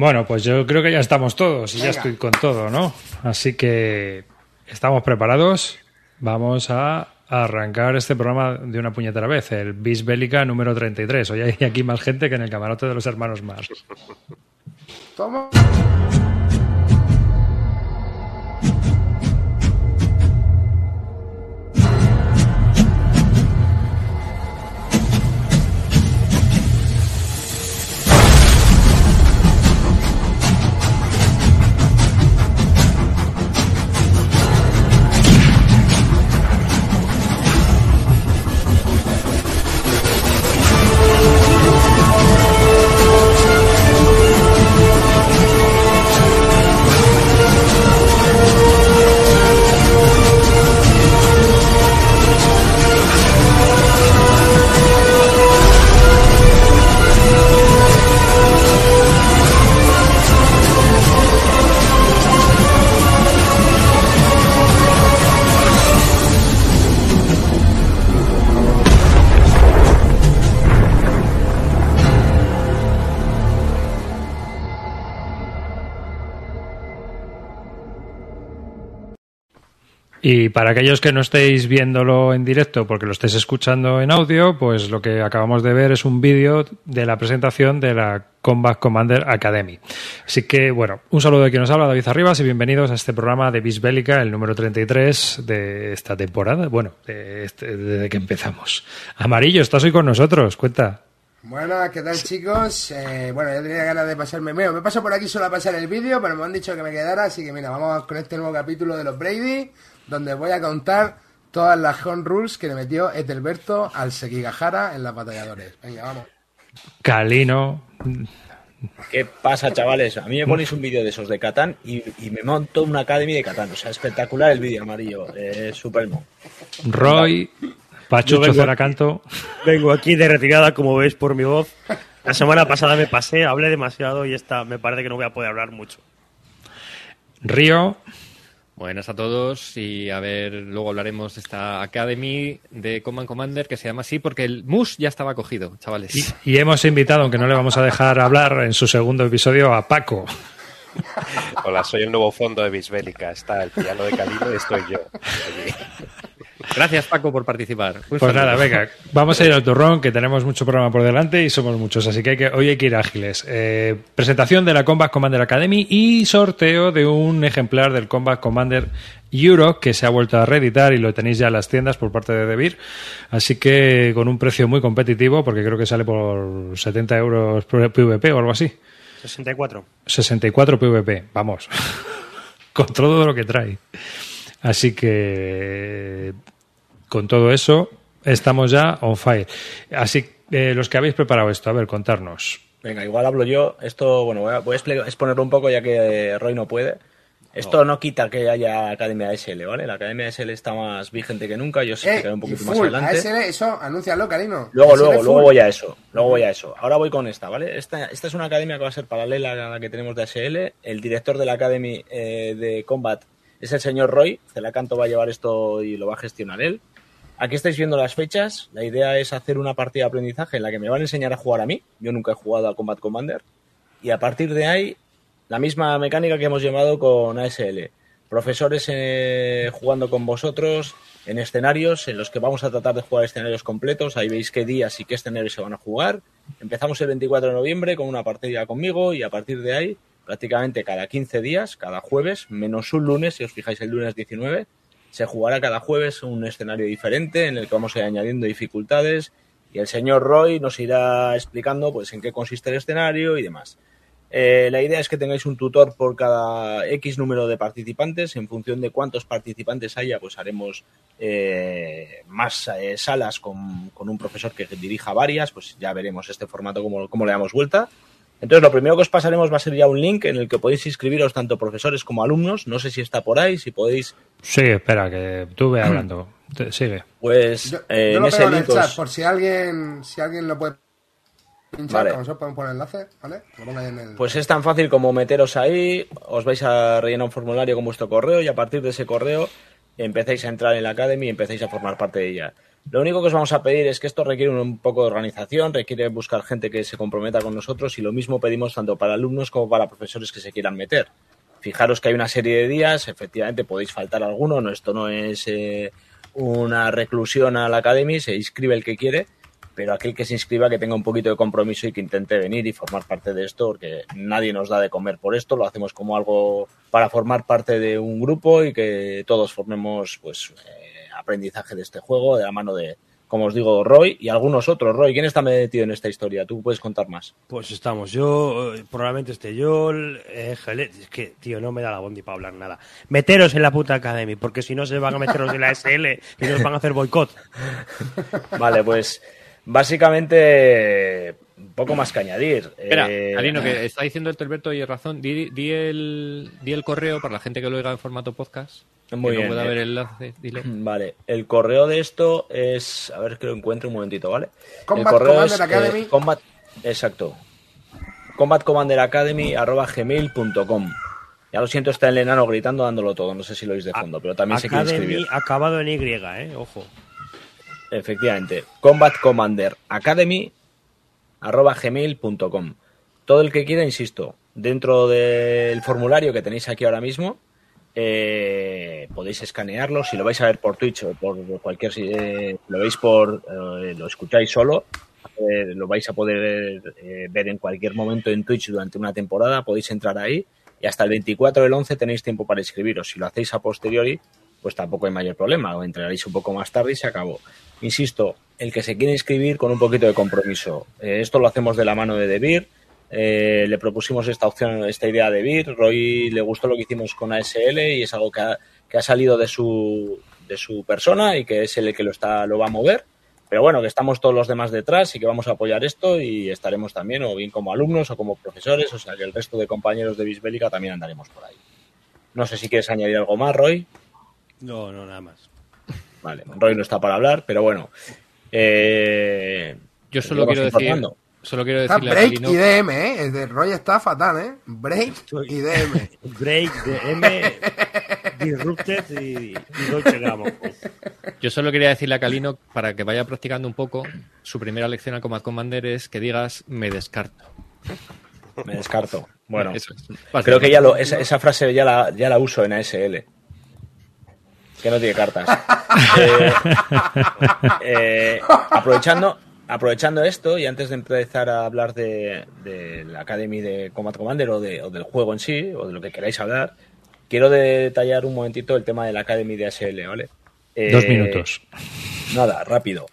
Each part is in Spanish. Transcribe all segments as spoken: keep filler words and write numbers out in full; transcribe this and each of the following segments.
Bueno, pues yo creo que ya estamos todos y Venga. ya estoy con todo, ¿no? Así que estamos preparados. Vamos a arrancar este programa de una puñetera vez, el Vis Bélica número treinta y tres. Hoy hay aquí más gente que en el camarote de los hermanos Marx. Toma. Y para aquellos que no estéis viéndolo en directo porque lo estéis escuchando en audio, pues lo que acabamos de ver es un vídeo de la presentación de la Combat Commander Academy. Así que, bueno, un saludo de quien nos habla, David Arribas, y bienvenidos a este programa de Vis Bélica, el número treinta y tres de esta temporada. Bueno, de este, desde que empezamos. Amarillo, estás hoy con nosotros, cuenta. Bueno, ¿qué tal, chicos? Eh, bueno, yo tenía ganas de pasarme... Bueno, me paso por aquí solo a pasar el vídeo, pero me han dicho que me quedara, así que mira, vamos con este nuevo capítulo de los Brady, donde voy a contar todas las home rules que le metió Etelberto al Sekigahara en las batalladores. Venga, vamos. Kalino. ¿Qué pasa, chavales? A mí me ponéis un vídeo de esos de Catán y, y me monto una academia de Catán. O sea, espectacular el vídeo, Amarillo. Eh, Supermo. Roy, Pachucho Zaracanto. Vengo aquí de retirada, como veis por mi voz. La semana pasada me pasé, hablé demasiado y esta me parece que no voy a poder hablar mucho. Río. Buenas a todos y a ver, luego hablaremos de esta Academy de Command Commander que se llama así porque el mus ya estaba cogido, chavales. Y, y hemos invitado, aunque no le vamos a dejar hablar en su segundo episodio, a Paco. Hola, soy el nuevo fondo de Vis Bélica. Está el piano de Kalino y estoy yo. Gracias, Paco, por participar. Un pues saludo. Nada, venga, vamos a ir al turrón, que tenemos mucho programa por delante y somos muchos, así que, hay que hoy hay que ir ágiles. Eh, presentación de la Combat Commander Academy y sorteo de un ejemplar del Combat Commander Euro, que se ha vuelto a reeditar y lo tenéis ya en las tiendas por parte de Devir, así que con un precio muy competitivo, porque creo que sale por setenta euros P V P o algo así. sesenta y cuatro. sesenta y cuatro P V P, vamos, con todo lo que trae. Así que con todo eso estamos ya on fire. Así que eh, los que habéis preparado esto, a ver, contarnos. Venga, igual hablo yo. Esto, bueno, voy a, voy a exponerlo un poco ya que Roy no puede. Esto no, no quita que haya Academia A S L, ¿vale? La Academia A S L está más vigente que nunca. Yo sé eh, que quedaré un poquito full, más adelante. A S L, eso, anúncialo, cariño. Luego, luego, full. luego voy a eso. Luego voy a eso. Ahora voy con esta, ¿vale? Esta, esta es una academia que va a ser paralela a la que tenemos de A S L. El director de la Academy eh, de Combat es el señor Roy. Zelacanto va a llevar esto y lo va a gestionar él. Aquí estáis viendo las fechas. La idea es hacer una partida de aprendizaje en la que me van a enseñar a jugar a mí. Yo nunca he jugado a Combat Commander. Y a partir de ahí, la misma mecánica que hemos llevado con A S L. Profesores eh, jugando con vosotros en escenarios en los que vamos a tratar de jugar escenarios completos. Ahí veis qué días y qué escenarios se van a jugar. Empezamos el veinticuatro de noviembre con una partida conmigo y a partir de ahí, prácticamente cada quince días, cada jueves, menos un lunes, si os fijáis el lunes diecinueve, se jugará cada jueves un escenario diferente en el que vamos a ir añadiendo dificultades y el señor Roy nos irá explicando pues en qué consiste el escenario y demás. Eh, la idea es que tengáis un tutor por cada X número de participantes. En función de cuántos participantes haya, pues haremos eh, más eh, salas con, con un profesor que dirija varias, pues ya veremos este formato cómo, cómo le damos vuelta. Entonces, lo primero que os pasaremos va a ser ya un link en el que podéis inscribiros tanto profesores como alumnos. No sé si está por ahí, si podéis... Sí, espera, que tú ve hablando. Te, sigue. Pues yo, eh, yo en lo ese link... En el chat, os... Por si alguien, si alguien lo puede pinchar, vale. Nosotros podemos poner enlace, ¿vale? Lo ahí en el... Pues es tan fácil como meteros ahí, os vais a rellenar un formulario con vuestro correo y a partir de ese correo empecéis a entrar en la Academy y empecéis a formar parte de ella. Lo único que os vamos a pedir es que esto requiere un poco de organización, requiere buscar gente que se comprometa con nosotros, y lo mismo pedimos tanto para alumnos como para profesores que se quieran meter. Fijaros que hay una serie de días, efectivamente podéis faltar alguno, no, esto no es eh, una reclusión a la academia, se inscribe el que quiere, pero aquel que se inscriba que tenga un poquito de compromiso y que intente venir y formar parte de esto, porque nadie nos da de comer por esto, lo hacemos como algo para formar parte de un grupo y que todos formemos pues eh, aprendizaje de este juego, de la mano de, como os digo, Roy y algunos otros. Roy, ¿quién está metido en esta historia? Tú puedes contar más. Pues estamos yo, eh, probablemente esté yo, eh, es que, tío, no me da la bondi para hablar nada. Meteros en la puta academia, porque si no se van a meteros en la A S L y nos van a hacer boicot. Vale, pues... Básicamente, poco más que añadir. Espera, eh... Kalino, que está diciendo el Alberto y es razón. Di, di, el, di el correo para la gente que lo oiga en formato podcast. Muy que bien. No pueda eh. ver el enlace, dile. Vale, el correo de esto es... A ver que lo encuentro un momentito, ¿vale? Combat el correo Commander es, Academy. Eh, Combat, exacto. combat commander academy arroba gmail punto com. Ya lo siento, está el enano gritando, dándolo todo. No sé si lo oís de fondo, a- pero también Academy se quiere inscribir. Acabado en Y, ¿eh? Ojo. Efectivamente, combat commander academy arroba gmail punto com. Todo el que quiera, insisto, dentro del formulario que tenéis aquí ahora mismo, eh, podéis escanearlo. Si lo vais a ver por Twitch o por cualquier... Eh, lo veis por... Eh, lo escucháis solo, eh, lo vais a poder eh, ver en cualquier momento en Twitch durante una temporada. Podéis entrar ahí y hasta el veinticuatro del once tenéis tiempo para inscribiros. Si lo hacéis a posteriori, pues tampoco hay mayor problema, o entraréis un poco más tarde y se acabó. Insisto, el que se quiere inscribir con un poquito de compromiso. Eh, esto lo hacemos de la mano de Devir. Eh, le propusimos esta opción, esta idea a Devir. Roy le gustó lo que hicimos con A S L y es algo que ha, que ha salido de su, de su persona y que es el que lo, está, lo va a mover. Pero bueno, que estamos todos los demás detrás y que vamos a apoyar esto y estaremos también, o bien como alumnos o como profesores, o sea que el resto de compañeros de Vis Bélica también andaremos por ahí. No sé si quieres añadir algo más, Roy. No, no, nada más. Vale, Roy no está para hablar, pero bueno. Eh, Yo solo quiero decir... Solo quiero decirle break a Kalino... y D M, ¿eh? El de Roy está fatal, ¿eh? Break y D M. Break, D M, Disrupted y, y Dolce Gamo. Yo solo quería decirle a Kalino, para que vaya practicando un poco, su primera lección al Combat Commander es que digas, me descarto. Me descarto. Bueno, eso es. Creo que ya lo, esa, esa frase ya la, ya la uso en A S L. Que no tiene cartas. eh, eh, aprovechando, aprovechando esto, y antes de empezar a hablar de, de la Academy de Combat Commander o, de, o del juego en sí, o de lo que queráis hablar, quiero detallar un momentito el tema de la Academy de A S L, ¿vale? Eh, Dos minutos. Nada, rápido.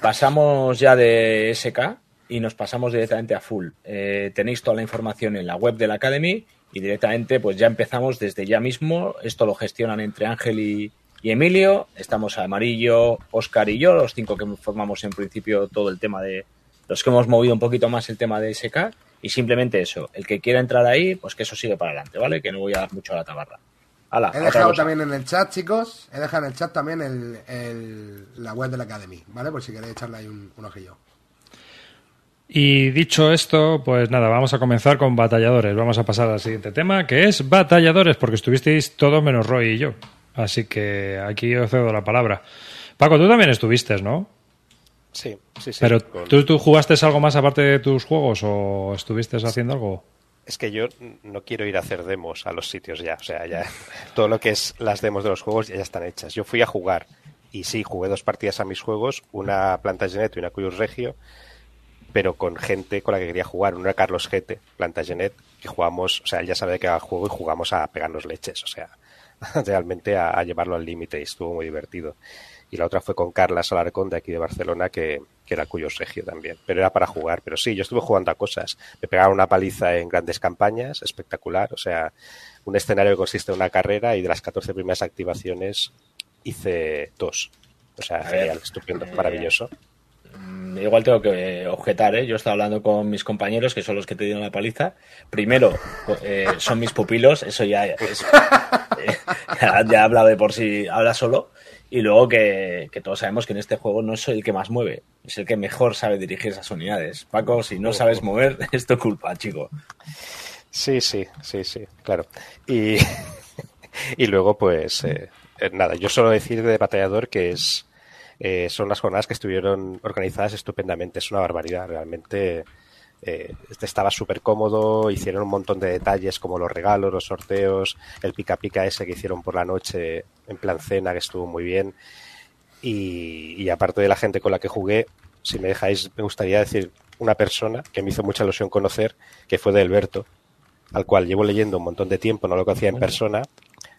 Pasamos ya de S K y nos pasamos directamente a Full. Eh, tenéis toda la información en la web de la Academy y directamente pues ya empezamos desde ya mismo. Esto lo gestionan entre Ángel y... Y Emilio, estamos a Amarillo, Óscar y yo, los cinco que formamos en principio todo el tema de... Los que hemos movido un poquito más el tema de S K y simplemente eso. El que quiera entrar ahí, pues que eso sigue para adelante, ¿vale? Que no voy a dar mucho a la tabarra. Ala, he dejado cosa. También en el chat, chicos, he dejado en el chat también el, el, la web de la Academy, ¿vale? Por si queréis echarle ahí un, un ojillo. Y dicho esto, pues nada, vamos a comenzar con batalladores. Vamos a pasar al siguiente tema, que es batalladores, porque estuvisteis todos menos Roy y yo. Así que aquí os cedo la palabra. Paco, tú también estuviste, ¿no? Sí, sí, sí. Pero ¿tú, tú jugaste algo más aparte de tus juegos o estuviste haciendo algo? Es que yo no quiero ir a hacer demos a los sitios ya. O sea, ya todo lo que es las demos de los juegos ya, ya están hechas. Yo fui a jugar y sí, jugué dos partidas a mis juegos, una Planta Genet y una Cuyus Regio, pero con gente con la que quería jugar. Una Carlos Gete, Planta Genet, que jugamos, o sea, él ya sabe de qué va el juego y jugamos a pegarnos leches, o sea... realmente a, a llevarlo al límite y estuvo muy divertido. Y la otra fue con Carla Salarcón de aquí de Barcelona, que, que era Cuyus Regio también, pero era para jugar. Pero sí, yo estuve jugando a cosas, me pegaron una paliza en Grandes Campañas, espectacular, o sea, un escenario que consiste en una carrera y de las catorce primeras activaciones hice dos, o sea, genial, estupendo, maravilloso. Igual tengo que objetar, ¿eh? Yo estaba hablando con mis compañeros, que son los que te dieron la paliza. Primero, eh, son mis pupilos, eso ya es, eh, ya, ya habla de por sí, habla solo. Y luego que, que todos sabemos que en este juego no es el que más mueve, es el que mejor sabe dirigir esas unidades. Paco, si no sabes mover, es tu culpa, chico. Sí, sí, sí, sí, claro. Y, y luego, pues, eh, nada, yo solo decir de batallador que es... eh, son las jornadas que estuvieron organizadas estupendamente. Es una barbaridad, realmente. Eh, estaba súper cómodo, hicieron un montón de detalles como los regalos, los sorteos, el pica pica ese que hicieron por la noche en plan cena, que estuvo muy bien. Y, y aparte de la gente con la que jugué, si me dejáis, me gustaría decir una persona que me hizo mucha ilusión conocer, que fue de Alberto, al cual llevo leyendo un montón de tiempo, no lo conocía en persona,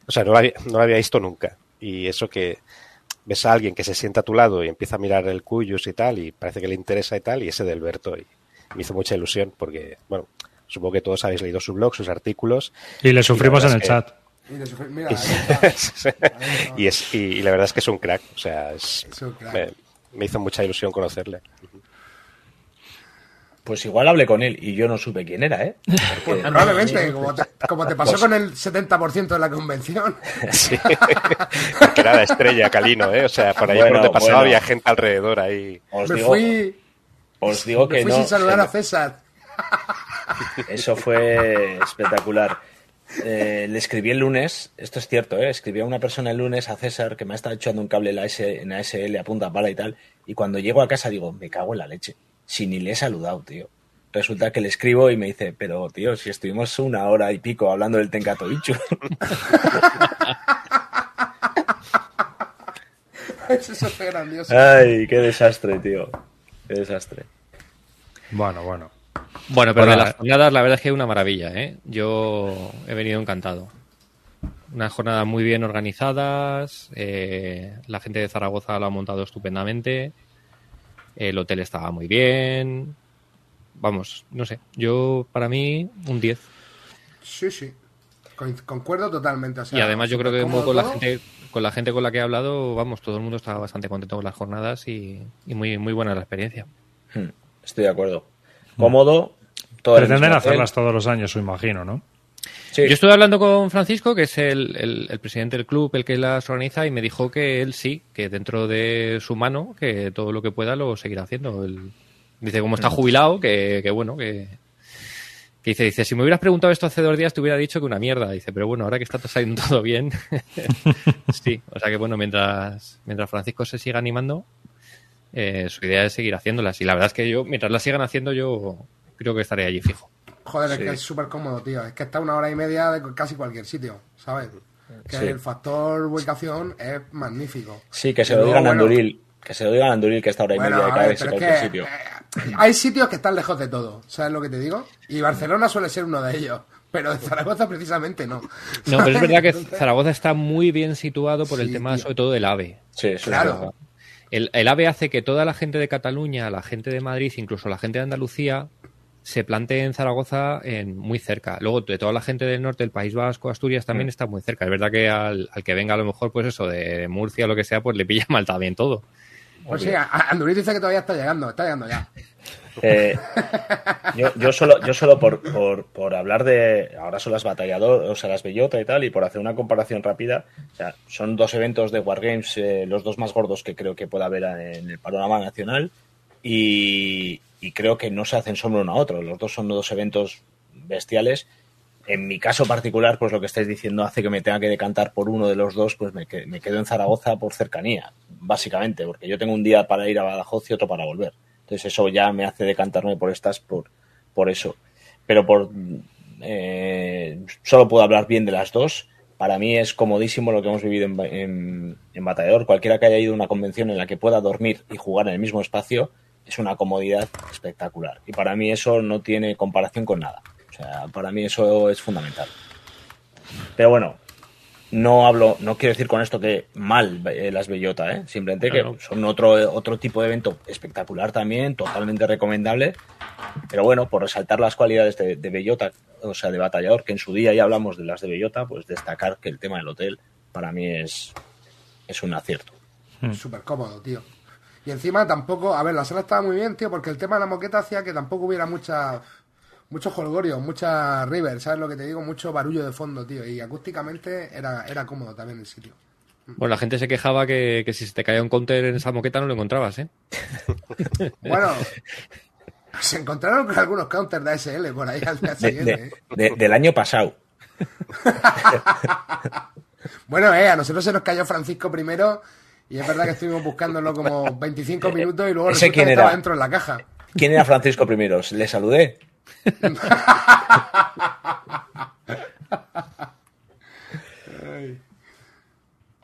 o sea, no lo había, no lo había visto nunca. Y eso que ves a alguien que se sienta a tu lado y empieza a mirar el cuyus y tal, y parece que le interesa y tal, y ese de Alberto. Y me hizo mucha ilusión porque, bueno, supongo que todos habéis leído su blog, sus artículos. Y le sufrimos y en el que... chat. Y, le sufri... Mira, y, es, y, y la verdad es que es un crack. O sea, es, es un crack. Me, me hizo mucha ilusión conocerle. Pues igual hablé con él y yo no supe quién era, ¿eh? Porque... Probablemente, como te, como te pasó pues... con el setenta por ciento de la convención. Sí, que era la estrella, Kalino, ¿eh? O sea, por ahí bueno, por donde pasaba bueno. Había gente alrededor ahí. Os me digo... fui... Os digo que Me fui no. sin saludar a César. Eso fue espectacular. Eh, le escribí el lunes, esto es cierto, ¿eh? Escribí a una persona el lunes, a César, que me ha estado echando un cable en A S L a punta pala y tal. Y cuando llego a casa digo, me cago en la leche. Si ni le he saludado, tío. Resulta que le escribo y me dice, pero tío, si estuvimos una hora y pico hablando del Tenkato Ichu. Eso fue grandioso. Ay, qué desastre, tío. Qué desastre. Bueno, bueno. Bueno, pero bueno, de las jornadas la verdad es que es una maravilla, ¿eh? Yo he venido encantado. Unas jornadas muy bien organizadas, eh, la gente de Zaragoza lo ha montado estupendamente, el hotel estaba muy bien. Vamos, no sé, yo para mí un diez. Sí, sí. Concuerdo totalmente. O sea, y además yo creo que con la gente... Con la gente con la que he hablado, vamos, todo el mundo estaba bastante contento con las jornadas y, y muy, muy buena la experiencia. Estoy de acuerdo. Cómodo. Todo Pretenden hacerlas hotel. Todos los años, imagino, ¿no? Sí. Yo estuve hablando con Francisco, que es el, el, el presidente del club, el que las organiza, y me dijo que él sí, que dentro de su mano, que todo lo que pueda lo seguirá haciendo. Él dice, como está jubilado, que, que bueno, que... Que dice, dice, si me hubieras preguntado esto hace dos días te hubiera dicho que una mierda. Dice, pero bueno, ahora que está saliendo todo bien. Sí, o sea que bueno, mientras mientras Francisco se siga animando, eh, su idea es seguir haciéndolas. Y la verdad es que yo, mientras las sigan haciendo, yo creo que estaré allí fijo. Joder, sí. Es que es súper cómodo, tío. Es que está una hora y media de casi cualquier sitio, ¿sabes? Que sí. El factor ubicación es magnífico. Sí, que se lo digan a Anduril. Que se lo digan a Anduril, que esta hora y bueno, media de cada vez en cualquier sitio. Hay sitios que están lejos de todo, ¿sabes lo que te digo? Y Barcelona suele ser uno de ellos, pero de Zaragoza precisamente no. No, pero es verdad que Entonces... Zaragoza está muy bien situado por el sí, tema, tío. Sobre todo del AVE. Sí, eso claro. Es el, el AVE hace que toda la gente de Cataluña, la gente de Madrid, incluso la gente de Andalucía, se plantee en Zaragoza en, muy cerca. Luego, de toda la gente del norte, el País Vasco, Asturias, también mm. está muy cerca. Es verdad que al, al que venga, a lo mejor, pues eso, de Murcia o lo que sea, pues le pilla mal también todo. Pues sí, Anduril dice que todavía está llegando, está llegando ya. Eh, yo, yo solo, yo solo por, por, por hablar de... Ahora son las batalladoras, o sea, las bellota y tal, y por hacer una comparación rápida, o sea, son dos eventos de Wargames, eh, los dos más gordos que creo que pueda haber en el panorama nacional, y, y creo que no se hacen sombra uno a otro. Los dos son dos eventos bestiales. En mi caso particular, pues lo que estáis diciendo hace que me tenga que decantar por uno de los dos, pues me, me quedo en Zaragoza por cercanía, básicamente, porque yo tengo un día para ir a Badajoz y otro para volver. Entonces eso ya me hace decantarme por estas, por, por eso. Pero por eh, solo puedo hablar bien de las dos. Para mí es comodísimo lo que hemos vivido en, en, en Batallador. Cualquiera que haya ido a una convención en la que pueda dormir y jugar en el mismo espacio es una comodidad espectacular. Y para mí eso no tiene comparación con nada. O sea, para mí eso es fundamental. Pero bueno, no hablo, no quiero decir con esto que mal eh, las bellota, ¿eh? Simplemente claro. Que son otro, otro tipo de evento espectacular también, totalmente recomendable. Pero bueno, por resaltar las cualidades de, de bellota, o sea, de batallador, que en su día ya hablamos de las de bellota, pues destacar que el tema del hotel para mí es, es un acierto. Mm. Súper cómodo, tío. Y encima tampoco, a ver, la sala estaba muy bien, tío, porque el tema de la moqueta hacía que tampoco hubiera mucha... Mucho jolgorio, mucha river, ¿sabes lo que te digo? Mucho barullo de fondo, tío. Y acústicamente era, era cómodo también el sitio. Bueno, la gente se quejaba que, que si se te caía un counter en esa moqueta no lo encontrabas, ¿eh? Bueno, se encontraron con algunos counters de A S L por ahí al día siguiente. De, de, ¿eh? de, del año pasado. Bueno, eh, a nosotros se nos cayó Francisco primero Y es verdad que estuvimos buscándolo como veinticinco minutos y luego resulta que estaba dentro en la caja. ¿Quién era Francisco primero? ¿Le saludé? Bueno,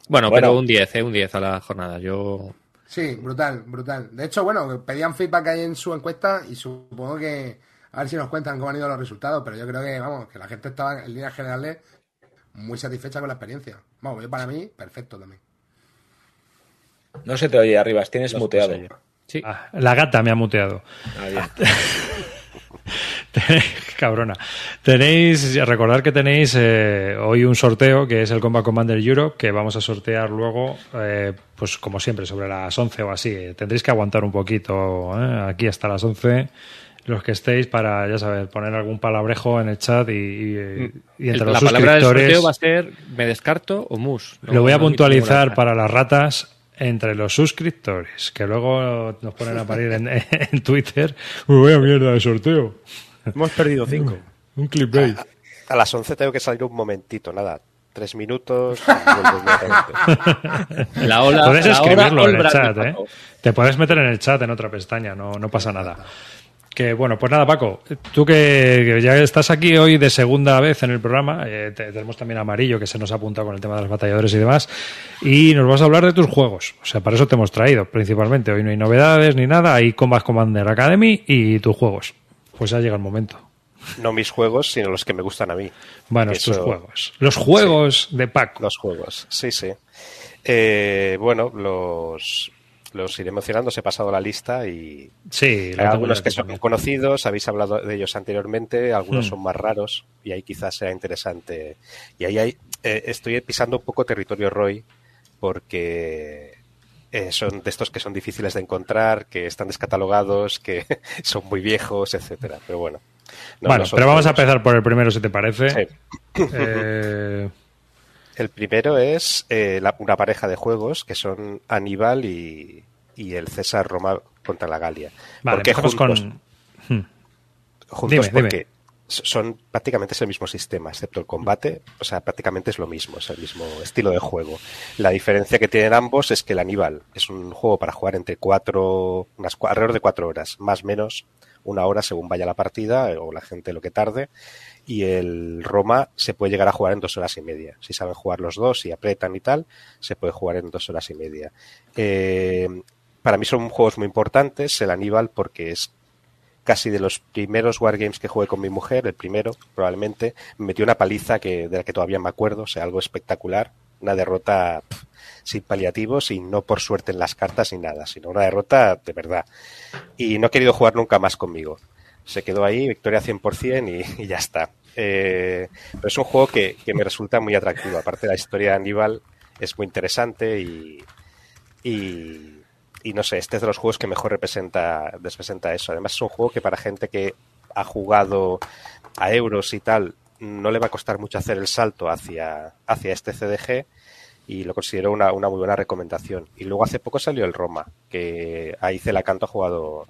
bueno, pero un diez, ¿eh? Un diez a la jornada. Yo... Sí, brutal, brutal. De hecho, bueno, pedían feedback ahí en su encuesta y supongo que... A ver si nos cuentan cómo han ido los resultados, pero yo creo que, vamos, que la gente estaba en líneas generales muy satisfecha con la experiencia. Vamos, yo para mí, perfecto también. No se te oye, Arribas, tienes los muteado. Sí. Ah, la gata me ha muteado. Ah, cabrona. Tenéis, recordad que tenéis eh, hoy un sorteo que es el Combat Commander Europe, que vamos a sortear luego, eh, pues como siempre, sobre las once o así. Tendréis que aguantar un poquito, ¿eh? Aquí hasta las once... los que estéis para, ya sabes, poner algún palabrejo en el chat y, y, y entre el, los la suscriptores... La palabra del sorteo va a ser ¿me descarto o mus? No, lo voy a no, puntualizar no para las ratas entre los suscriptores, que luego nos ponen a parir en, en Twitter. ¡Uy, vaya mierda de sorteo! Hemos perdido cinco. Un clickbait. A, a las once tengo que salir un momentito, nada. Tres minutos. La ola, puedes la escribirlo ola, en el chat, ¿eh? Te puedes meter en el chat en otra pestaña, no, no pasa nada. Que bueno, pues nada, Paco, tú que, que ya estás aquí hoy de segunda vez en el programa, eh, te, tenemos también a Amarillo que se nos ha apuntado con el tema de los batalladores y demás, y nos vas a hablar de tus juegos, o sea, para eso te hemos traído principalmente, hoy no hay novedades ni nada, hay Combat Commander Academy y tus juegos, pues ya llega el momento. No mis juegos, sino los que me gustan a mí. Bueno, tus eso... juegos, los juegos sí. De Paco. Los juegos, sí, sí. Eh, bueno, los... los iré mencionando, os he pasado la lista y sí, hay algunos que son conocidos, habéis hablado de ellos anteriormente, algunos mm. son más raros y ahí quizás sea interesante. Y ahí hay, eh, estoy pisando un poco territorio Roy porque eh, son de estos que son difíciles de encontrar, que están descatalogados, que son muy viejos, etcétera. Pero bueno. No, bueno, pero vamos a empezar por el primero, si te parece. Sí. Eh... El primero es eh, la, una pareja de juegos que son Aníbal y, y el César Roma contra la Galia. Vale, porque juntos, con... hmm. juntos dime, porque dime. Son prácticamente es el mismo sistema, excepto el combate. O sea, prácticamente es lo mismo, es el mismo estilo de juego. La diferencia que tienen ambos es que el Aníbal es un juego para jugar entre cuatro, unas, alrededor de cuatro horas, más o menos una hora según vaya la partida o la gente lo que tarde. Y el Roma se puede llegar a jugar en dos horas y media. Si saben jugar los dos, si apretan y tal, se puede jugar en dos horas y media. Eh, para mí son juegos muy importantes. El Aníbal, porque es casi de los primeros wargames que jugué con mi mujer, el primero probablemente, me metió una paliza que de la que todavía me acuerdo, o sea, algo espectacular. Una derrota pff, sin paliativos y no por suerte en las cartas ni nada, sino una derrota de verdad. Y no he querido jugar nunca más conmigo. Se quedó ahí, victoria cien por ciento y, y ya está. Eh, pero es un juego que, que me resulta muy atractivo. Aparte, la historia de Aníbal es muy interesante y, y, y no sé, este es de los juegos que mejor representa, representa eso. Además, es un juego que para gente que ha jugado a euros y tal, no le va a costar mucho hacer el salto hacia, hacia este C D G y lo considero una, una muy buena recomendación. Y luego hace poco salió el Roma, que ahí Celacanto ha jugado,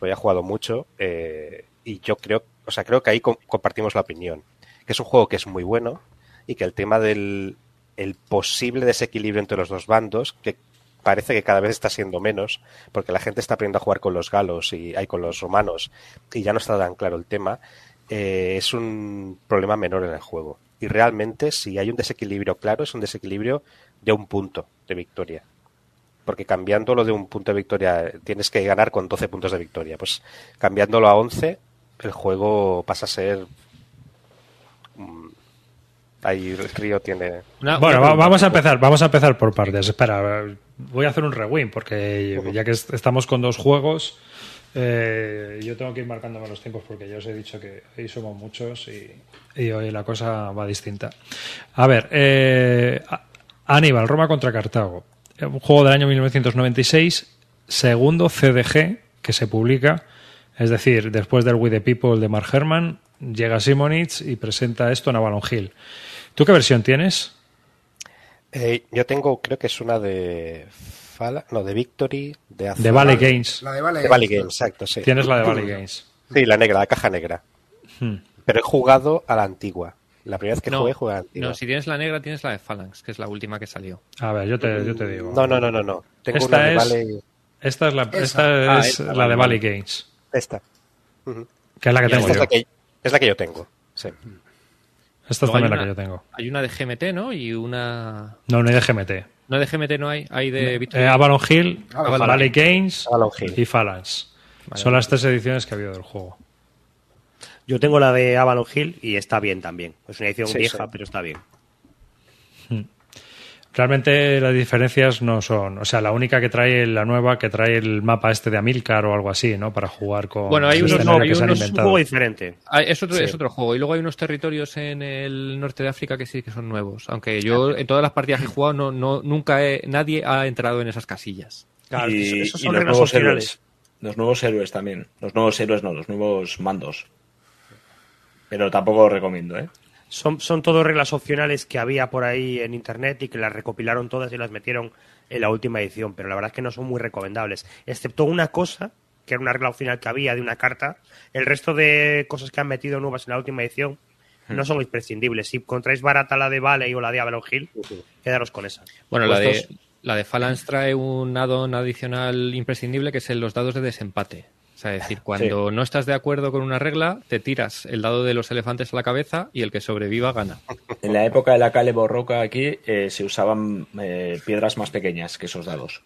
lo haya jugado mucho eh, y yo creo o sea creo que ahí co- compartimos la opinión que es un juego que es muy bueno y que el tema del el posible desequilibrio entre los dos bandos que parece que cada vez está siendo menos porque la gente está aprendiendo a jugar con los galos y hay con los romanos y ya no está tan claro el tema eh, es un problema menor en el juego y realmente si hay un desequilibrio claro es un desequilibrio de un punto de victoria. Porque cambiándolo de un punto de victoria tienes que ganar con doce puntos de victoria. Pues cambiándolo a once, el juego pasa a ser... Ahí el río tiene... Una, bueno, una vamos, a empezar, vamos a empezar por partes. Espera, voy a hacer un rewind, porque ya que estamos con dos juegos, eh, yo tengo que ir marcándome los tiempos, porque ya os he dicho que hoy somos muchos y, y hoy la cosa va distinta. A ver, eh, Aníbal, Roma contra Cartago. Un juego del año mil novecientos noventa y seis, segundo C D G que se publica, es decir, después del We the People de Mark Herman, llega Simonitch y presenta esto en Avalon Hill. ¿Tú qué versión tienes? Eh, yo tengo, creo que es una de Fala, no, de Victory, de Azul, de Valley Games. La de Valley, de Valley Games, Games, exacto, sí. Tienes la de Valley Games. Sí, la negra, la caja negra. Hmm. Pero he jugado a la antigua. La primera vez que no, jugué, jugué antigua. No, si tienes la negra, tienes la de Phalanx, que es la última que salió. A ver, yo te, yo te digo. No, no, no, no. no. Tengo esta, una es, de Valley... esta es la, esta esta. Es ah, esta, la de Valley Games. Esta. Uh-huh. Que es la que tengo yo. Es la que, es la que yo tengo, sí. Esta es también la que yo tengo. Hay una de G M T, ¿no? Y una... No, no hay de G M T. No de G M T no hay, hay de... No. Eh, Avalon Hill, Avalon Valley Games Avalon Hill. y Phalanx. Vale. Son las tres ediciones que ha habido del juego. Yo tengo la de Avalon Hill y está bien también. Es una edición sí, vieja, sí. pero está bien. Realmente las diferencias no son... O sea, la única que trae la nueva, que trae el mapa este de Amilcar o algo así, ¿no? Para jugar con... Bueno, hay unos... No, hay unos es un juego diferente. Hay, es, otro, sí. es otro juego. Y luego hay unos territorios en el norte de África que sí que son nuevos. Aunque yo en todas las partidas que he jugado no, no, nunca he, nadie ha entrado en esas casillas. Claro, y, esos, esos son y los nuevos héroes. Los nuevos héroes también. Los nuevos héroes no, los nuevos mandos. Pero tampoco lo recomiendo, ¿eh? Son, son todas reglas opcionales que había por ahí en internet y que las recopilaron todas y las metieron en la última edición, pero la verdad es que no son muy recomendables, excepto una cosa, que era una regla opcional que había de una carta. El resto de cosas que han metido nuevas en la última edición hmm. no son imprescindibles. Si encontráis barata la de Valley o la de Avalon Hill, uh-huh. quedaros con esa. Bueno, la de, la de Phalanx trae un add-on adicional imprescindible que es en los dados de desempate. O sea, es decir, cuando sí. no estás de acuerdo con una regla, te tiras el dado de los elefantes a la cabeza y el que sobreviva gana. En la época de la Cale Borroca aquí eh, se usaban eh, piedras más pequeñas que esos dados.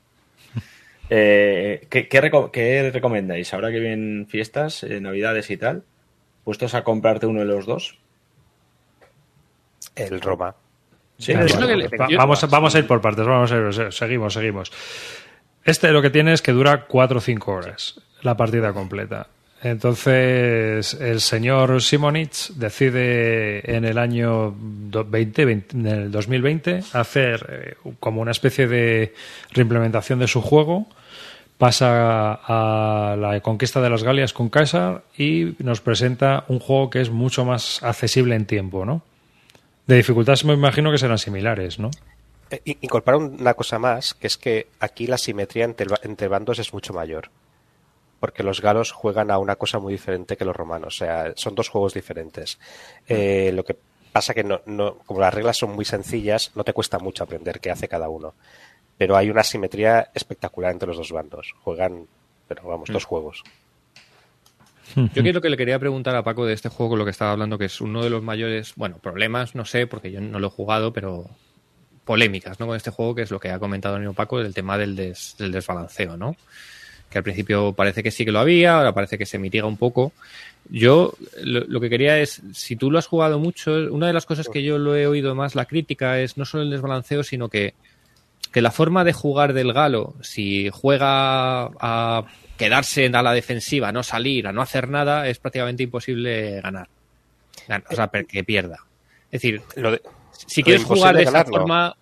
Eh, ¿qué, qué, reco- ¿Qué recomendáis? Ahora que vienen fiestas, eh, navidades y tal, ¿puestos a comprarte uno de los dos? El Roma. Sí, claro, bueno, le... va, vamos, vamos a ir por partes, vamos a ir, seguimos, seguimos. Este lo que tiene es que dura cuatro o cinco horas. La partida completa. Entonces, el señor Simonitch decide en el año veinte, veinte, en el dos mil veinte hacer como una especie de reimplementación de su juego. Pasa a la conquista de las Galias con César y nos presenta un juego que es mucho más accesible en tiempo, ¿no? De dificultad me imagino que serán similares, ¿no? Eh, incorpora una cosa más, que es que aquí la simetría entre, entre bandos es mucho mayor. Porque los galos juegan a una cosa muy diferente que los romanos. O sea, son dos juegos diferentes. Eh, lo que pasa que no, no, como las reglas son muy sencillas, no te cuesta mucho aprender qué hace cada uno. Pero hay una simetría espectacular entre los dos bandos. Juegan, pero vamos, dos juegos. Yo quiero que le quería preguntar a Paco de este juego, lo que estaba hablando, que es uno de los mayores, bueno, problemas, no sé, porque yo no lo he jugado, pero polémicas, ¿no? Con este juego, que es lo que ha comentado el mismo Paco, del tema del, des, del desbalanceo, ¿no? Que al principio parece que sí que lo había, ahora parece que se mitiga un poco. Yo lo, lo que quería es, si tú lo has jugado mucho, una de las cosas que yo lo he oído más, la crítica, es no solo el desbalanceo, sino que, que la forma de jugar del galo, si juega a quedarse en la defensiva, a no salir, a no hacer nada, es prácticamente imposible ganar. O sea, que pierda. Es decir, lo de, si quieres jugar de esa forma,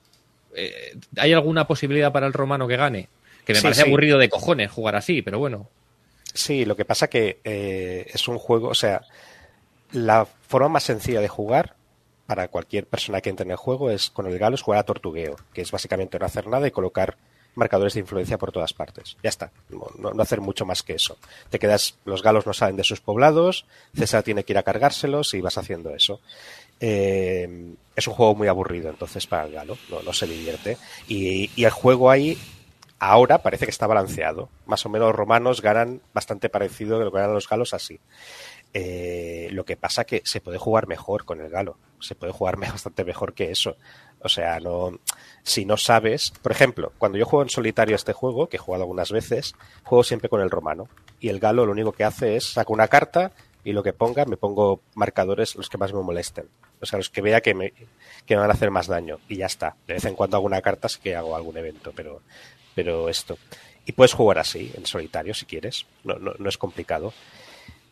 eh, ¿hay alguna posibilidad para el romano que gane? Que me sí, parece sí. aburrido de cojones jugar así, pero bueno. Sí, lo que pasa que eh, es un juego, o sea, la forma más sencilla de jugar para cualquier persona que entre en el juego es con el galo, es jugar a tortugueo, que es básicamente no hacer nada y colocar marcadores de influencia por todas partes. Ya está, no, no hacer mucho más que eso. Te quedas, los galos no salen de sus poblados, César tiene que ir a cargárselos y vas haciendo eso. Eh, es un juego muy aburrido, entonces, para el galo, no, no se divierte. Y, y el juego ahí... Ahora parece que está balanceado. Más o menos los romanos ganan bastante parecido de lo que ganan los galos así. Eh, lo que pasa que se puede jugar mejor con el galo. Se puede jugar bastante mejor que eso. O sea, no, si no sabes... Por ejemplo, cuando yo juego en solitario este juego, que he jugado algunas veces, juego siempre con el romano. Y el galo lo único que hace es saco una carta y lo que ponga, me pongo marcadores los que más me molesten. O sea, los que vea que me, que me van a hacer más daño. Y ya está. De vez en cuando hago una carta, sí que hago algún evento, pero... pero esto, y puedes jugar así en solitario si quieres, no, no, no es complicado,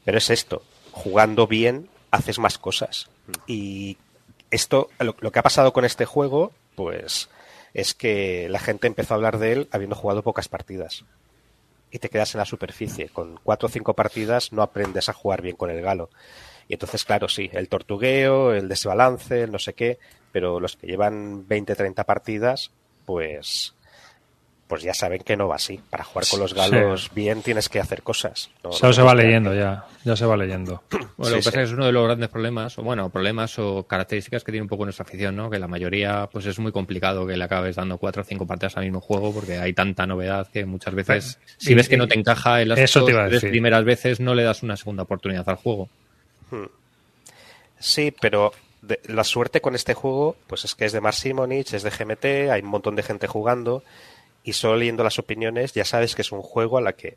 pero es esto, jugando bien haces más cosas. Y esto, lo, lo que ha pasado con este juego, pues es que la gente empezó a hablar de él habiendo jugado pocas partidas y te quedas en la superficie, con cuatro o cinco partidas no aprendes a jugar bien con el galo. Y entonces, claro, sí, el tortugueo, el desbalance, el no sé qué, pero los que llevan veinte o treinta partidas, pues pues ya saben que no va así. Para jugar con los galos sí. bien tienes que hacer cosas. No, ya no se va leyendo, que... ya ya se va leyendo. Bueno, sí, lo que sí. pasa es que es uno de los grandes problemas, o bueno, problemas o características que tiene un poco nuestra afición, ¿no? Que la mayoría, pues es muy complicado que le acabes dando cuatro o cinco partidas al mismo juego porque hay tanta novedad que muchas veces, sí, si ves sí, que no te encaja en las eso te iba a decir. primeras veces, no le das una segunda oportunidad al juego. Sí, pero... De, la suerte con este juego pues es que es de Marc Simonitch, es de G M T, hay un montón de gente jugando y solo leyendo las opiniones ya sabes que es un juego a la que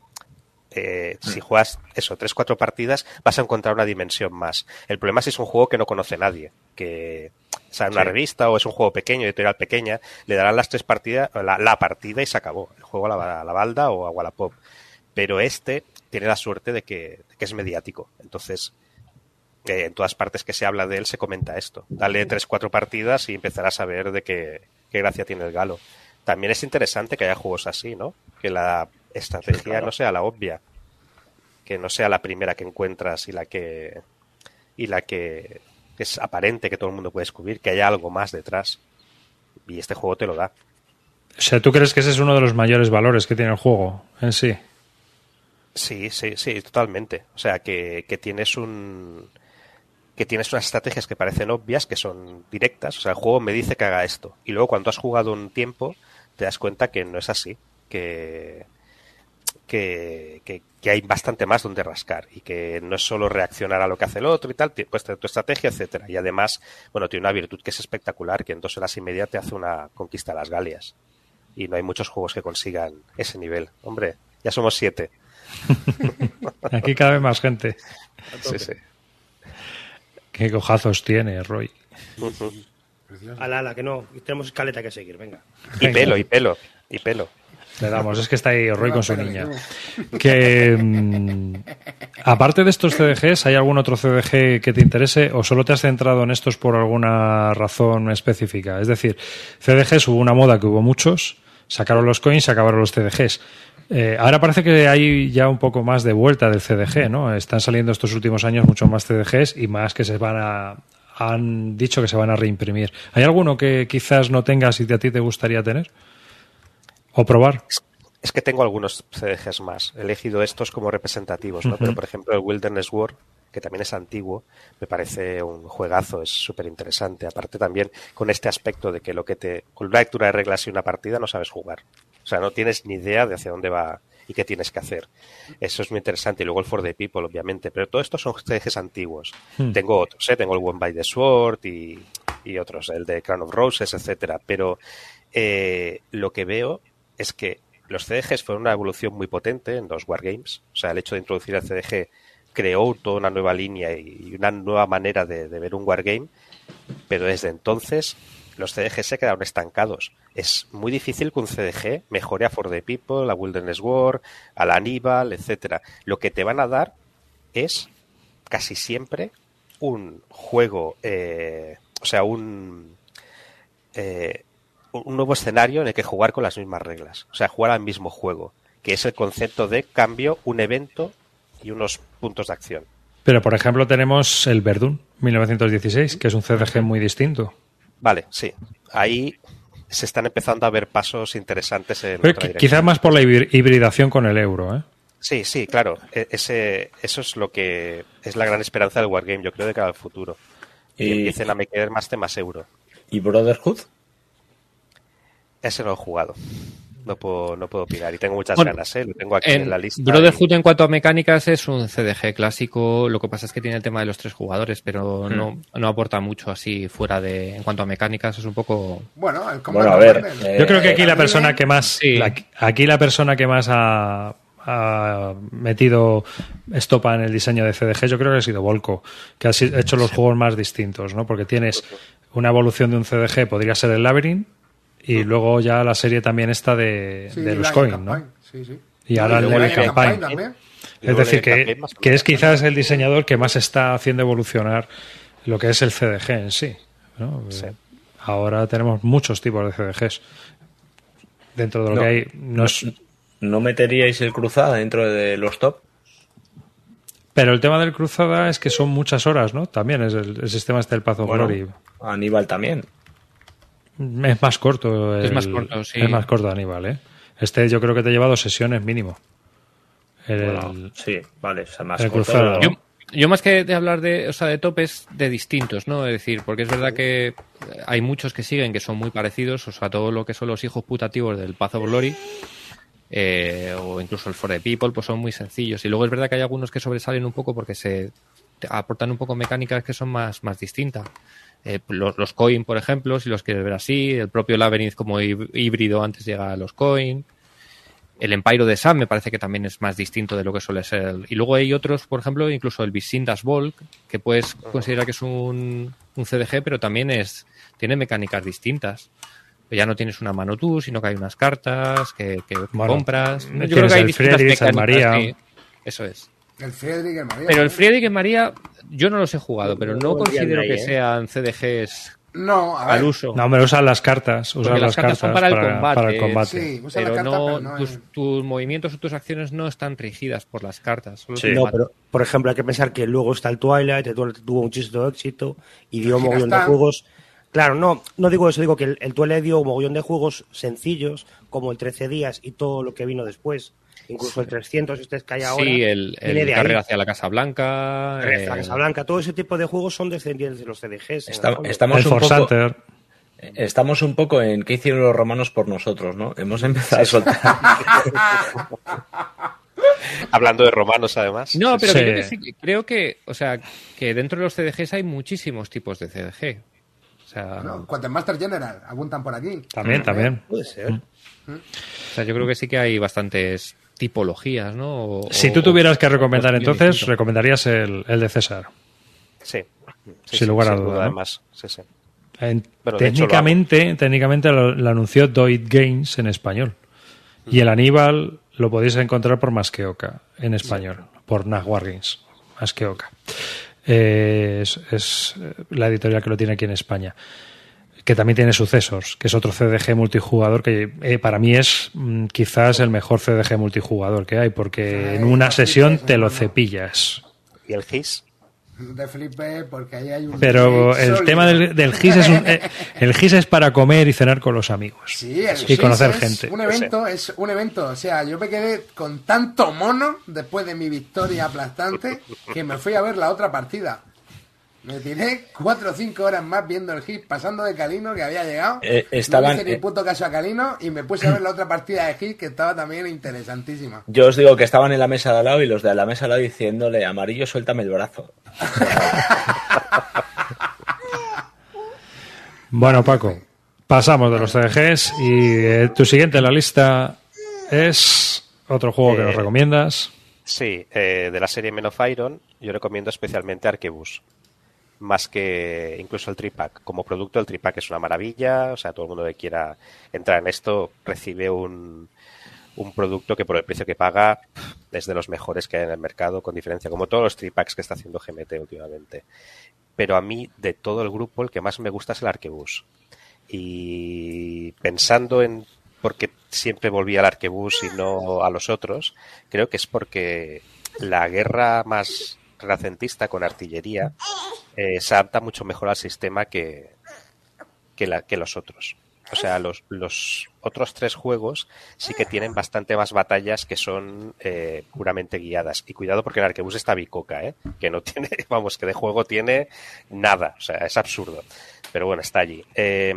eh, mm. si juegas eso, tres, cuatro partidas vas a encontrar una dimensión más. El problema es si es un juego que no conoce nadie, que o sea, en una sí. revista o es un juego pequeño, editorial pequeña, le darán las tres partidas, la, la partida y se acabó, el juego a la, a la balda o a Wallapop. Pero este tiene la suerte de que, de que es mediático, entonces Eh, en todas partes que se habla de él se comenta esto. Dale tres, cuatro partidas y empezarás a ver de qué, qué gracia tiene el galo. También es interesante que haya juegos así, ¿no? Que la estrategia sí, claro. no sea la obvia, que no sea la primera que encuentras y la que y la que es aparente, que todo el mundo puede descubrir, que haya algo más detrás. Y este juego te lo da. O sea, ¿tú crees que ese es uno de los mayores valores que tiene el juego en sí? Sí, sí, sí, totalmente. O sea, que, que tienes un... que tienes unas estrategias que parecen obvias, que son directas, o sea, el juego me dice que haga esto, y luego cuando has jugado un tiempo te das cuenta que no es así, que que, que, que hay bastante más donde rascar, y que no es solo reaccionar a lo que hace el otro y tal, pues tu estrategia, etcétera. Y además, bueno, tiene una virtud que es espectacular, que en dos horas y media te hace una conquista a las Galias, y no hay muchos juegos que consigan ese nivel. Hombre, ya somos siete. Aquí cada vez más gente. Sí, sí. Qué cojazos tiene, Roy. Uh-huh. Ala, ala, que no. Tenemos escaleta que seguir, venga. Y pelo, y pelo, y pelo. Le damos, es que está ahí Roy con su niña. Que mmm, aparte de estos C D Gs, ¿hay algún otro C D G que te interese o solo te has centrado en estos por alguna razón específica? Es decir, C D Gs hubo una moda que hubo muchos, sacaron los coins, se acabaron los C D Gs. Eh, ahora parece que hay ya un poco más de vuelta del C D G, ¿no? Están saliendo estos últimos años muchos más C D Gs y más que se van a... han dicho que se van a reimprimir. ¿Hay alguno que quizás no tengas y que a ti te gustaría tener? ¿O probar? Es que tengo algunos C D Gs más. He elegido estos como representativos, ¿no? Uh-huh. Pero, por ejemplo, el Wilderness War, que también es antiguo, me parece un juegazo, es súper interesante. Aparte también con este aspecto de que lo que te... con una lectura de reglas y una partida no sabes jugar. O sea, no tienes ni idea de hacia dónde va y qué tienes que hacer. Eso es muy interesante. Y luego el For the People, obviamente. Pero todos estos son ejes antiguos. Hmm. Tengo otros, ¿eh? Tengo el One by the Sword y, y otros, el de Crown of Roses, etcétera. Pero eh, lo que veo es que los C D Gs fueron una evolución muy potente en los Wargames. O sea, el hecho de introducir el C D G creó toda una nueva línea y una nueva manera de, de ver un Wargame. Pero desde entonces... los C D G se quedaron estancados. Es muy difícil que un C D G mejore a For the People, a Wilderness War, a la Aníbal, etcétera. Lo que te van a dar es casi siempre un juego, eh, o sea, un, eh, un nuevo escenario en el que jugar con las mismas reglas. O sea, jugar al mismo juego, que es el concepto de cambio, un evento y unos puntos de acción. Pero, por ejemplo, tenemos el Verdún, mil novecientos dieciséis, que es un C D G muy distinto. Vale, sí. Ahí se están empezando a ver pasos interesantes en otra dirección. Quizás más por la hibridación con el euro, ¿eh? Sí, sí, claro. Ese, eso es lo que es la gran esperanza del Wargame, yo creo, de cara al futuro. Y eh, empiecen a meter más temas euro. ¿Y Brotherhood? Ese no lo he jugado. No puedo, no puedo opinar y tengo muchas bueno, ganas, ¿eh? Lo tengo aquí en, en la lista. Brotherhood y... en cuanto a mecánicas es un C D G clásico, lo que pasa es que tiene el tema de los tres jugadores, pero hmm. no, no aporta mucho así fuera de... En cuanto a mecánicas es un poco... Bueno, el comando, bueno, a ver, eh, yo creo que aquí eh, la persona eh, que más... Sí. La, aquí la persona que más ha... ha metido estopa en el diseño de C D G, yo creo que ha sido Volko, que ha hecho los juegos más distintos, ¿no? Porque tienes una evolución de un C D G, podría ser el Labyrinth, y luego ya la serie también está de, sí, de los coin, ¿no? Sí, sí. Y ahora el Levy Campaign. Campaign es decir, que, que es quizás el diseñador que más está haciendo evolucionar lo que es el C D G en sí, ¿no? Sí. Ahora tenemos muchos tipos de C D Gs. Dentro de lo no, que hay... Nos... ¿No meteríais el Cruzada dentro de los top? Pero el tema del Cruzada es que son muchas horas, ¿no? También es el, el sistema este del Path of Glory. Aníbal también. Es más corto. El, es más corto, sí. Es más corto, Aníbal, ¿eh? Este yo creo que te lleva dos sesiones mínimo. El, bueno, sí, vale. O sea, más el Cruzada. Yo, yo más que de hablar de, o sea, de topes, de distintos, ¿no? Es decir, porque es verdad que hay muchos que siguen que son muy parecidos, o sea, todo lo que son los hijos putativos del Path of Glory, eh, o incluso el For the People, pues son muy sencillos. Y luego es verdad que hay algunos que sobresalen un poco porque se aportan un poco mecánicas que son más, más distintas. Eh, los, los coin, por ejemplo, si los quieres ver así, el propio Labyrinth como híbrido antes llega a los coin. El Empire de Sam me parece que también es más distinto de lo que suele ser. Y luego hay otros, por ejemplo, incluso el Visindas Volk, que puedes considerar que es un, un C D G, pero también es tiene mecánicas distintas. Ya no tienes una mano tú, sino que hay unas cartas que, que bueno, compras. Yo creo que hay distintas mecánicas. María. Que, eso es. El Friedrich y el María. Pero el Friedrich y el María, yo no los he jugado, pero no, no considero ahí, que eh. sean C D Gs... No, a ver. Al uso. No, pero usan las cartas. Usan las, las cartas, cartas son para el para, combate. Para el combate. Sí, usan pero, la carta, no, pero no tus, tus movimientos o tus acciones no están rigidas por las cartas. Solo sí. No, pero por ejemplo, hay que pensar que luego está el Twilight, el Twilight tuvo muchísimo éxito y dio un mogollón de juegos. Claro, no, no digo eso, digo que el, el Twilight dio un mogollón de juegos sencillos, como el trece días y todo lo que vino después. Incluso el trescientos, si ustedes caen ahora. Sí, el, el Carrera hacia la Casa Blanca. Eh... La Casa Blanca, todo ese tipo de juegos son descendientes de los C D Gs. Está, estamos el un Forsater. Poco, estamos un poco en qué hicieron los romanos por nosotros, ¿no? Hemos empezado sí. a soltar. Hablando de romanos, además. No, pero sí. creo que sí, creo que, o sea, que dentro de los C D Gs hay muchísimos tipos de C D G. O sea, no, Quantum Master General, abundan por aquí. También, también. Puede ser. ¿Mm? O sea, yo creo que sí que hay bastantes tipologías, ¿no? O, si tú tuvieras que recomendar, entonces, distinto. recomendarías el, el de César. Sí. sí sin sí, lugar a duda, duda, además. Sí, sí. En, técnicamente, lo técnicamente lo, lo anunció Doit Games en español. Mm. Y el Aníbal lo podéis encontrar por Masqueoka, en español. Sí. Por Nag Wargames, Masqueoka. Eh, es, es la editorial que lo tiene aquí en España. Que también tiene Successors, que es otro C D G multijugador que eh, para mí es mm, quizás el mejor C D G multijugador que hay, porque sí, en una sesión te lo cepillas. ¿Y el G I S? De flipé, porque ahí hay un... Pero el sólido. Tema del, del G I S es un, eh, el G I S es para comer y cenar con los amigos. Sí, el y conocer es gente. Un evento, es un evento, o sea, yo me quedé con tanto mono después de mi victoria aplastante que me fui a ver la otra partida. Me tiré cuatro o cinco horas más viendo el G I S, pasando de Kalino, que había llegado. Eh, estaban, no hice ni puto caso a Kalino y me puse a ver la otra partida de G I S, que estaba también interesantísima. Yo os digo que estaban en la mesa de al lado y los de la mesa de al lado diciéndole, Amarillo, suéltame el brazo. Bueno, Paco, pasamos de los C D Gs y eh, tu siguiente en la lista es otro juego eh, que nos recomiendas. Sí, eh, de la serie Men of Iron, yo recomiendo especialmente Arquebus. Más que incluso el tripack. Como producto, el tripack es una maravilla. O sea, todo el mundo que quiera entrar en esto recibe un, un producto que por el precio que paga es de los mejores que hay en el mercado, con diferencia, como todos los tripacks que está haciendo G M T últimamente. Pero a mí, de todo el grupo, el que más me gusta es el Arquebus. Y pensando en por qué siempre volví al Arquebus y no a los otros, creo que es porque la guerra más renacentista con artillería eh, se adapta mucho mejor al sistema que que, la, que los otros. O sea, los, los otros tres juegos sí que tienen bastante más batallas que son eh, puramente guiadas. Y cuidado porque el Arquebus está bicoca, ¿eh? Que no tiene, vamos, que de juego tiene nada. O sea, es absurdo. Pero bueno, está allí. Eh,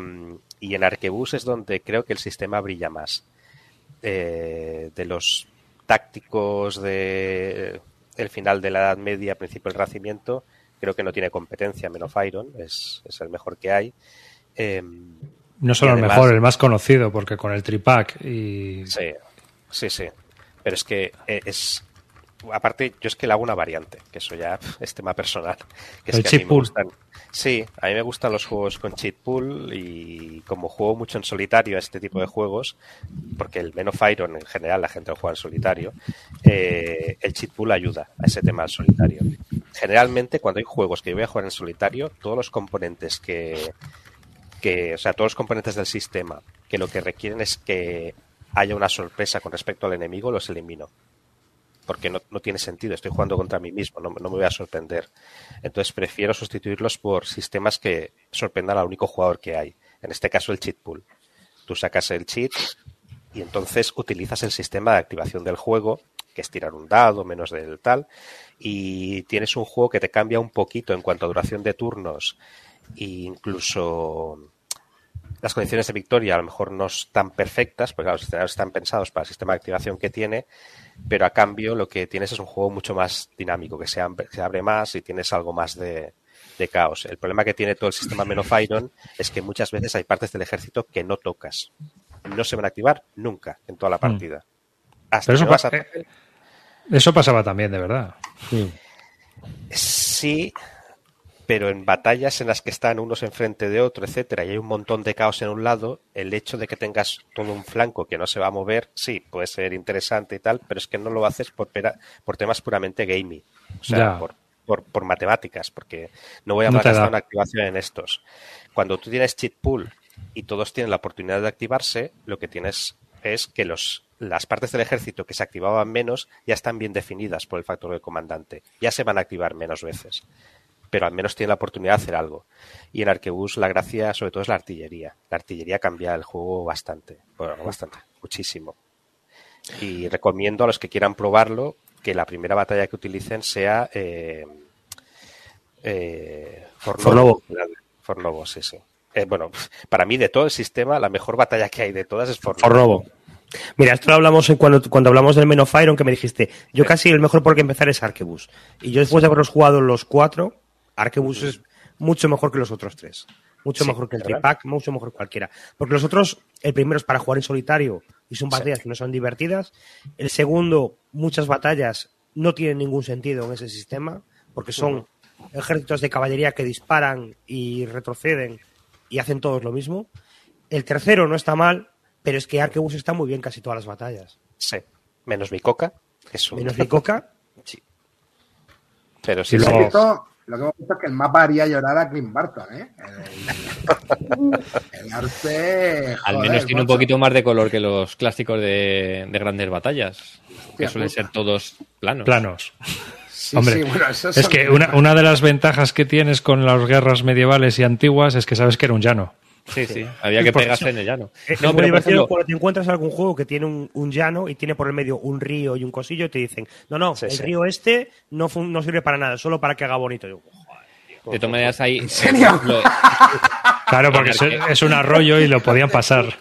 y en Arquebus es donde creo que el sistema brilla más. Eh, de los tácticos de... El final de la Edad Media, principio del Renacimiento, creo que no tiene competencia, Men of Iron, es, es el mejor que hay. Eh, no solo además, el mejor, el más conocido, porque con el tripack y... Sí, sí, sí. Pero es que es... Aparte, yo es que le hago una variante, que eso ya es tema personal. Que el es que chip a mí pool. Me gustan, sí, a mí me gustan los juegos con cheat pool y como juego mucho en solitario a este tipo de juegos, porque el Men of Iron en general la gente lo juega en solitario, eh, el cheat pool ayuda a ese tema del solitario. Generalmente, cuando hay juegos que yo voy a jugar en solitario, todos los componentes que, que o sea, todos los componentes del sistema que lo que requieren es que haya una sorpresa con respecto al enemigo, los elimino. Porque no, no tiene sentido, estoy jugando contra mí mismo, no, no me voy a sorprender. Entonces prefiero sustituirlos por sistemas que sorprendan al único jugador que hay. En este caso el cheat pool. Tú sacas el cheat, y entonces utilizas el sistema de activación del juego, que es tirar un dado menos del tal, y tienes un juego que te cambia un poquito en cuanto a duración de turnos e incluso las condiciones de victoria a lo mejor no están perfectas, porque claro, los escenarios están pensados para el sistema de activación que tiene, pero a cambio lo que tienes es un juego mucho más dinámico, que se abre, se abre más y tienes algo más de, de caos. El problema que tiene todo el sistema Men of Iron es que muchas veces hay partes del ejército que no tocas. No se van a activar nunca en toda la partida. Hasta pero eso, no vas a... eso pasaba también, de verdad. Sí. Sí, pero en batallas en las que están unos enfrente de otro, etcétera, y hay un montón de caos en un lado, el hecho de que tengas todo un flanco que no se va a mover, sí, puede ser interesante y tal, pero es que no lo haces por, pera, por temas puramente gaming, o sea, por, por, por matemáticas, porque no voy a hablar no hasta una activación en estos. Cuando tú tienes cheat pool y todos tienen la oportunidad de activarse, lo que tienes es que los las partes del ejército que se activaban menos ya están bien definidas por el factor del comandante, ya se van a activar menos veces, pero al menos tiene la oportunidad de hacer algo. Y en Arquebus la gracia sobre todo es la artillería. La artillería cambia el juego bastante, bueno, bastante, muchísimo. Y recomiendo a los que quieran probarlo que la primera batalla que utilicen sea eh, eh, Fornovo. Fornovo, sí, sí. Eh, bueno, para mí de todo el sistema la mejor batalla que hay de todas es Fornovo. Fornovo. Mira, esto lo hablamos cuando, cuando hablamos del Men of Iron, que me dijiste, yo casi el mejor por que empezar es Arquebus. Y yo después de haberlos jugado los cuatro, Arquebus es mucho mejor que los otros tres, mucho sí, mejor que el tripack, mucho mejor que cualquiera, porque los otros, el primero es para jugar en solitario y son batallas sí. que no son divertidas, el segundo, muchas batallas no tienen ningún sentido en ese sistema, porque son ejércitos de caballería que disparan y retroceden y hacen todos lo mismo, el tercero no está mal, pero es que Arquebus está muy bien casi todas las batallas. Sí, menos Bicoca. Es un... Menos Bicoca, sí. Pero si lo... Luego... Lo que hemos visto es que el mapa haría llorar a Clint Barton, ¿eh? El, el arte... Joder, al menos tiene macho. Un poquito más de color que los clásicos de, de grandes batallas, hostia, que suelen puta. Ser todos planos. Planos. Sí, hombre, sí, bueno, es que una, una de las ventajas que tienes con las guerras medievales y antiguas es que sabes que era un llano. Sí, sí, sí. Había que pegarse en el llano. Es no, muy pero divertido ejemplo, cuando te encuentras algún juego que tiene un, un llano y tiene por el medio un río y un cosillo y te dicen, no, no, sí, el sí. río este no, fun- no sirve para nada, solo para que haga bonito. Yo, joder, de todas maneras ahí... ¿En serio? Lo... Claro, porque Arque... es un arroyo y lo podían pasar.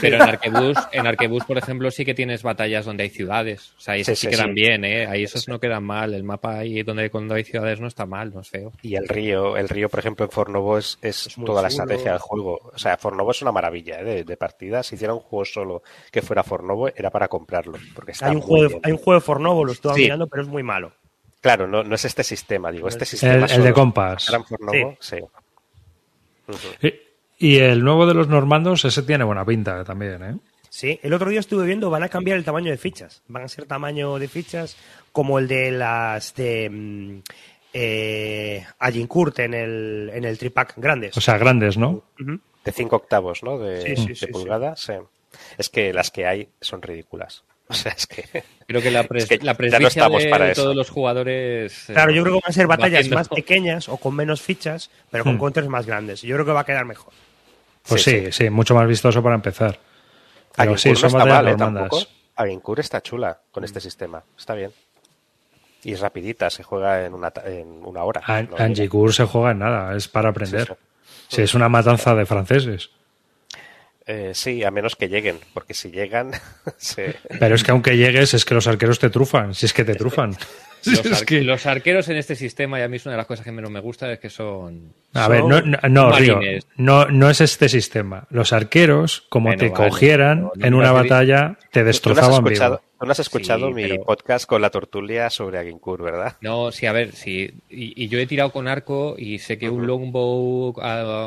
Pero en Arquebus, en Arquebus, por ejemplo, sí que tienes batallas donde hay ciudades. O sea, ahí sí, sí, sí quedan sí. bien, ¿eh? Ahí esos sí. no quedan mal. El mapa ahí donde cuando hay ciudades no está mal, no es feo. Y el río, el río por ejemplo, en Fornovo es, es, es toda la estrategia del juego. O sea, Fornovo es una maravilla, ¿eh? de, de partida. Si hiciera un juego solo que fuera Fornovo, era para comprarlo. Porque está hay, un juego de, hay un juego de Fornovo, lo estoy sí. mirando, pero es muy malo. Claro, no, no es este sistema, digo. Este el, sistema el, solo, el de Compass. Gran Fornovo, sí. sí. Uh-huh. sí. Y el nuevo de los normandos, ese tiene buena pinta también, ¿eh? Sí, el otro día estuve viendo, van a cambiar el tamaño de fichas. Van a ser tamaño de fichas como el de las de eh, Agincourt en el, en el tripack grandes. O sea, grandes, ¿no? Uh-huh. De cinco octavos, ¿no? De, sí, sí, de sí, pulgadas. Sí. Sí. Es que las que hay son ridículas. O sea, es que... Creo que la, pres- es que la presbicia no de para todos eso. Los jugadores... Claro, yo creo que van a ser batallas más pequeñas o con menos fichas, pero con hmm. counters más grandes. Yo creo que va a quedar mejor. Pues sí, sí, sí, sí, mucho más vistoso para empezar. Agincourt sí, no está mal, ¿eh? Tampoco. Agincourt está chula con este sistema. Está bien. Y es rapidita, se juega en una, en una hora. A- ¿no? Agincourt se juega en nada, es para aprender. Sí, sí. Sí, es una matanza de franceses. Eh, sí, a menos que lleguen, porque si llegan... se... Pero es que aunque llegues, es que los arqueros te trufan, si es que te trufan. Los, ar- que... los arqueros en este sistema, y a mí es una de las cosas que menos me gusta, es que son... A son ver, no, no, no Río, no, no es este sistema. Los arqueros, como bueno, te vale, cogieran no, no, en una batalla, te destrozaban vivo. ¿No has escuchado sí, mi pero... podcast con la tortulia sobre Agincourt, verdad? No, sí, a ver, sí. Y, y yo he tirado con arco y sé que uh-huh. un longbow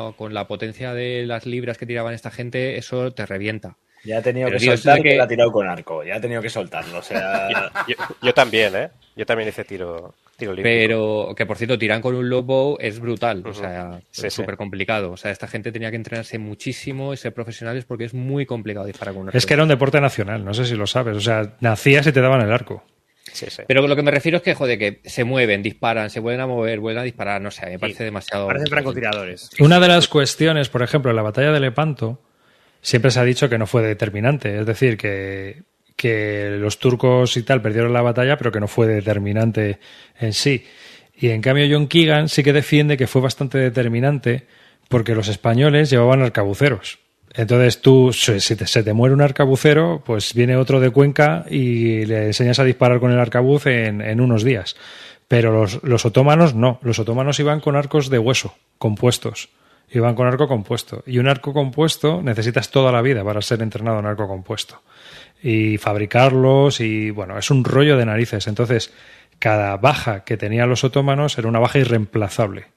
uh, con la potencia de las libras que tiraban esta gente, eso te revienta. Ya he tenido pero que soltar que... que la ha tirado con arco. Ya he tenido que soltarlo, o sea... yo, yo, yo también, ¿eh? Yo también hice tiro, tiro libre. Pero que, por cierto, tiran con un longbow es brutal. Uh-huh. O sea, sí, es súper sí. complicado. O sea, esta gente tenía que entrenarse muchísimo y ser profesionales porque es muy complicado disparar con un arco. Es que era un deporte nacional, no sé si lo sabes. O sea, nacías y te daban el arco. Sí, sí. Pero lo que me refiero es que, joder, que se mueven, disparan, se vuelven a mover, vuelven a disparar. No sé, me parece sí. demasiado... Parecen francotiradores. Una de las cuestiones, por ejemplo, en la batalla de Lepanto... siempre se ha dicho que no fue determinante. Es decir, que, que los turcos y tal perdieron la batalla, pero que no fue determinante en sí. Y en cambio John Keegan sí que defiende que fue bastante determinante porque los españoles llevaban arcabuceros. Entonces tú, si te, se te muere un arcabucero, pues viene otro de Cuenca y le enseñas a disparar con el arcabuz en, en unos días. Pero los, los otomanos no. Los otomanos iban con arcos de hueso, compuestos. Iban con arco compuesto. Y un arco compuesto necesitas toda la vida para ser entrenado en arco compuesto. Y fabricarlos y, bueno, es un rollo de narices. Entonces, cada baja que tenían los otomanos era una baja irreemplazable,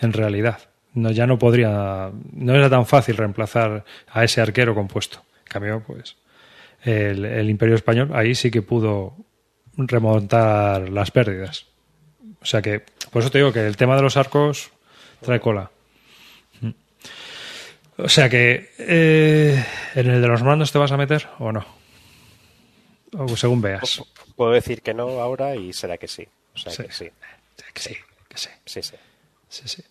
en realidad. No, ya no podría, no era tan fácil reemplazar a ese arquero compuesto. En cambio, pues, el, el Imperio Español ahí sí que pudo remontar las pérdidas. O sea que, por eso te digo que el tema de los arcos trae cola. O sea que, eh, ¿en el de los mandos te vas a meter o no? O según veas. Puedo decir que no ahora y será que sí. O sea, sí. Que sí. Que sí, que sí. Sí, sí. Sí, sí.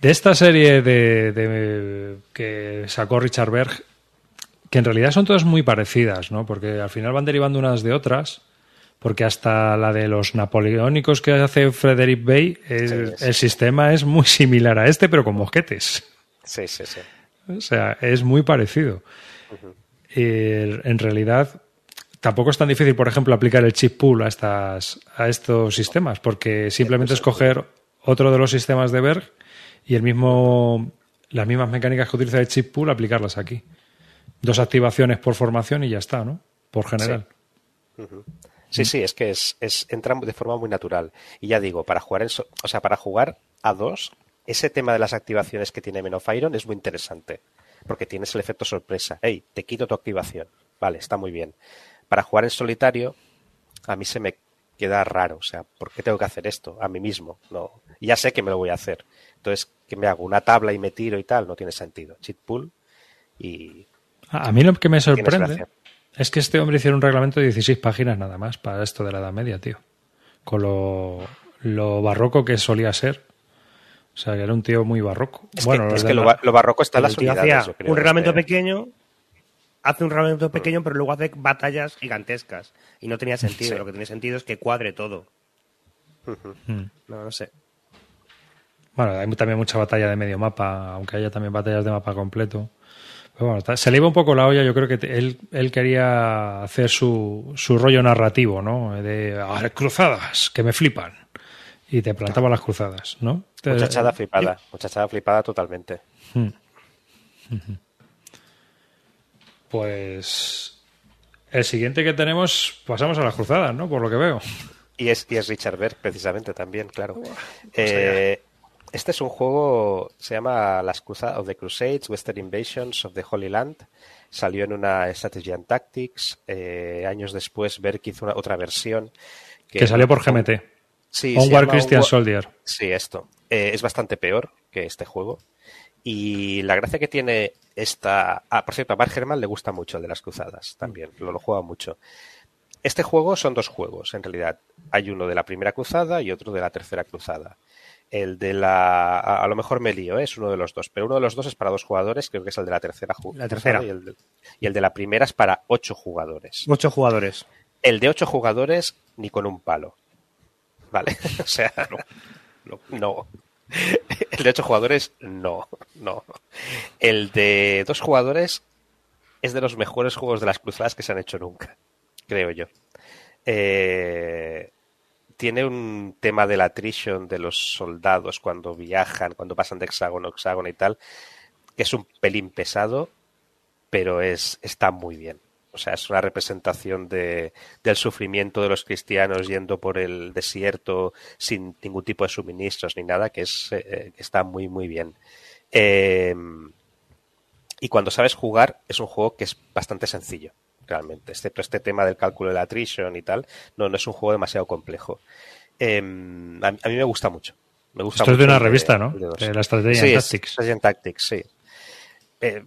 De esta serie de, de que sacó Richard Berg, que en realidad son todas muy parecidas, ¿no? Porque al final van derivando unas de otras, porque hasta la de los napoleónicos que hace Frederick Bay, el, sí, sí. el sistema es muy similar a este, pero con mosquetes. Sí, sí, sí. O sea, es muy parecido. Uh-huh. Eh, en realidad, tampoco es tan difícil, por ejemplo, aplicar el chip pool a, estas, a estos sistemas, porque simplemente es coger otro de los sistemas de Berg y el mismo, las mismas mecánicas que utiliza el chip pool, aplicarlas aquí. Dos activaciones por formación y ya está, ¿no? Por general. Sí, uh-huh. sí, sí, es que es, es entra de forma muy natural. Y ya digo, para jugar, el so- o sea, para jugar a dos... Ese tema de las activaciones que tiene Men of Iron es muy interesante, porque tienes el efecto sorpresa. Hey, te quito tu activación. Vale, está muy bien. Para jugar en solitario, a mí se me queda raro. O sea, ¿por qué tengo que hacer esto? A mí mismo. No. Ya sé que me lo voy a hacer. Entonces, ¿qué me hago? ¿Una tabla y me tiro y tal? No tiene sentido. Cheat pool y... A mí lo que me sorprende es que este hombre hiciera un reglamento de dieciséis páginas nada más para esto de la Edad Media, tío. Con lo, lo barroco que solía ser. O sea, que era un tío muy barroco. Es bueno, que, es que lo, lo barroco está en las unidades. Un reglamento pequeño, hace un reglamento pequeño, pero luego hace batallas gigantescas. Y no tenía sentido. Sí. Lo que tenía sentido es que cuadre todo. Uh-huh. Hmm. No, no sé. Bueno, hay también mucha batalla de medio mapa, aunque haya también batallas de mapa completo. Pero bueno, se le iba un poco la olla. Yo creo que él, él quería hacer su, su rollo narrativo, ¿no? De ah, cruzadas, que me flipan. Y te plantaba las cruzadas, ¿no? Muchachada flipada, muchachada flipada totalmente. Pues el siguiente que tenemos, pasamos a las cruzadas, ¿no? Por lo que veo. Y es, y es Richard Berg, precisamente, también, claro. Wow. Eh, este es un juego, se llama Las Cruzadas of the Crusades, Western Invasions of the Holy Land. Salió en una Strategy and Tactics. Eh, años después, Berg hizo una, otra versión. Que, que salió por G M T. Sí, Onward Christian Onward... Soldier. Sí, esto. Eh, es bastante peor que este juego. Y la gracia que tiene esta... Ah, por cierto, a Mark Herman le gusta mucho el de las cruzadas también. Lo, lo juega mucho. Este juego son dos juegos, en realidad. Hay uno de la primera cruzada y otro de la tercera cruzada. El de la... A, a lo mejor me lío, ¿eh? Es uno de los dos. Pero uno de los dos es para dos jugadores. Creo que es el de la tercera. Ju- la tercera. Y el, de... y el de la primera es para ocho jugadores. Ocho jugadores. El de ocho jugadores ni con un palo. Vale, o sea, no, no. El de ocho jugadores, no, no. El de dos jugadores es de los mejores juegos de las cruzadas que se han hecho nunca, creo yo. Eh, tiene un tema de la attrition de los soldados cuando viajan, cuando pasan de hexágono a hexágono y tal, que es un pelín pesado, pero es está muy bien. O sea, es una representación de, del sufrimiento de los cristianos yendo por el desierto sin ningún tipo de suministros ni nada, que es eh, que está muy, muy bien. Eh, y cuando sabes jugar, es un juego que es bastante sencillo, realmente. Excepto este tema del cálculo de la attrition y tal, no, no es un juego demasiado complejo. Eh, a, a mí me gusta mucho. Me gusta Esto mucho es de una de, revista, ¿no? De, de la Strategy and Tactics. Strategy and Tactics, sí. Eh,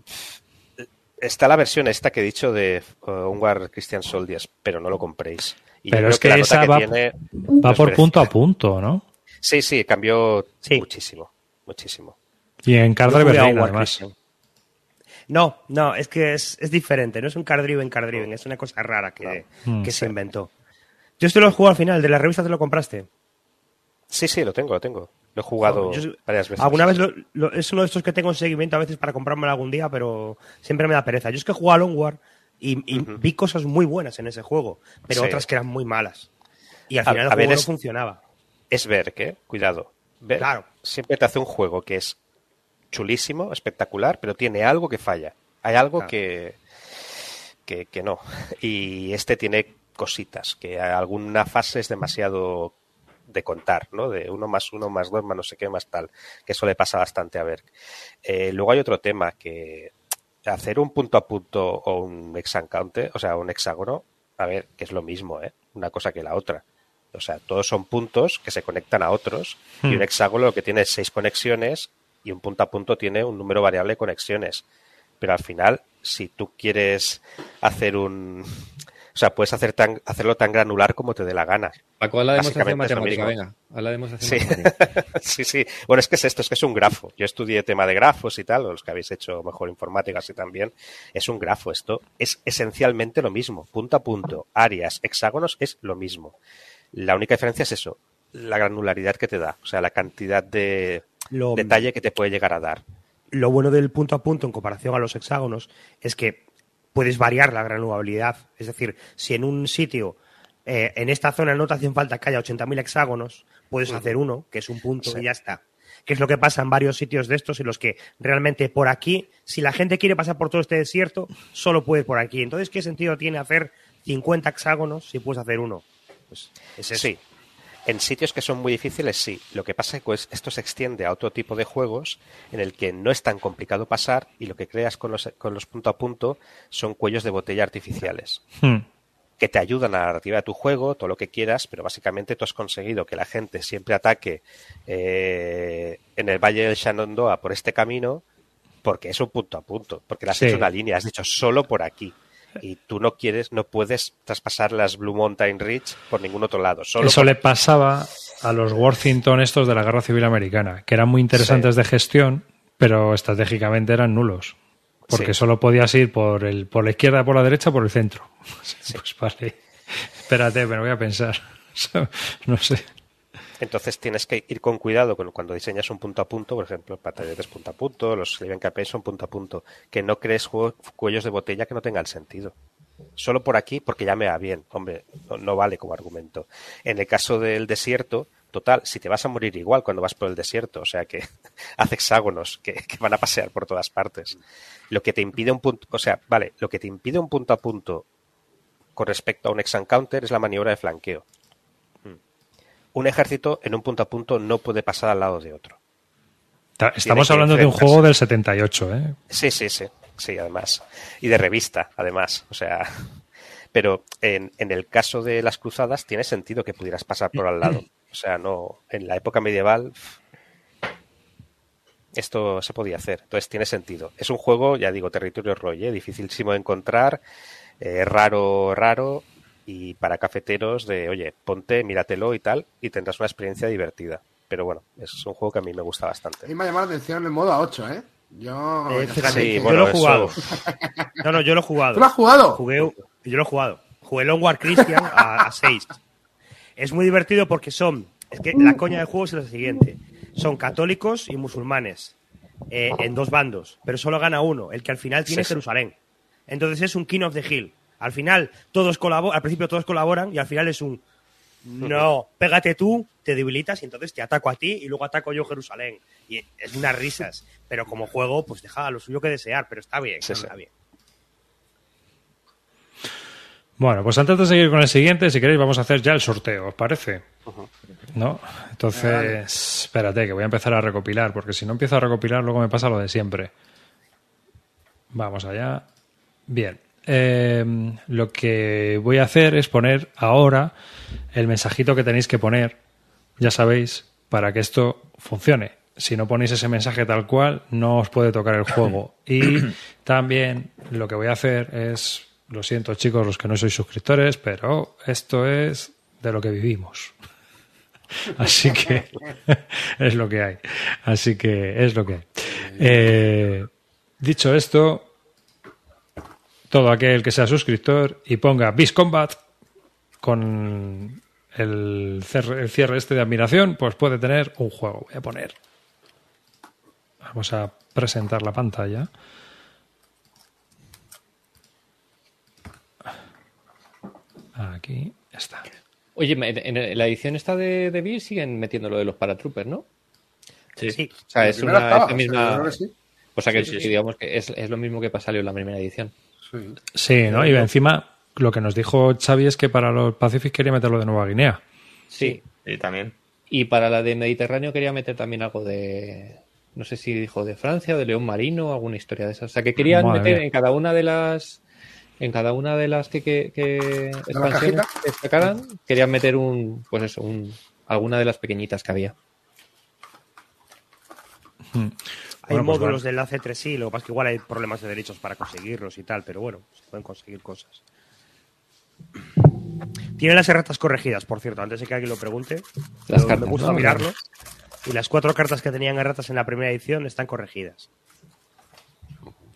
Está la versión esta que he dicho de uh, Onward Christian Soldiers, pero no lo compréis. Y pero es que, que esa que va, tiene, va por punto a punto, ¿no? Sí, sí, cambió sí. muchísimo, muchísimo. Y en Carta de Berlín, además. Christian. No, no, es que es, es diferente. No es un card driven, card driven. Es una cosa rara que, claro. mm, que sí. se inventó. Yo esto lo jugué al final. ¿De la revista te lo compraste? Sí, sí, lo tengo, lo tengo. Lo he jugado no, yo, varias veces. Alguna vez lo, lo, es uno de estos que tengo en seguimiento a veces para comprármelo algún día, pero siempre me da pereza. Yo es que jugué a Longwar y, y uh-huh. vi cosas muy buenas en ese juego, pero sí. otras que eran muy malas. Y al final a, el a juego ver, no es, funcionaba. Es Berg, ¿eh? Cuidado. Berg claro. siempre te hace un juego que es chulísimo, espectacular, pero tiene algo que falla. Hay algo claro. que, que, que no. Y este tiene cositas, que alguna fase es demasiado de contar, ¿no? De uno más uno más dos más no sé qué más tal, que eso le pasa bastante a Berg. Eh, luego hay otro tema que hacer un punto a punto o un hexancante, o sea, un hexágono, a ver, que es lo mismo, ¿eh? Una cosa que la otra. O sea, todos son puntos que se conectan a otros hmm. y un hexágono lo que tiene es seis conexiones y un punto a punto tiene un número variable de conexiones. Pero al final, si tú quieres hacer un... O sea, puedes hacer tan, hacerlo tan granular como te dé la gana. Paco, haz la demostración matemática, venga. Haz la demostración sí. matemática. sí, sí. Bueno, es que es esto, es que es un grafo. Yo estudié tema de grafos y tal, los que habéis hecho mejor informática así también. Es un grafo esto. Es esencialmente lo mismo. Punto a punto, áreas, hexágonos, es lo mismo. La única diferencia es eso, la granularidad que te da. O sea, la cantidad de lo, detalle que te puede llegar a dar. Lo bueno del punto a punto en comparación a los hexágonos es que puedes variar la granulabilidad. Es decir, si en un sitio, eh, en esta zona no te hacen falta que haya ochenta mil hexágonos, puedes uh-huh. hacer uno, que es un punto sí. y ya está. Que es lo que pasa en varios sitios de estos en los que realmente por aquí, si la gente quiere pasar por todo este desierto, solo puede por aquí. Entonces, ¿qué sentido tiene hacer cincuenta hexágonos si puedes hacer uno? Pues es eso. Sí. En sitios que son muy difíciles, sí. Lo que pasa es que esto se extiende a otro tipo de juegos en el que no es tan complicado pasar y lo que creas con los, con los punto a punto son cuellos de botella artificiales hmm. que te ayudan a la narrativa de tu juego, todo lo que quieras, pero básicamente tú has conseguido que la gente siempre ataque eh, en el Valle del Shenandoah por este camino porque es un punto a punto, porque le has sí. hecho una línea, has dicho solo por aquí. Y tú no quieres, no puedes traspasar las Blue Mountain Ridge por ningún otro lado. Solo Eso por... le pasaba a los Worthington estos de la Guerra Civil Americana, que eran muy interesantes sí. de gestión, pero estratégicamente eran nulos. Porque sí. solo podías ir por el por la izquierda, por la derecha, por el centro. Sí. Pues vale, espérate, me lo voy a pensar. No sé. Entonces tienes que ir con cuidado cuando diseñas un punto a punto, por ejemplo, batalletes punto a punto, los Living Campaigns son punto a punto, que no crees juegos, cuellos de botella que no tengan sentido. Solo por aquí, porque ya me va bien. Hombre, no, no vale como argumento. En el caso del desierto, total, si te vas a morir igual cuando vas por el desierto, o sea que haz hexágonos que, que van a pasear por todas partes. Lo que te impide un punto, o sea, vale, lo que te impide un punto a punto con respecto a un hexencounter es la maniobra de flanqueo. Un ejército en un punto a punto no puede pasar al lado de otro. Estamos hablando de un juego del setenta y ocho, ¿eh? Sí, sí, sí. Sí, además. Y de revista, además. O sea, pero en, en el caso de las cruzadas tiene sentido que pudieras pasar por al lado. O sea, no. En la época medieval esto se podía hacer. Entonces tiene sentido. Es un juego, ya digo, territorio Roy, ¿eh? Dificilísimo de encontrar, eh, raro, raro. Y para cafeteros de, oye, ponte, míratelo y tal, y tendrás una experiencia divertida. Pero bueno, es un juego que a mí me gusta bastante. A mí me ha llamado la atención el modo A ocho, ¿eh? Yo, eh, fíjate, sí, yo bueno, lo he jugado. Eso... No, no, yo lo he jugado. ¿Tú lo has jugado? Jugué, yo lo he jugado. Jugué Longwar Christian a seis. Es muy divertido porque son... Es que la coña del juego es la siguiente. Son católicos y musulmanes eh, en dos bandos, pero solo gana uno, el que al final tiene sí, Jerusalén. Entonces es un King of the Hill. Al final, todos colaboran, al principio todos colaboran y al final es un no, pégate tú, te debilitas y entonces te ataco a ti y luego ataco yo Jerusalén. Y es unas risas, pero como juego, pues deja lo suyo que desear, pero está bien, sí, está sí. bien. Bueno, pues antes de seguir con el siguiente, si queréis vamos a hacer ya el sorteo, ¿os parece? Uh-huh. ¿No? Entonces, vale. Espérate, que voy a empezar a recopilar, porque si no empiezo a recopilar luego me pasa lo de siempre. Vamos allá. Bien. Eh, lo que voy a hacer es poner ahora el mensajito que tenéis que poner, ya sabéis, para que esto funcione. Si no ponéis ese mensaje tal cual, no os puede tocar el juego. Y también lo que voy a hacer es, lo siento chicos los que no sois suscriptores, pero esto es de lo que vivimos. Así que es lo que hay. Así que es lo que hay. Eh, dicho esto, todo aquel que sea suscriptor y ponga Vis Combat con el cierre, el cierre este de admiración, pues puede tener un juego. Voy a poner... Vamos a presentar la pantalla. Aquí está. Oye, en la edición esta de Devir siguen metiendo lo de los paratroopers, ¿no? Sí. sí. O sea, es una estaba, es la misma... O sea, sí. o sea que sí, sí, sí. digamos que es, es lo mismo que salió en la primera edición. Sí, sí, ¿no? Y encima lo que nos dijo Xavi es que para los Pacific quería meterlo de Nueva Guinea. Sí. Y sí, también. Y para la de Mediterráneo quería meter también algo de... No sé si dijo de Francia, de León Marino, alguna historia de esas. O sea, que querían Madre meter mía. en cada una de las en cada una de las que, que, que expansiones que sacaran, querían meter un, pues eso, un, alguna de las pequeñitas que había. Hmm. Hay bueno, módulos pues, bueno. de enlace entre sí, lo que pasa es que igual hay problemas de derechos para conseguirlos y tal, pero bueno, se pueden conseguir cosas. Tiene las erratas corregidas, por cierto, antes de que alguien lo pregunte. Las cartas, me gusta no, mirarlo. No. Y las cuatro cartas que tenían erratas en la primera edición están corregidas.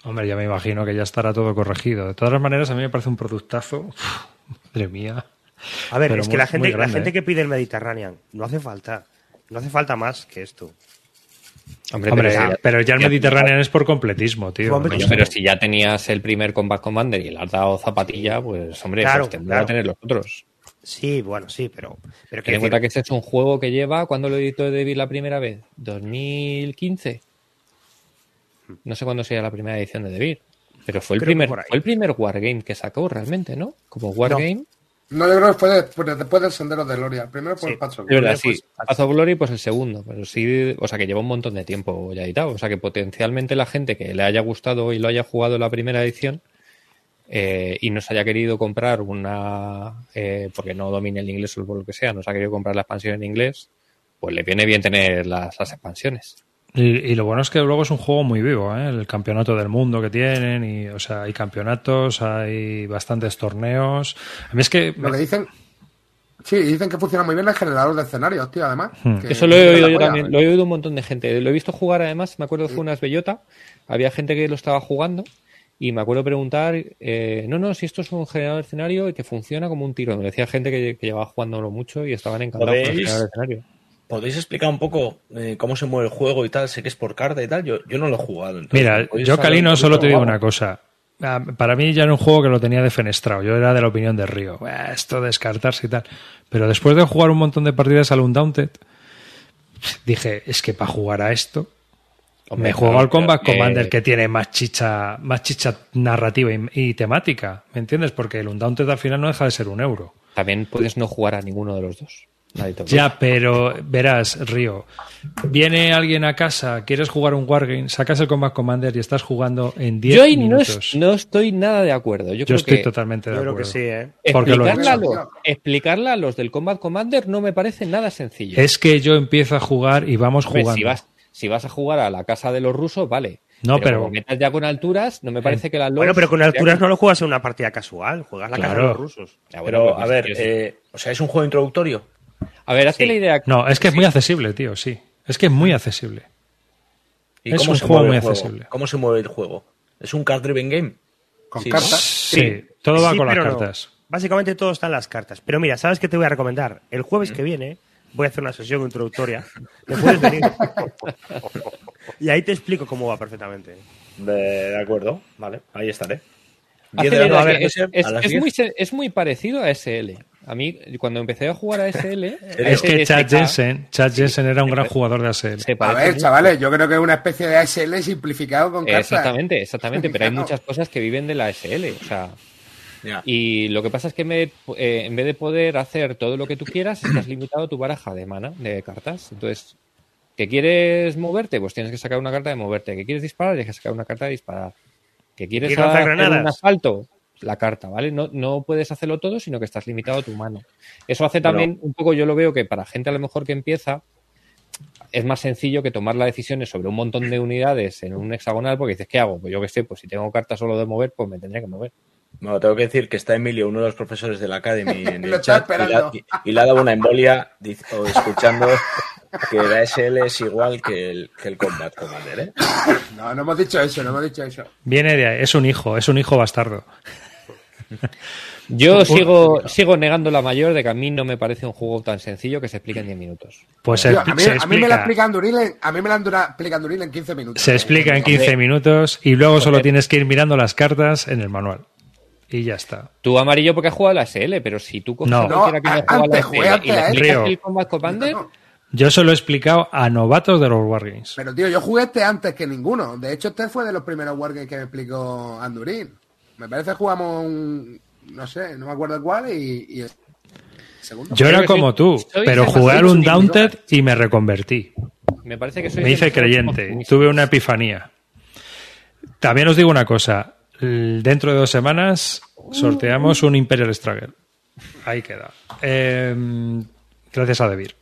Hombre, ya me imagino que ya estará todo corregido. De todas maneras, a mí me parece un productazo. Madre mía. A ver, Pero es muy, que la gente, grande, la gente ¿eh? que pide el Mediterranean no hace falta. No hace falta más que esto. Hombre, Hombre pero, ya, pero ya el Mediterráneo es por completismo, tío. Hombre, pero si ya tenías el primer Combat Commander y le has dado zapatilla, pues hombre, claro, tendrá que claro. tener los otros. Sí, bueno, sí, pero... pero Ten en cuenta que este es un juego que lleva... ¿Cuándo lo editó Devir la primera vez? ¿dos mil quince? No sé cuándo sería la primera edición de Devir, pero fue el creo primer fue el primer wargame que sacó realmente, ¿no? Como wargame... No. No, yo creo que fue después, después del Sendero de Gloria. Primero fue sí, el Path of Glory. Sí, Path of Glory, pues el segundo. Pero sí, o sea, que lleva un montón de tiempo ya editado. O sea, que potencialmente la gente que le haya gustado y lo haya jugado en la primera edición eh, y no se haya querido comprar una... Eh, porque no domine el inglés o lo que sea, no se ha querido comprar la expansión en inglés, pues le viene bien tener las, las expansiones. Y, y lo bueno es que luego es un juego muy vivo, ¿eh? El campeonato del mundo que tienen, y o sea, hay campeonatos, hay bastantes torneos. A mí es que... Lo que dicen... Sí, dicen que funciona muy bien el generador de escenarios, tío, además. Hmm. Que Eso lo he oído yo polla, también, ¿no? Lo he oído un montón de gente. Lo he visto jugar, además, me acuerdo que fue unas Bellota, había gente que lo estaba jugando, y me acuerdo preguntar, eh, no, no, si esto es un generador de escenario y que funciona como un tiro. Me decía gente que, que llevaba jugándolo mucho y estaban encantados con el generador de escenario. ¿Podéis explicar un poco eh, cómo se mueve el juego y tal? Sé que es por carta y tal. Yo, yo no lo he jugado. Entonces, Mira, yo Kalino solo te digo una cosa. Para mí ya era un juego que lo tenía defenestrado. Yo era de la opinión de Río. Esto de descartarse y tal. Pero después de jugar un montón de partidas al Undaunted, dije, es que para jugar a esto, Hombre, me juego no, al Combat que... Commander que tiene más chicha, más chicha narrativa y, y temática. ¿Me entiendes? Porque el Undaunted al final no deja de ser un euro. También puedes no jugar a ninguno de los dos. Ya, pero verás, Río, viene alguien a casa, quieres jugar un wargame, sacas el Combat Commander y estás jugando en diez minutos. Yo no, es, no estoy nada de acuerdo. Yo, yo creo estoy que, totalmente de yo acuerdo. Creo que sí, ¿eh? Explicarla, a los, explicarla a los del Combat Commander no me parece nada sencillo. Es que yo empiezo a jugar y vamos jugando. Pues si, vas, si vas a jugar a la casa de los rusos, vale. No, pero, pero como metas ya con alturas, no me parece que la L O S... Bueno, pero con alturas no lo juegas en una partida casual, juegas la claro. casa de los rusos. Ya, bueno, pero, a ver, eh, o sea, ¿es un juego introductorio? A ver, hazte sí. la idea. No, es que sí. es muy accesible, tío, sí. Es que es muy accesible. ¿Y es cómo un se juego mueve muy el juego? accesible. ¿Cómo se mueve el juego? ¿Es un card-driven game? ¿Con sí. cartas? Sí, sí. todo sí, va con las cartas. No. Básicamente todo está en las cartas. Pero mira, ¿sabes qué te voy a recomendar? El jueves que viene voy a hacer una sesión introductoria. ¿Te puedes venir? Y ahí te explico cómo va perfectamente. De, de acuerdo, vale, ahí estaré. Acelerar, a ver, es, es, a es, muy, es muy parecido a S L. A mí, cuando empecé a jugar a A S L... es que Chad Jensen, Chad Jensen era un gran jugador de A S L. A ver, chavales, yo creo que es una especie de A S L simplificado con cartas. Exactamente, exactamente, pero hay muchas cosas que viven de la A S L, o sea... Yeah. Y lo que pasa es que me, eh, en vez de poder hacer todo lo que tú quieras, estás limitado a tu baraja de mana, de cartas. Entonces, ¿que quieres moverte? Pues tienes que sacar una carta de moverte. ¿Que quieres disparar? Tienes que sacar una carta de disparar. ¿Que quieres hacer un asalto? La carta, ¿vale? No, no puedes hacerlo todo, sino que estás limitado a tu mano. Eso hace también Pero, un poco, yo lo veo, que para gente a lo mejor que empieza es más sencillo que tomar las decisiones sobre un montón de unidades en un hexagonal, porque dices, ¿qué hago? Pues yo qué sé, pues si tengo cartas solo de mover, pues me tendría que mover. Bueno, tengo que decir que está Emilio, uno de los profesores de la Academy, en el chat, y le ha dado una embolia escuchando que el A S L es igual que el, que el Combat Commander, ¿eh? No, no hemos dicho eso, no hemos dicho eso. Viene de... es un hijo, es un hijo bastardo. Yo sigo, sigo negando la mayor de que a mí no me parece un juego tan sencillo que se explique en diez minutos. Pues tío, el, a, mí, se a mí me la explica Anduril en, a mí me la explica Anduril en quince minutos. Se explica en quince minutos y luego solo tienes que ir mirando las cartas en el manual. Y ya está. Tú, Amarillo, porque has jugado a la A S L, pero si tú coges no. cualquiera que no ha jugado a la A S L y le explicas el Combat Commander... No, no. Yo se lo he explicado a novatos de los Wargames. Pero, tío, yo jugué este antes que ninguno. De hecho, este fue de los primeros Wargames que me explicó Anduril. Me parece que jugamos un... no sé, no me acuerdo cuál y... y el segundo. Yo era como tú, pero jugué un Daunted y me reconvertí. Me parece que soy... me hice creyente. Tuve una epifanía. También os digo una cosa... dentro de dos semanas sorteamos un Imperial Struggle. Ahí queda. Eh, gracias a Devir.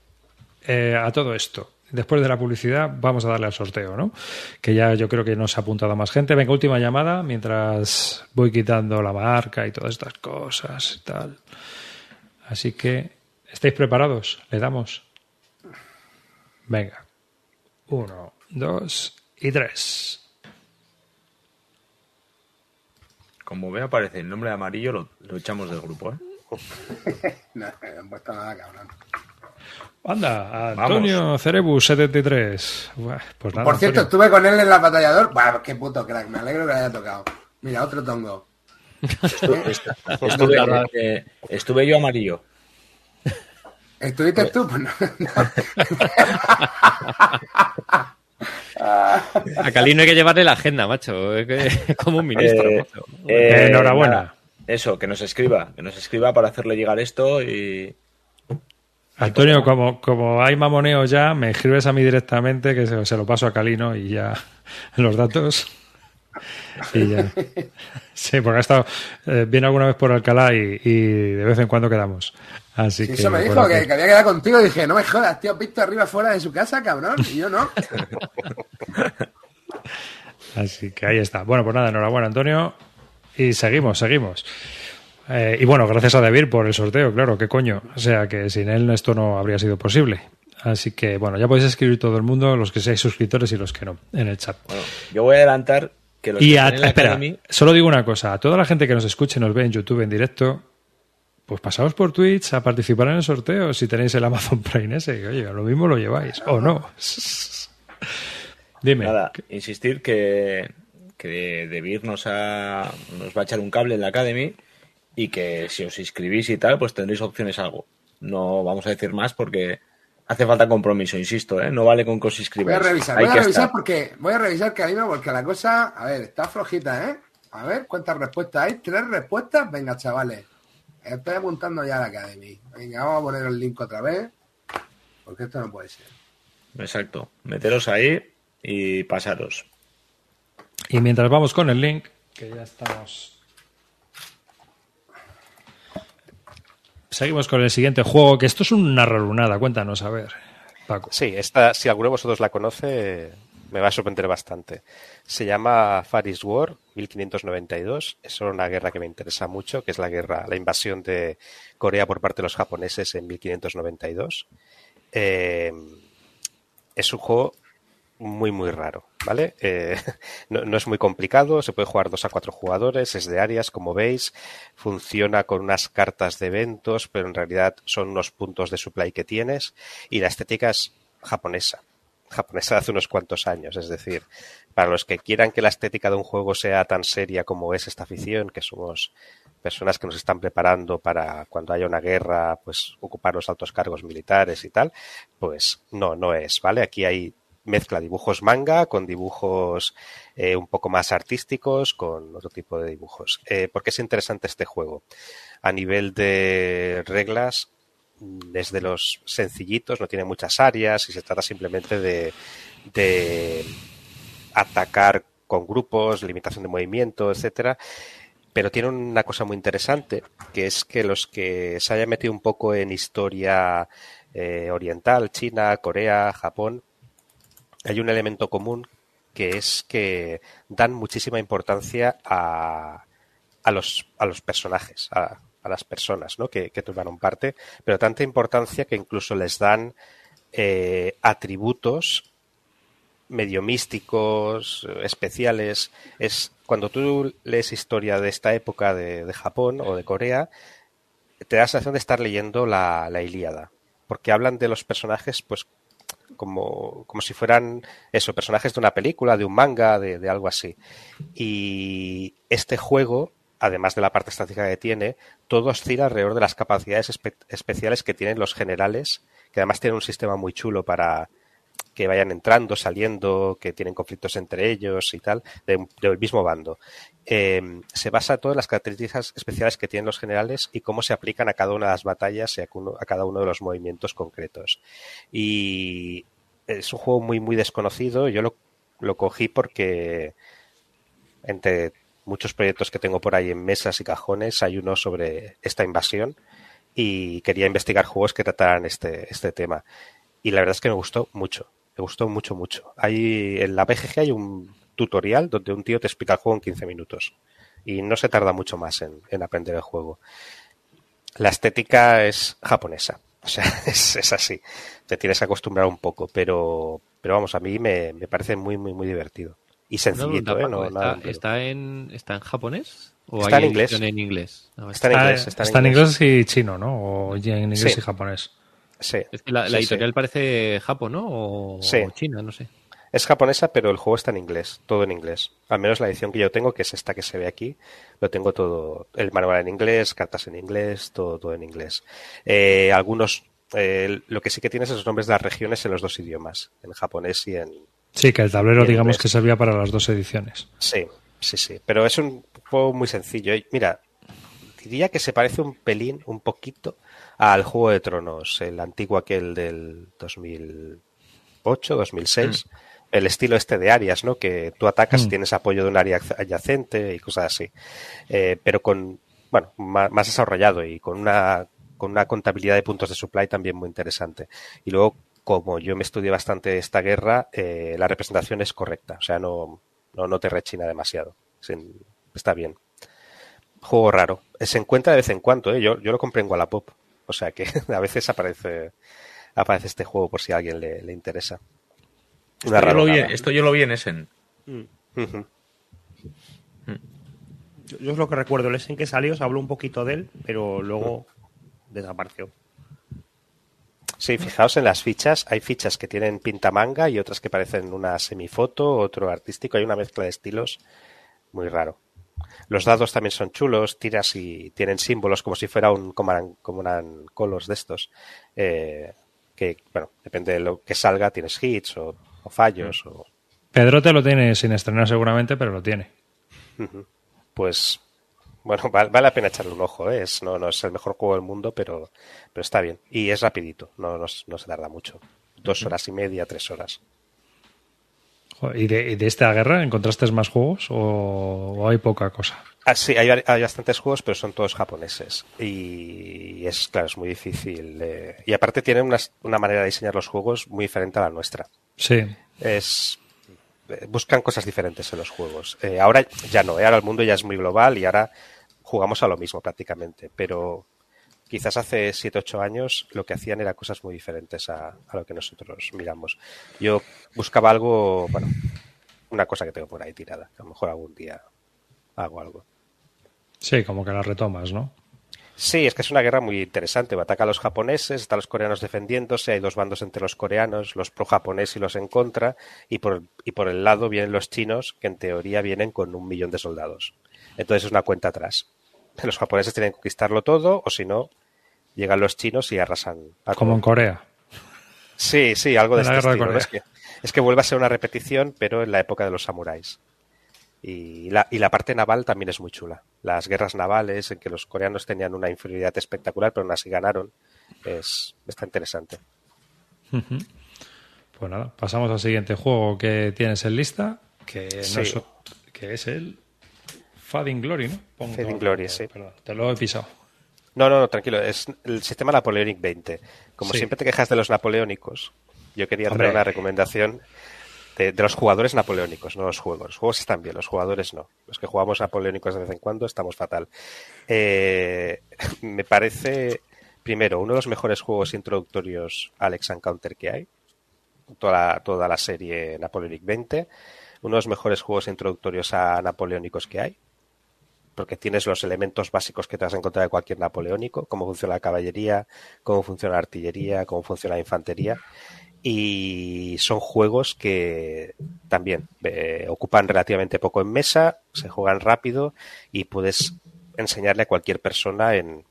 Eh, a todo esto, después de la publicidad, vamos a darle al sorteo, ¿no? Que ya yo creo que nos ha apuntado más gente. Venga, última llamada, mientras voy quitando la marca y todas estas cosas y tal. Así que, ¿estáis preparados? Le damos. Venga. Uno, dos y tres. Como ve, aparece el nombre de Amarillo, lo, lo echamos del grupo, ¿eh? No, no han puesto nada, cabrón. Anda, Antonio Cerebus setenta y tres. Buah, pues nada, por cierto, Antonio, estuve con él en la batallador. Buah, qué puto crack, me alegro que le haya tocado. Mira, otro tongo. Estuve, estuve, eh, estuve yo Amarillo. ¿Estuviste tú? Pues no. A Kalino hay que llevarle la agenda, macho. Es como un ministro. Eh, eh, Enhorabuena. Nada. Eso, que nos escriba, que nos escriba para hacerle llegar esto y... Antonio, como, como hay mamoneo ya, me escribes a mí directamente, que se, se lo paso a Kalino y ya los datos. Y ya. Sí, porque ha estado eh, viene alguna vez por Alcalá y, y de vez en cuando quedamos. Así sí, que, eso me dijo que, que había quedado contigo y dije, no me jodas, tío, visto arriba fuera de su casa, cabrón, y yo no. Así que ahí está. Bueno, pues nada, enhorabuena, Antonio. Y seguimos, seguimos. Eh, y bueno, gracias a Devir por el sorteo, claro, qué coño. O sea, que sin él esto no habría sido posible. Así que, bueno, ya podéis escribir todo el mundo, los que seáis suscriptores y los que no, en el chat. Bueno, yo voy a adelantar que los y que a, espera, Academy... solo digo una cosa. A toda la gente que nos escuche, nos ve en YouTube en directo, pues pasaos por Twitch a participar en el sorteo si tenéis el Amazon Prime ese. Oye, lo mismo lo lleváis, o no. Dime. Nada, insistir que, que Devir nos, ha, nos va a echar un cable en la Academy y que si os inscribís y tal, pues tendréis opciones a algo. No vamos a decir más porque hace falta compromiso, insisto, ¿eh? No vale con que os inscribáis. Voy a revisar, Hay voy a revisar estar. porque voy a revisar, Kalino, porque la cosa, a ver, está flojita, ¿eh? A ver, ¿cuántas respuestas hay? ¿Tres respuestas? Venga, chavales. Estoy apuntando ya a la Academy. Venga, vamos a poner el link otra vez, porque esto no puede ser. Exacto. Meteros ahí y pasaros. Y mientras vamos con el link, que ya estamos... Seguimos con el siguiente juego, que esto es una rarunada. Cuéntanos, a ver, Paco. Sí, esta, si alguno de vosotros la conoce, me va a sorprender bastante. Se llama Wilderness War, mil quinientos noventa y dos. Es una guerra que me interesa mucho, que es la guerra, la invasión de Corea por parte de los japoneses en mil quinientos noventa y dos. Eh, es un juego muy, muy raro, ¿vale? Eh, no, no es muy complicado, se puede jugar dos a cuatro jugadores, es de áreas, como veis, funciona con unas cartas de eventos, pero en realidad son unos puntos de supply que tienes, y la estética es japonesa, japonesa de hace unos cuantos años, es decir, para los que quieran que la estética de un juego sea tan seria como es esta afición, que somos personas que nos están preparando para cuando haya una guerra, pues ocupar los altos cargos militares y tal, pues no, no es, ¿vale? Aquí hay mezcla dibujos manga con dibujos eh, un poco más artísticos, con otro tipo de dibujos. Eh, ¿Por qué es interesante este juego? A nivel de reglas, desde los sencillitos, no tiene muchas áreas y se trata simplemente de, de atacar con grupos, limitación de movimiento, etcétera. Pero tiene una cosa muy interesante, que es que los que se hayan metido un poco en historia eh, oriental, China, Corea, Japón, hay un elemento común que es que dan muchísima importancia a, a, los, a los personajes, a, a las personas, ¿no? que, que tomaron parte, pero tanta importancia que incluso les dan eh, atributos medio místicos, especiales. Es cuando tú lees historia de esta época de, de Japón o de Corea, te da la sensación de estar leyendo la, la Ilíada, porque hablan de los personajes pues como, como si fueran eso, personajes de una película, de un manga, de, de algo así. Y este juego, además de la parte estática que tiene, todo oscila alrededor de las capacidades espe- especiales que tienen los generales, que además tienen un sistema muy chulo para que vayan entrando, saliendo, que tienen conflictos entre ellos y tal, de, del mismo bando. Eh, se basa todo en las características especiales que tienen los generales y cómo se aplican a cada una de las batallas y a, uno, a cada uno de los movimientos concretos. Y es un juego muy, muy desconocido. Yo lo, lo cogí porque entre muchos proyectos que tengo por ahí en mesas y cajones hay uno sobre esta invasión y quería investigar juegos que trataran este, este tema. Y la verdad es que me gustó mucho. Me gustó mucho, mucho. Hay, en la B G G hay un tutorial donde un tío te explica el juego en quince minutos. Y no se tarda mucho más en, en aprender el juego. La estética es japonesa. O sea, es, es así. Te tienes que acostumbrar un poco. Pero pero vamos, a mí me, me parece muy, muy, muy divertido. Y sencillito, ¿eh? No, está, ¿está, en, ¿Está en japonés? ¿O está hay en inglés? En inglés? No, está, está en inglés. Está en, está en inglés. inglés y chino, ¿no? O en inglés sí. Y japonés. Sí, es que la, la sí, editorial sí. Parece Japón, ¿no? O, sí. o China, no sé. Es japonesa, pero el juego está en inglés, todo en inglés. Al menos la edición que yo tengo, que es esta que se ve aquí, lo tengo todo, el manual en inglés, cartas en inglés, todo, todo en inglés. Eh, algunos, eh, lo que sí que tiene es los nombres de las regiones en los dos idiomas, en japonés y en... Sí, que el tablero, digamos, inglés. Que servía para las dos ediciones. Sí, sí, sí. Pero es un juego muy sencillo. Mira, diría que se parece un pelín, un poquito... al Juego de Tronos, el antiguo aquel del dos mil ocho, dos mil seis, mm. el estilo este de áreas, ¿no? Que tú atacas mm. y tienes apoyo de un área adyacente y cosas así, eh, pero con, bueno, más, más desarrollado y con una, con una contabilidad de puntos de supply también muy interesante. Y luego, como yo me estudié bastante esta guerra, eh, la representación es correcta, o sea, no, no, no te rechina demasiado, sin, está bien. Juego raro, se encuentra de vez en cuando, ¿eh? yo, yo lo compré en Wallapop. O sea que a veces aparece aparece este juego por si a alguien le, le interesa. Esto yo, lo vi, esto yo lo vi en Essen. Mm. Uh-huh. Mm. Yo, yo es lo que recuerdo. El Essen que salió, se habló un poquito de él, pero luego mm. desapareció. Sí, fijaos en las fichas. Hay fichas que tienen pintamanga y otras que parecen una semifoto, otro artístico. Hay una mezcla de estilos muy raro. Los dados también son chulos, tiras y tienen símbolos como si fuera un Command and Colors de estos. Eh, que, bueno, depende de lo que salga, tienes hits o, o fallos. O... Pedro te lo tiene sin estrenar seguramente, pero lo tiene. Uh-huh. Pues, bueno, vale, vale la pena echarle un ojo. ¿eh? Es, no, no es el mejor juego del mundo, pero, pero está bien. Y es rapidito, no, no, no se tarda mucho. Dos uh-huh. horas y media, tres horas. ¿Y de, de esta guerra encontraste más juegos o, o hay poca cosa? Ah, sí, hay, hay bastantes juegos, pero son todos japoneses. Y es, claro, es muy difícil. Eh, y aparte tienen una, una manera de diseñar los juegos muy diferente a la nuestra. Sí. Es, eh, buscan cosas diferentes en los juegos. Eh, ahora ya no, eh, ahora el mundo ya es muy global y ahora jugamos a lo mismo prácticamente. Pero quizás hace siete u ocho años lo que hacían era cosas muy diferentes a, a lo que nosotros miramos. Yo buscaba algo, bueno, una cosa que tengo por ahí tirada, que a lo mejor algún día hago algo. Sí, como que la retomas, ¿no? Sí, es que es una guerra muy interesante. Ataca a los japoneses, están los coreanos defendiéndose, hay dos bandos entre los coreanos, los pro japoneses y los en contra, y por, y por el lado vienen los chinos, que en teoría vienen con un millón de soldados. Entonces es una cuenta atrás. Los japoneses tienen que conquistarlo todo, o si no, llegan los chinos y arrasan. A Como en Corea. Sí, sí, algo de, de este estilo. De es, que, es que vuelve a ser una repetición, pero en la época de los samuráis. Y la, y la parte naval también es muy chula. Las guerras navales en que los coreanos tenían una inferioridad espectacular, pero aún así ganaron. Es, está interesante. Uh-huh. Pues nada, pasamos al siguiente juego que tienes en lista, que, no sí. es, que es el Fading Glory, ¿no? Pongo Fading Glory, sí. Perdón, te lo he pisado. No, no, no, tranquilo. Es el sistema Napoleonic veinte. Como sí. siempre te quejas de los napoleónicos, yo quería traer Hombre. una recomendación de, de los jugadores napoleónicos, no los juegos. Los juegos están bien, los jugadores no. Los que jugamos napoleónicos de vez en cuando estamos fatal. Eh, me parece primero, uno de los mejores juegos introductorios al X-Encounter que hay, toda, toda la serie Napoleonic veinte, uno de los mejores juegos introductorios a napoleónicos que hay, porque tienes los elementos básicos que te vas a encontrar de cualquier napoleónico, cómo funciona la caballería, cómo funciona la artillería, cómo funciona la infantería, y son juegos que también eh, ocupan relativamente poco en mesa, se juegan rápido y puedes enseñarle a cualquier persona en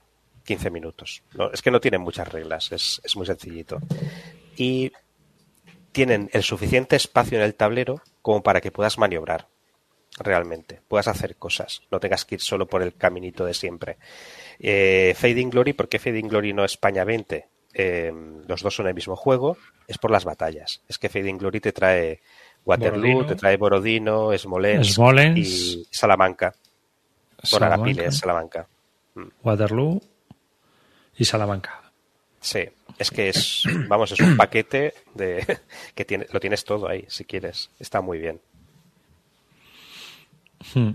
quince minutos. No, es que no tienen muchas reglas, es, es muy sencillito. Y tienen el suficiente espacio en el tablero como para que puedas maniobrar realmente, puedas hacer cosas, no tengas que ir solo por el caminito de siempre. Eh, Fading Glory, ¿por qué Fading Glory no España veinte? Eh, los dos son el mismo juego, es por las batallas. Es que Fading Glory te trae Waterloo, Borodino, te trae Borodino, Smolensk, Smolensk y Salamanca. Bueno, Arapiles, Salamanca. Waterloo y Salamanca. Sí, es que es, vamos, es un paquete de que tiene, lo tienes todo ahí, si quieres. Está muy bien. Hmm.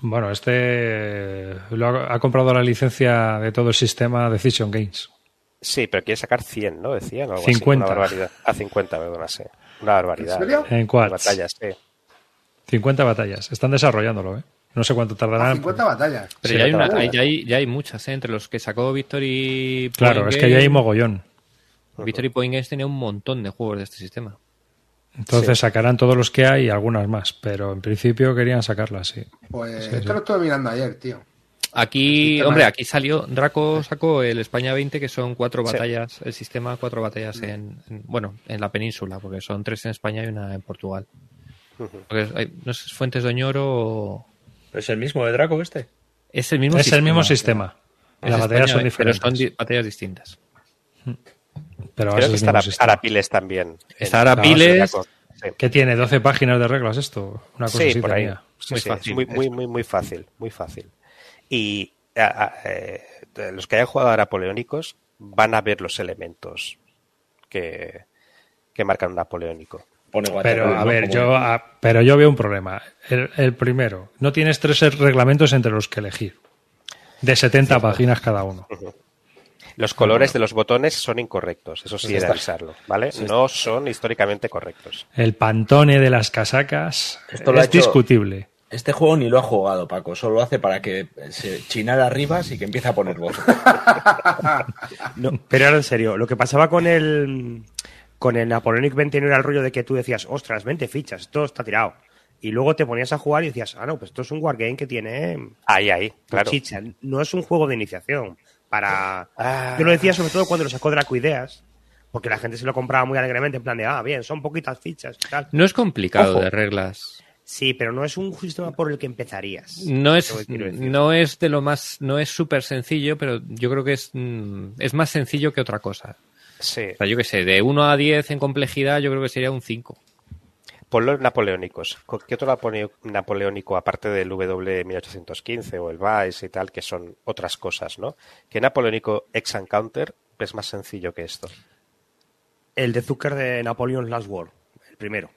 Bueno, este lo ha, ha comprado la licencia de todo el sistema Decision Games. Sí, pero quiere sacar cien, ¿no? Decían algo cincuenta. Así, una barbaridad. A ah, cincuenta, perdona, sí. Una barbaridad. ¿En serio? En cuatro. Batallas, sí. cincuenta batallas. Están desarrollándolo, ¿eh? No sé cuánto tardarán. Ah, cincuenta pero... batallas. Pero sí, ya, hay una, hay, ya, hay, ya hay muchas, ¿eh? Entre los que sacó Victory Claro, Point es Game, que ya hay mogollón. Victory Point Games tenía un montón de juegos de este sistema. Entonces sí, sacarán todos los que hay y algunas más, pero en principio querían sacarlas, sí. Pues sí, esto sí. Lo estuve mirando ayer, tío. Aquí, hombre, aquí salió, Draco sacó el España veinte, que son cuatro batallas, sí. El sistema, cuatro batallas en, en, bueno, en la península, porque son tres en España y una en Portugal. Porque hay, no sé, Fuentes de Oñoro o... ¿Es el mismo de Draco este? Es el mismo es sistema. El mismo sistema. Las España, batallas son diferentes. Pero son di- batallas distintas. Pero creo que está Ara- Arapiles también. Está Arapiles... Sí. ¿Qué tiene? ¿doce páginas de reglas esto? Una cosa sí, por ahí. Sí, muy, sí, fácil, muy, muy, muy, muy fácil. Muy fácil. Y a, a, eh, los que hayan jugado a napoleónicos van a ver los elementos que, que marcan un napoleónico. Pero a ver, como... yo a, pero yo veo un problema. El, el primero, no tienes tres reglamentos entre los que elegir, de setenta sí, páginas cada uno. Uh-huh. Los colores de los botones son incorrectos, eso sí, sí hay de avisarlo, ¿vale? Sí, no son históricamente correctos. El pantone de las casacas Esto lo es ha hecho... discutible. Este juego ni lo ha jugado, Paco. Solo lo hace para que se chinara arriba y que empiece a poner voz. No, pero ahora en serio, lo que pasaba con el con el Napoleonic veinte no era el rollo de que tú decías, ostras, veinte fichas, esto está tirado. Y luego te ponías a jugar y decías, ah, no, pues esto es un wargame que tiene... Ahí, ahí, claro. Chicha. No es un juego de iniciación. Para... Ah. Yo lo decía sobre todo cuando lo sacó Draco Ideas. Porque la gente se lo compraba muy alegremente en plan de, ah, bien, son poquitas fichas y tal. No es complicado. Ojo, de reglas. Sí, pero no es un sistema por el que empezarías. No es, no es de lo más, no es súper sencillo, pero yo creo que es, es más sencillo que otra cosa. Sí. O sea, yo qué sé, de uno a diez en complejidad, yo creo que sería un cinco. Por los napoleónicos. ¿Qué otro napoleónico, aparte del W mil ochocientos quince o el Vice y tal, que son otras cosas, ¿no? ¿Qué napoleónico X-Encounter es más sencillo que esto? El de Zucker de Napoleon's Last War, el primero.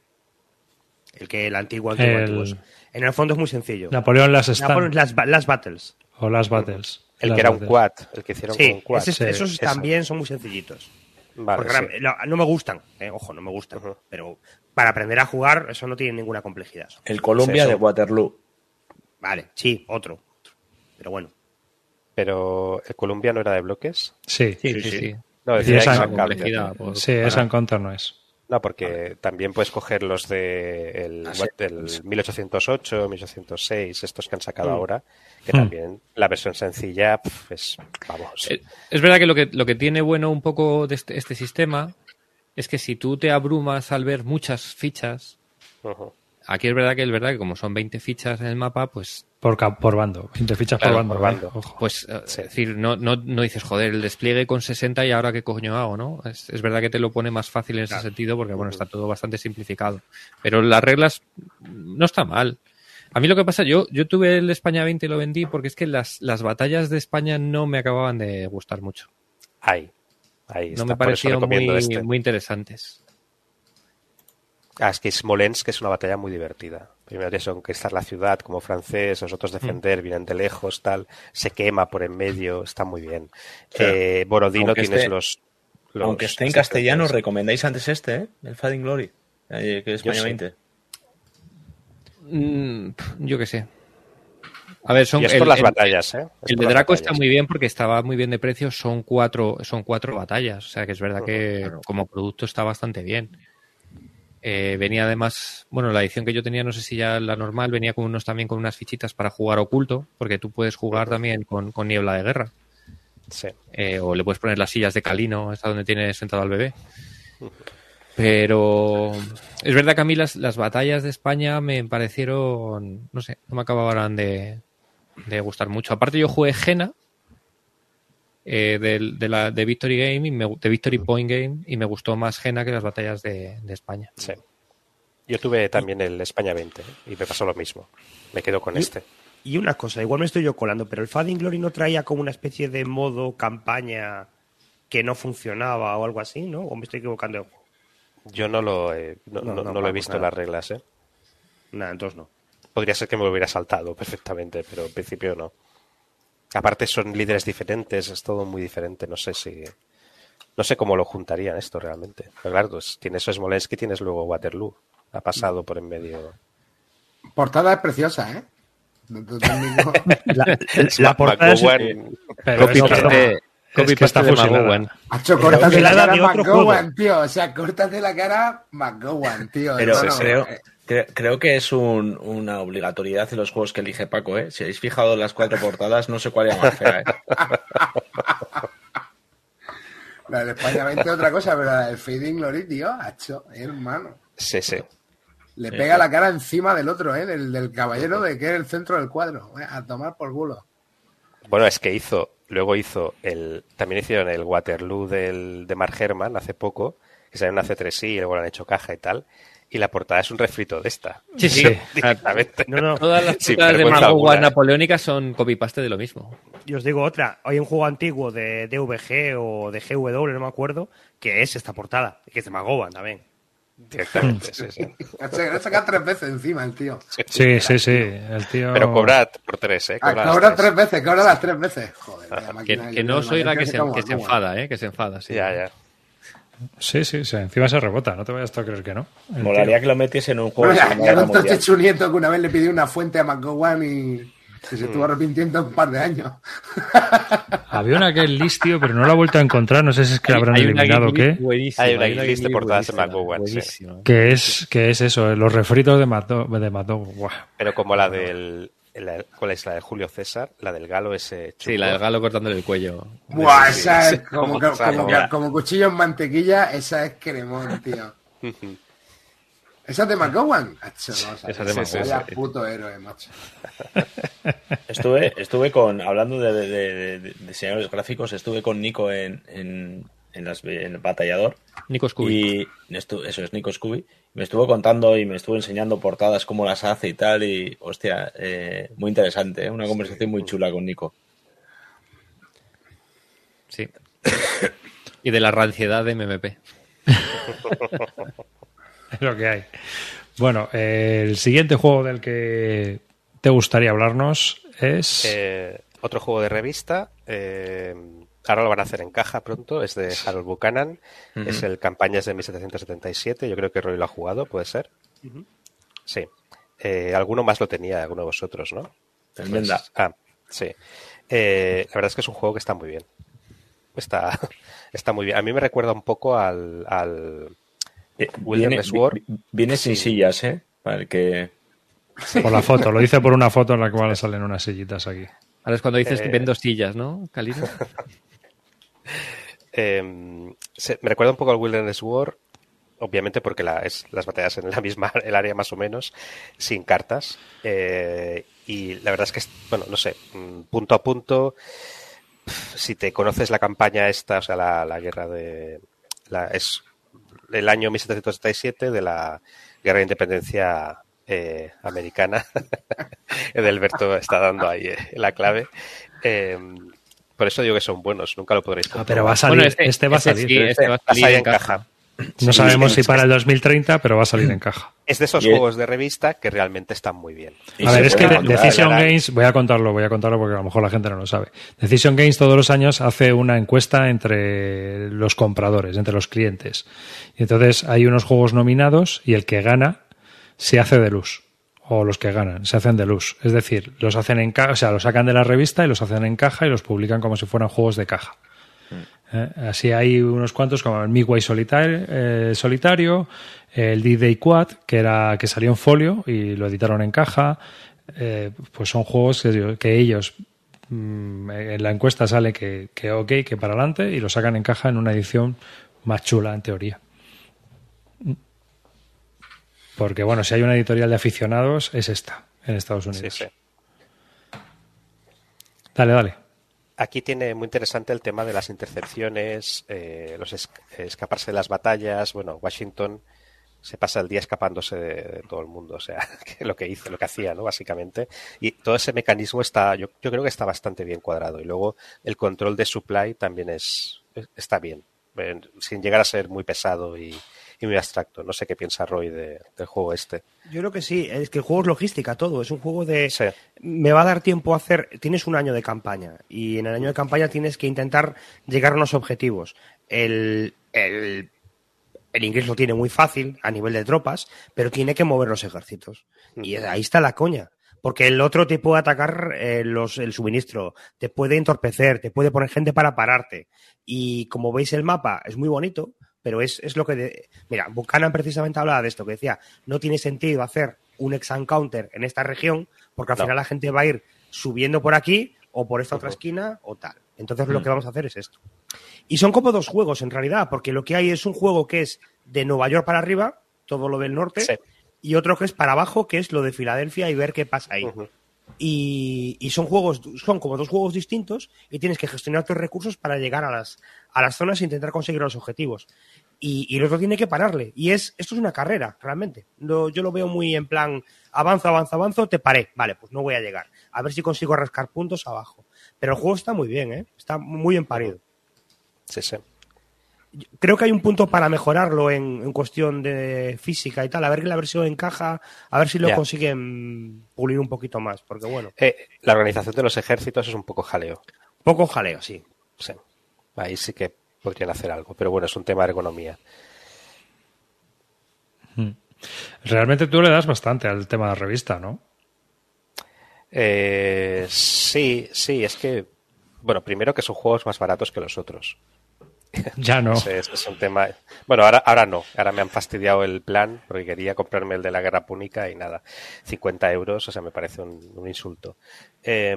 El que el antiguo, antiguo, el... antiguo. En el fondo es muy sencillo. Napoleón las Napoleón las, las Battles. O las Battles. El las que era battles. Un quad. El que hicieron sí, con un quad. Ese, sí, esos esa. También son muy sencillitos. Vale, porque sí. no, no me gustan. Eh, ojo, no me gustan. Uh-huh. Pero para aprender a jugar, eso no tiene ninguna complejidad. El Colombia es de Waterloo. Vale, sí, otro. Pero bueno. ¿Pero el Colombia no era de bloques? Sí. Sí, sí, sí, sí. No, es esa complejidad. Por... Sí, esa en contra no es. No, porque también puedes coger los de el, ah, sí, del sí. mil ochocientos ocho, mil ochocientos seis, estos que han sacado mm. ahora, que mm. también la versión sencilla pff, es, vamos. Es verdad que lo que lo que tiene bueno un poco de este, este sistema es que si tú te abrumas al ver muchas fichas, uh-huh. aquí es verdad que es verdad que como son veinte fichas en el mapa, pues... Por, por bando, veinte fichas claro, por bando. Por bando. Ojo. Pues sí. Es decir, no, no, no dices, joder, el despliegue con sesenta y ahora qué coño hago, ¿no? Es, es verdad que te lo pone más fácil en claro. ese sentido porque, bueno, está todo bastante simplificado. Pero las reglas no está mal. A mí lo que pasa, yo, yo tuve el España veinte y lo vendí porque es que las, las batallas de España no me acababan de gustar mucho. Ahí, ahí está. No me parecieron muy, este. muy interesantes. es que Smolensk es una batalla muy divertida. Primero eso, conquistar la ciudad como francés, nosotros defender, vienen de lejos, tal, se quema por en medio, está muy bien. Claro. Eh, Borodino aunque tienes esté, los, los... Aunque esté en secretos. Castellano, recomendáis antes este, ¿eh? El Fading Glory, eh, que es España veinte. Mm, yo qué sé. A ver, son... Y es por el, las el, batallas, ¿eh? Es el de Draco está muy bien porque estaba muy bien de precio, son cuatro, son cuatro batallas, o sea que es verdad que claro. Como producto está bastante bien. Eh, venía además, bueno, la edición que yo tenía, no sé si ya la normal, venía con unos también con unas fichitas para jugar oculto, porque tú puedes jugar también con, con niebla de guerra. Sí. Eh, o le puedes poner las sillas de Kalino, hasta donde tiene sentado al bebé. Pero es verdad que a mí las, las batallas de España me parecieron, no sé, no me acababan de, de gustar mucho. Aparte yo jugué Jena, Eh, de, de, la, de Victory Game y me, de Victory Point Game y me gustó más Jena que las batallas de, de España. Sí. Yo tuve también el España veinte y me pasó lo mismo. Me quedo con y, este. Y una cosa, igual me estoy yo colando, pero el Fading Glory no traía como una especie de modo campaña que no funcionaba o algo así, ¿no? ¿O me estoy equivocando? Yo no lo he, no, no, no, no, no lo he visto nada. Las reglas, ¿eh? Nada, entonces no. Podría ser que me lo hubiera saltado perfectamente, pero en principio no. Aparte son líderes diferentes, es todo muy diferente. No sé si, no sé cómo lo juntarían esto realmente. Pero claro, pues tienes Smolensk y tienes luego Waterloo. Ha pasado por en medio. Portada es preciosa, ¿eh? La, la portada es copy pasta McGowan. Hacho, córtate la cara McGowan, tío. O sea, córtate la cara McGowan, tío. Pero no, no, creo... Eh. Creo que es un, una obligatoriedad en los juegos que elige Paco, ¿eh? Si habéis fijado las cuatro portadas, no sé cuál es más fea, ¿eh? La de España veinte es otra cosa, pero la del Fading Glory, tío, hacho, hermano. Sí, sí. Le sí, pega sí. La cara encima del otro, ¿eh? Del, del caballero de que es el centro del cuadro. A tomar por culo. Bueno, es que hizo, luego hizo el... También hicieron el Waterloo del, de Mark Herman hace poco, que salió en C tres I y luego lo han hecho caja y tal. Y la portada es un refrito de esta. Sí, sí. No, no. Todas las portadas de Margot napoleónicas son copy-paste de lo mismo. Yo os digo otra. Hay un juego antiguo de D V G o de G W, no me acuerdo, que es esta portada. Que es de Margot también. Directamente, sí, sí. Se lo sacan tres veces encima el tío. Sí, sí, sí. sí. El tío... Pero cobrad por tres, ¿eh? Cobra, ah, cobra tres. tres veces, cobra las tres veces. Joder, la máquina. Que, que no soy la que, que, se, que se enfada, ¿eh? Que se enfada, sí. Ya, ya. Sí, sí, sí, encima se rebota, no te vayas a creer que no. El Molaría tío. Que lo metes en un juego. Ya no estás hecho un nieto que una vez le pidió una fuente a McGowan y se, se estuvo arrepintiendo un par de años. Había una que es list, tío, pero no la he vuelto a encontrar, no sé si es que la habrán eliminado o qué. Hay una que list de portadas de McGowan, sí. Que es, que es eso, los refritos de McGowan. Pero como la del... La, ¿Cuál es? La de Julio César, la del galo ese... Chupo. Sí, la del galo cortándole el cuello. Buah, esa es como, como, como, como cuchillo en mantequilla, esa es cremón, tío. ¿Esa es de McGowan? Sí, esa es de McGowan. Vaya puto héroe, macho. Estuve, estuve con, hablando de, de, de, de diseñadores gráficos, estuve con Nico en, en, en, las, en el batallador. Nico Scooby. Y estu, eso es, Nico Scooby. Me estuvo contando y me estuvo enseñando portadas, cómo las hace y tal, y hostia, eh, muy interesante, ¿eh? Una conversación muy chula con Nico. Sí. Y de la ranciedad de M M P. Es lo que hay. Bueno, eh, el siguiente juego del que te gustaría hablarnos es... Eh, otro juego de revista, eh... ahora lo van a hacer en caja pronto, es de Harold Buchanan, uh-huh. Es el Campañas de mil setecientos setenta y siete, yo creo que Roy lo ha jugado, ¿puede ser? Uh-huh. Sí. Eh, alguno más lo tenía, alguno de vosotros, ¿no? Tremenda. Pues, ah, sí. Eh, la verdad es que es un juego que está muy bien. Está, está muy bien. A mí me recuerda un poco al, al eh, Wilderness War. Viene sin sillas, ¿eh? Para el que... Por la foto, lo hice por una foto en la cual salen unas sillitas aquí. Ahora es cuando dices eh... que ven dos sillas, ¿no, Kalino? Eh, se, me recuerda un poco al Wilderness War, obviamente porque la, es las batallas en la misma el área más o menos, sin cartas, eh, y la verdad es que, bueno, no sé, punto a punto, si te conoces la campaña esta, o sea, la, la guerra de... La, es el año mil setecientos setenta y siete de la guerra de independencia eh, americana. Alberto está dando ahí eh, la clave. Eh, Por eso digo que son buenos, nunca lo podréis comprar. Ah, pero va a salir, bueno, este, este va a salir. Sí, este, este va a salir en caja. No sabemos si para el dos mil treinta, pero va a salir en caja. Es de esos juegos de revista que realmente están muy bien. A ver, es que Decision Games, voy a contarlo, voy a contarlo porque a lo mejor la gente no lo sabe. Decision Games todos los años hace una encuesta entre los compradores, entre los clientes. Y entonces hay unos juegos nominados y el que gana se hace de luz. O los que ganan, se hacen de luz. Es decir, los hacen en caja, o sea, los sacan de la revista y los hacen en caja y los publican como si fueran juegos de caja. ¿Eh? Así hay unos cuantos como el Midway Solitario, eh, Solitario el D-Day Quad que era que salió en folio y lo editaron en caja, eh, pues son juegos que, que ellos mmm, en la encuesta sale que, que ok, que para adelante y lo sacan en caja en una edición más chula en teoría. Porque bueno, si hay una editorial de aficionados es esta, en Estados Unidos. Sí, sí. Dale, dale. Aquí tiene muy interesante el tema de las intercepciones, eh, los es, escaparse de las batallas. Bueno, Washington se pasa el día escapándose de, de todo el mundo, o sea, que lo que hizo, lo que hacía, ¿no? Básicamente. Y todo ese mecanismo está, yo, yo creo que está bastante bien cuadrado. Y luego el control de supply también es está bien, sin llegar a ser muy pesado y, y muy abstracto. No sé qué piensa Roy de, del juego este. Yo creo que sí, es que el juego es logística todo, es un juego de... Sí. Me va a dar tiempo a hacer... Tienes un año de campaña y en el año de campaña tienes que intentar llegar a unos objetivos. El, el, el inglés lo tiene muy fácil a nivel de tropas, pero tiene que mover los ejércitos. Y ahí está la coña. Porque el otro te puede atacar eh, los, el suministro, te puede entorpecer, te puede poner gente para pararte. Y como veis el mapa, es muy bonito, pero es, es lo que... De... Mira, Buchanan precisamente hablaba de esto, que decía, no tiene sentido hacer un ex-encounter en esta región porque al no. final la gente va a ir subiendo por aquí o por esta otra esquina o tal. Entonces mm. lo que vamos a hacer es esto. Y son como dos juegos en realidad, porque lo que hay es un juego que es de Nueva York para arriba, todo lo del norte... Sí. Y otro que es para abajo, que es lo de Filadelfia y ver qué pasa ahí. Uh-huh. Y, y son juegos, son como dos juegos distintos y tienes que gestionar tus recursos para llegar a las, a las zonas e intentar conseguir los objetivos. Y, y el otro tiene que pararle. Y es esto es una carrera, realmente. No, yo lo veo muy en plan, avanzo, avanzo, avanzo, te paré. Vale, pues no voy a llegar. A ver si consigo rascar puntos abajo. Pero el juego está muy bien, ¿eh? Está muy bien parido. Sí, sí. Creo que hay un punto para mejorarlo en, en cuestión de física y tal, a ver que la versión encaja, a ver si lo yeah. consiguen pulir un poquito más, porque bueno. Eh, la organización de los ejércitos es un poco jaleo. Un poco jaleo, sí. sí. Ahí sí que podrían hacer algo, pero bueno, es un tema de economía. Realmente tú le das bastante al tema de la revista, ¿no? Eh, sí, sí, es que, bueno, primero que son juegos más baratos que los otros. Ya no. Entonces, es un tema... Bueno, ahora, ahora no. Ahora me han fastidiado el plan porque quería comprarme el de la Guerra Púnica y nada. cincuenta euros, o sea, me parece un, un insulto. Eh,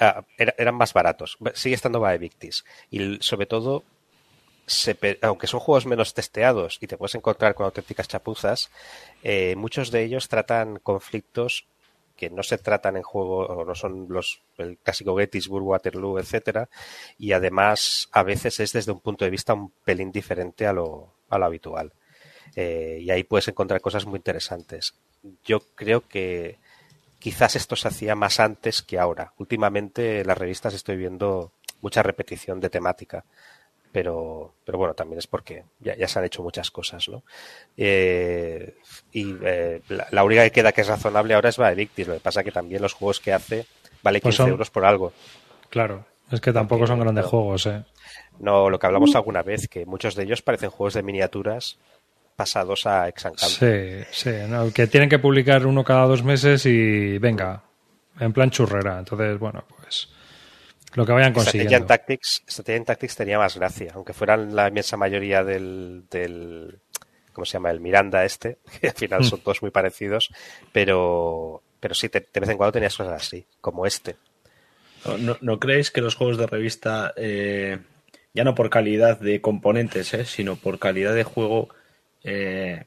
ah, era, eran más baratos. Sigue estando Vae Victis. Y sobre todo, se, aunque son juegos menos testeados y te puedes encontrar con auténticas chapuzas, eh, muchos de ellos tratan conflictos que no se tratan en juego, o no son los el clásico Gettysburg, Waterloo, etcétera, y además a veces es desde un punto de vista un pelín diferente a lo, a lo habitual. Eh, y ahí puedes encontrar cosas muy interesantes. Yo creo que quizás esto se hacía más antes que ahora. Últimamente en las revistas estoy viendo mucha repetición de temática, pero, pero bueno, también es porque ya, ya se han hecho muchas cosas, ¿no? Eh, y eh, la, la única que queda que es razonable ahora es Vae Victis. Lo que pasa que también los juegos que hace vale quince pues son, euros por algo. Claro, es que tampoco son grandes no, juegos, ¿eh? No, lo que hablamos alguna vez, que muchos de ellos parecen juegos de miniaturas pasados a Exancamp. Sí, sí, no, que tienen que publicar uno cada dos meses y venga, en plan churrera. Entonces, bueno, pues... Lo que vayan consiguiendo. Strategy and Tactics, Strategy and Tactics tenía más gracia, aunque fueran la inmensa mayoría del, del ¿cómo se llama? El Miranda este, que al final son todos muy parecidos, pero pero sí, de vez en cuando tenías cosas así, como este. ¿No, no, ¿no creéis que los juegos de revista, eh, ya no por calidad de componentes, eh, sino por calidad de juego, eh,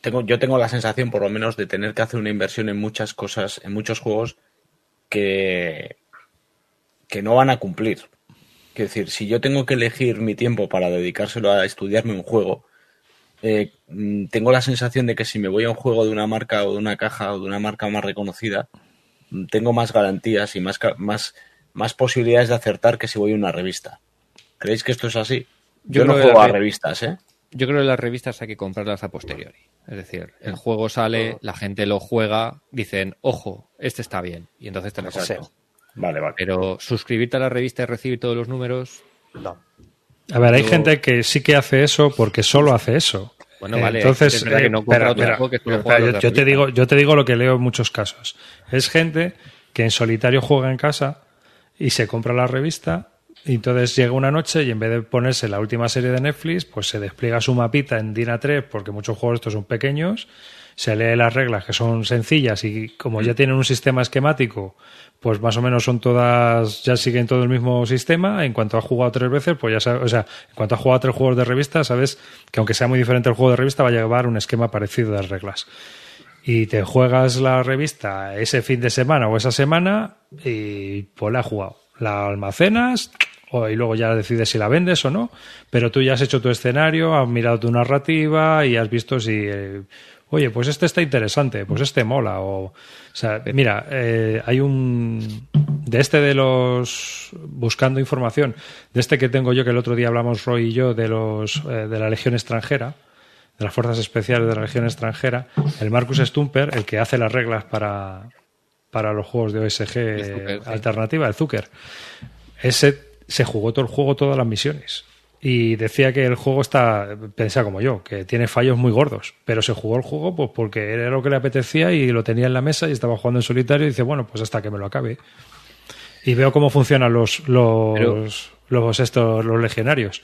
tengo yo tengo la sensación, por lo menos, de tener que hacer una inversión en muchas cosas, en muchos juegos que... que no van a cumplir? Quiero decir, si yo tengo que elegir mi tiempo para dedicárselo a estudiarme un juego, eh, tengo la sensación de que si me voy a un juego de una marca o de una caja o de una marca más reconocida, tengo más garantías y más, más, más posibilidades de acertar que si voy a una revista. ¿Creéis que esto es así? Yo, yo no juego a revistas, ¿eh? yo creo que las revistas hay que comprarlas a posteriori. Es decir, el juego sale, la gente lo juega, dicen, ojo, este está bien, y entonces te lo compro. Vale, vale. Pero suscribirte a la revista y recibir todos los números, no. A ver, hay yo... gente que sí que hace eso porque solo hace eso. Bueno, vale. Entonces, es que no compra otro juego que solo juega a los yo te digo, yo te digo lo que leo en muchos casos. Es gente que en solitario juega en casa y se compra la revista. Y entonces llega una noche y en vez de ponerse la última serie de Netflix, pues se despliega su mapita en DIN A tres, porque muchos juegos estos son pequeños, se lee las reglas, que son sencillas, y como ya tienen un sistema esquemático, pues más o menos son todas, ya siguen todo el mismo sistema. En cuanto has jugado tres veces, pues ya sabes, o sea, en cuanto has jugado tres juegos de revista, sabes que aunque sea muy diferente el juego de revista, va a llevar un esquema parecido de las reglas. Y te juegas la revista ese fin de semana o esa semana y pues la has jugado. La almacenas... y luego ya decides si la vendes o no, pero tú ya has hecho tu escenario, has mirado tu narrativa y has visto si, eh, oye, pues este está interesante, pues este mola. O, o sea, mira, eh, hay un... De este de los... Buscando información, de este que tengo yo, que el otro día hablamos Roy y yo, de los eh, de la Legión Extranjera, de las Fuerzas Especiales de la Legión Extranjera, el Marcus Stumper, el que hace las reglas para, para los juegos de O S G el Zucker, alternativa, sí. El Zucker. Ese... se jugó todo el juego, todas las misiones, y decía que el juego está, pensaba como yo, que tiene fallos muy gordos, pero se jugó el juego pues porque era lo que le apetecía y lo tenía en la mesa y estaba jugando en solitario y dice, bueno, pues hasta que me lo acabe y veo cómo funcionan los los pero, los estos los legionarios,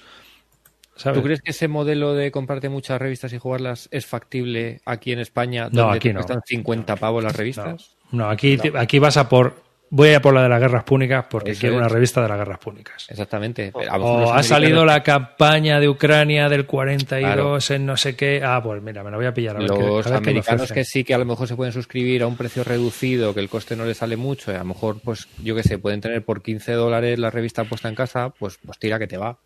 ¿sabes? ¿Tú crees que ese modelo de comprarte muchas revistas y jugarlas es factible aquí en España, donde no, aquí no. Cuestan cincuenta pavos las revistas? No, no aquí no. Aquí vas a por... Voy a por la de las guerras púnicas porque eso quiero es. Una revista de las guerras púnicas. Exactamente. O oh, ha salido la campaña de Ucrania del cuarenta y dos, claro. En no sé qué. Ah, pues mira, me la voy a pillar. A los ver qué, a americanos ver qué que sí que a lo mejor se pueden suscribir a un precio reducido, que el coste no les sale mucho. Y a lo mejor, pues yo qué sé, pueden tener por quince dólares la revista puesta en casa, pues, pues tira que te va.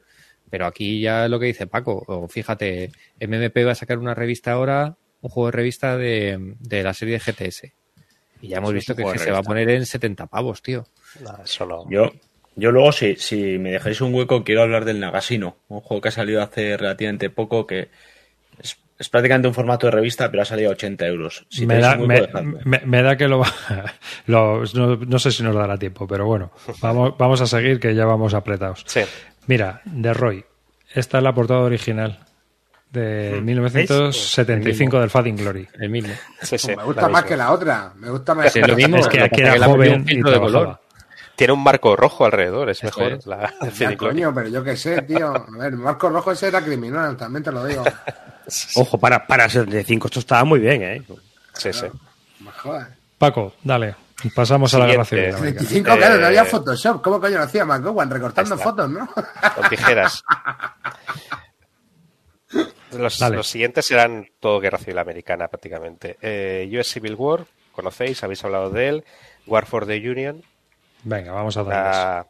Pero aquí ya lo que dice Paco. O fíjate, M M P va a sacar una revista ahora, un juego de revista de, de la serie de G T S. Y ya hemos sí, visto que, que se va a poner en setenta pavos, tío. No, solo... Yo, yo luego, si, si me dejáis un hueco, quiero hablar del Nagasino. Un juego que ha salido hace relativamente poco, que es, es prácticamente un formato de revista, pero ha salido a ochenta euros. Si me, da, me, me, me da que lo va... Lo, no, no sé si nos dará tiempo, pero bueno. Vamos, vamos a seguir, que ya vamos apretados. Sí. Mira, de Roy. Esta es la portada original. De mil novecientos setenta y cinco del Fading Glory. El mismo. Sí, sí, me gusta más que la otra. Me gusta más. Sí, lo mismo. Es que aquí era joven y de color. Tiene un marco rojo alrededor, es Eso mejor. Es. La ya, coño, pero yo qué sé, tío. A ver, el marco rojo ese era criminal, también te lo digo. Ojo, para, para setenta y cinco, esto estaba muy bien, ¿eh? Sí, claro. Sí. Mejor. Paco, dale. Pasamos a la grabación. setenta y cinco, eh, claro, no había Photoshop. ¿Cómo coño lo hacía McGowan? Recortando fotos, ¿no? Con tijeras. Los, los siguientes serán todo guerra civil americana prácticamente. Eh, U S Civil War, conocéis, habéis hablado de él. War for the Union. Venga, vamos a dar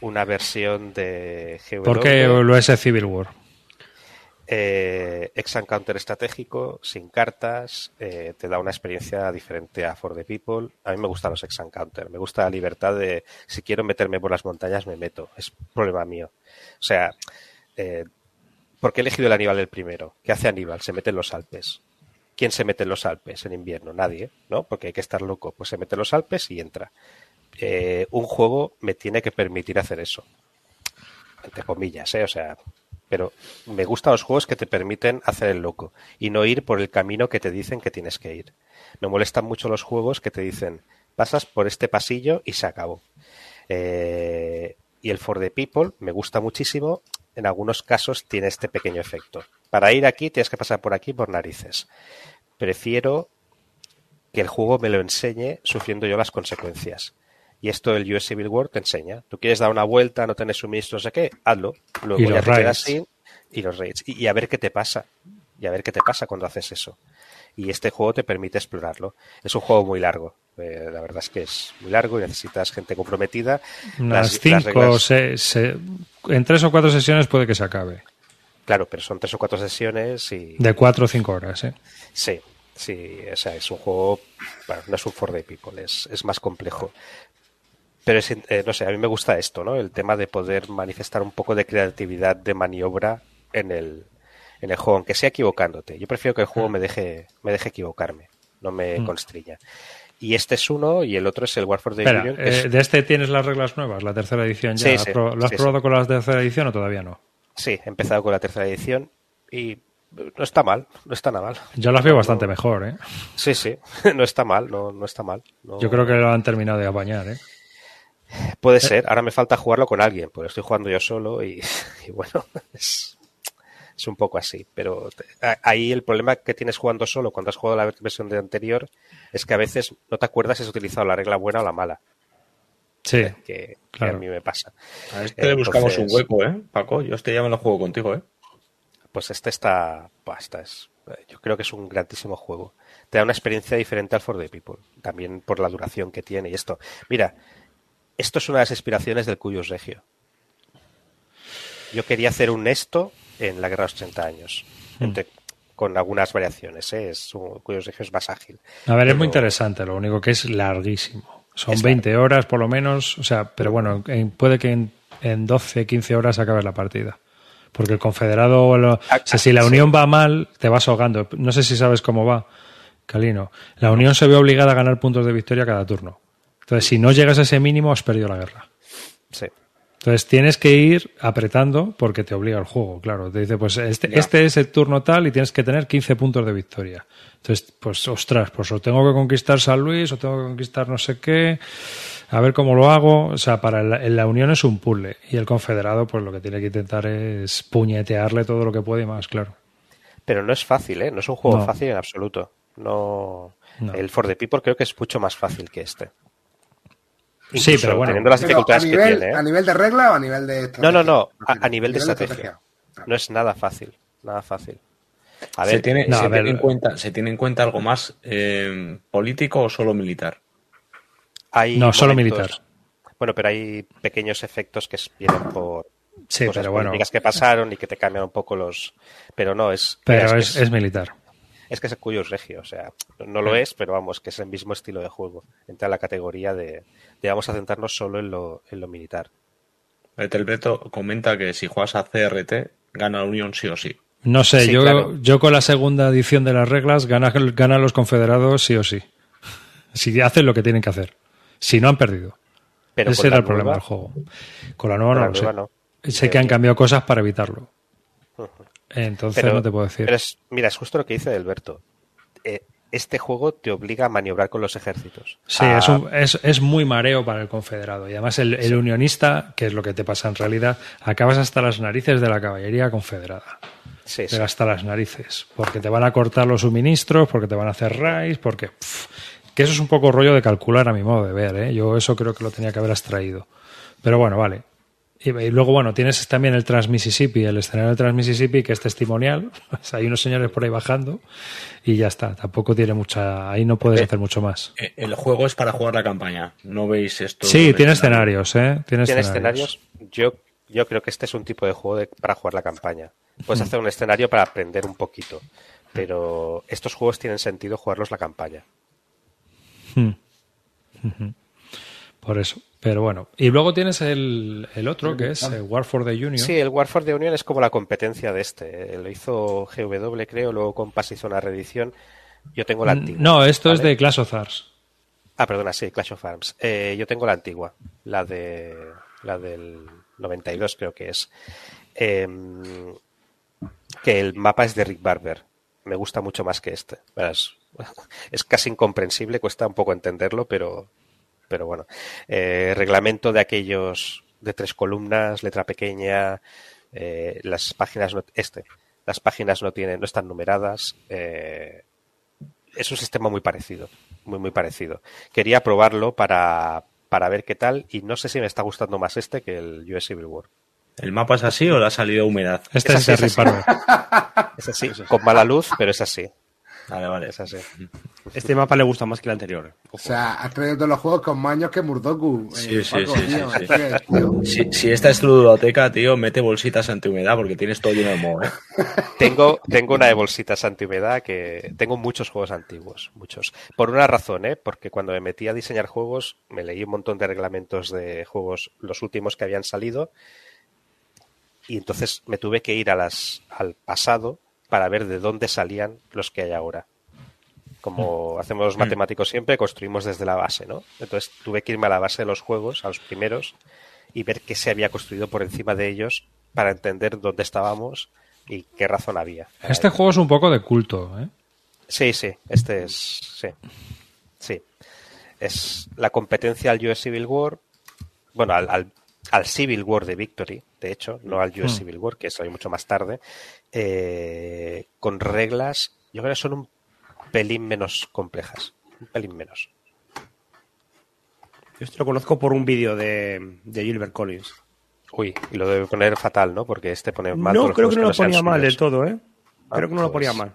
una versión de G W. ¿Por qué el U S Civil War? Eh, Exam Counter estratégico, sin cartas, eh, te da una experiencia diferente a For the People. A mí me gustan los Exam Counter, me gusta la libertad de si quiero meterme por las montañas me meto, es problema mío. O sea, eh, ¿por qué he elegido el Aníbal el primero? ¿Qué hace Aníbal? Se mete en los Alpes. ¿Quién se mete en los Alpes en invierno? Nadie, ¿no? Porque hay que estar loco. Pues se mete en los Alpes y entra. Eh, un juego me tiene que permitir hacer eso. Entre comillas, ¿eh? O sea, pero me gustan los juegos que te permiten hacer el loco y no ir por el camino que te dicen que tienes que ir. Me molestan mucho los juegos que te dicen, pasas por este pasillo y se acabó. Eh, y el For the People me gusta muchísimo. En algunos casos tiene este pequeño efecto. Para ir aquí tienes que pasar por aquí por narices. Prefiero que el juego me lo enseñe sufriendo yo las consecuencias. Y esto el U S Civil War te enseña. Tú quieres dar una vuelta, no tenés suministro, no sé qué, hazlo. Luego ya te quedas sin... Y los raids. Y, y a ver qué te pasa. Y a ver qué te pasa cuando haces eso. Y este juego te permite explorarlo. Es un juego muy largo. Eh, la verdad es que es muy largo y necesitas gente comprometida. Unas las, cinco, las reglas... se, se... En tres o cuatro sesiones puede que se acabe. Claro, pero son tres o cuatro sesiones y... De cuatro o cinco horas, ¿eh? Sí, sí. O sea, es un juego... Bueno, no es un For the People, es, es más complejo. Pero, es, eh, no sé, a mí me gusta esto, ¿no? El tema de poder manifestar un poco de creatividad de maniobra en el... en el juego, aunque sea equivocándote. Yo prefiero que el juego me deje me deje equivocarme, no me mm. constriña. Y este es uno y el otro es el War for the Espera, Union. Eh, es... ¿De este tienes las reglas nuevas, la tercera edición ya? Sí, sí, ¿Lo has sí, probado sí. con la tercera edición o todavía no? Sí, he empezado con la tercera edición y no está mal, no está nada mal. Yo las veo no, bastante no... mejor, ¿eh? Sí, sí, no está mal, no, no está mal. No... Yo creo que lo han terminado de apañar, ¿eh? Puede ser, ahora me falta jugarlo con alguien, porque estoy jugando yo solo y, y bueno, es, es un poco así, pero te, ahí el problema que tienes jugando solo cuando has jugado la versión de anterior es que a veces no te acuerdas si has utilizado la regla buena o la mala. Sí, que, claro. que a mí me pasa. A este eh, le buscamos entonces, un hueco, ¿eh, Paco? Yo este ya me lo juego contigo, ¿eh? Pues este está, esta es, yo creo que es un grandísimo juego. Te da una experiencia diferente al For the People, también por la duración que tiene y esto. Mira, esto es una de las inspiraciones del Cuyus Regio. Yo quería hacer un esto en la Guerra de los ochenta años, mm. entre, con algunas variaciones. ¿eh? Es un, Cuyus Regio es más ágil. A ver, pero es muy interesante, lo único que es larguísimo. Son es veinte largo. Horas por lo menos, o sea, pero bueno, en, puede que en, en doce, quince horas acabes la partida. Porque el confederado, lo, ah, o sea, si la sí. unión va mal, te vas ahogando. No sé si sabes cómo va, Kalino. La unión no. se ve obligada a ganar puntos de victoria cada turno. Entonces, si no llegas a ese mínimo, has perdido la guerra. Sí. Entonces, tienes que ir apretando porque te obliga el juego, claro. Te dice, pues este, yeah. este es el turno tal y tienes que tener quince puntos de victoria. Entonces, pues, ostras, pues o tengo que conquistar San Luis o tengo que conquistar no sé qué. A ver cómo lo hago. O sea, para la, la Unión es un puzzle y el confederado, pues, lo que tiene que intentar es puñetearle todo lo que puede y más, claro. Pero no es fácil, ¿eh? No es un juego no. fácil en absoluto. No... no. El For the People creo que es mucho más fácil que este. Incluso sí, pero bueno, teniendo las dificultades a nivel, que tiene. ¿eh? ¿A nivel de regla o a nivel de estrategia? No, no, no, a, a nivel, nivel de estrategia. De estrategia. No es nada fácil, nada fácil. A ver, ¿se tiene, no, se a ver, tiene en cuenta, ¿se tiene en cuenta algo más eh, político o solo militar? Hay no, momentos, solo militar. Bueno, pero hay pequeños efectos que vienen por sí, cosas pero bueno. políticas que pasaron y que te cambian un poco los... Pero no, es... Pero mira, es, es, es, es militar. Es que es el Cuyus Regio, o sea, no lo es, pero vamos, que es el mismo estilo de juego. Entra en la categoría de, de vamos a centrarnos solo en lo, en lo militar. Alberto comenta que si juegas a C R T, gana la Unión sí o sí. No sé, sí, yo, claro. yo con la segunda edición de las reglas, gana, gana los confederados sí o sí. Si hacen lo que tienen que hacer. Si no, han perdido. Pero ese era el nueva, problema del juego. Con la nueva con no la lo nueva sé. No. Sé que han cambiado cosas para evitarlo. Uh-huh. Entonces pero, no te puedo decir. Pero es, mira, es justo lo que dice Alberto. Eh, este juego te obliga a maniobrar con los ejércitos. Sí, a... es, un, es, es muy mareo para el confederado. Y además el, el sí. unionista, que es lo que te pasa en realidad, acabas hasta las narices de la caballería confederada. Sí, pero sí. hasta las narices. Porque te van a cortar los suministros, porque te van a hacer raids, porque... Pff, que eso es un poco rollo de calcular a mi modo de ver. ¿eh? Yo eso creo que lo tenía que haber extraído. Pero bueno, vale. Y luego, bueno, tienes también el Trans-Mississippi, el escenario del Trans-Mississippi, que es testimonial. Hay unos señores por ahí bajando y ya está. Tampoco tiene mucha... Ahí no puedes eh, hacer mucho más. El juego es para jugar la campaña. No veis esto... Sí, tiene escenarios, ¿eh? Tiene escenarios. Yo, yo creo que este es un tipo de juego de, para jugar la campaña. Puedes hacer un escenario para aprender un poquito, pero estos juegos tienen sentido jugarlos la campaña. Por eso. Pero bueno, y luego tienes el, el otro, que es el War for the Union. Sí, el War for the Union es como la competencia de este. Lo hizo G W, creo, luego Compass hizo una reedición. Yo tengo la antigua. No, esto ¿vale? es de Clash of Arms. Ah, perdona, sí, Clash of Arms. Eh, yo tengo la antigua, la de la del noventa y dos creo que es. Eh, que el mapa es de Rick Barber. Me gusta mucho más que este. Es, es casi incomprensible, cuesta un poco entenderlo, pero... Pero bueno, eh, reglamento de aquellos de tres columnas, letra pequeña, eh, las páginas no, este, las páginas no tienen, no están numeradas. Eh, es un sistema muy parecido, muy muy parecido. Quería probarlo para para ver qué tal y no sé si me está gustando más este que el U S Civil War. ¿El mapa es así o le ha salido humedad? Este es, es, así, es, así. es así, con mala luz, pero es así. Vale, vale, es así. Este mapa le gusta más que el anterior. Ojo. O sea, has traído todos los juegos con maños que Murdoku. Eh, sí, sí, Paco, sí, tío, sí, tío, sí. Tío. Si, si esta es tu biblioteca, tío, mete bolsitas antihumedad porque tienes todo lleno de moho. ¿eh? Tengo, tengo una de bolsitas antihumedad que... Tengo muchos juegos antiguos, muchos. Por una razón, ¿eh? Porque cuando me metí a diseñar juegos, me leí un montón de reglamentos de juegos, los últimos que habían salido, y entonces me tuve que ir a las, al pasado para ver de dónde salían los que hay ahora. Como hacemos los matemáticos siempre, construimos desde la base, ¿no? Entonces tuve que irme a la base de los juegos, a los primeros, y ver qué se había construido por encima de ellos para entender dónde estábamos y qué razón había. Este ello. Juego es un poco de culto, ¿eh? Sí, sí, este es... Sí, sí. Es la competencia al U S Civil War, bueno, al, al, al Civil War de Victory, de hecho, no al U S mm. Civil War, que salió mucho más tarde, eh, con reglas, yo creo que son un pelín menos complejas, un pelín menos. Yo esto lo conozco por un vídeo de, de Gilbert Collins. Uy, y lo debe poner fatal, ¿no? Porque este pone mal. No, creo que no lo ponía mal del todo, ¿eh? Ah, creo que no pues... lo ponía mal.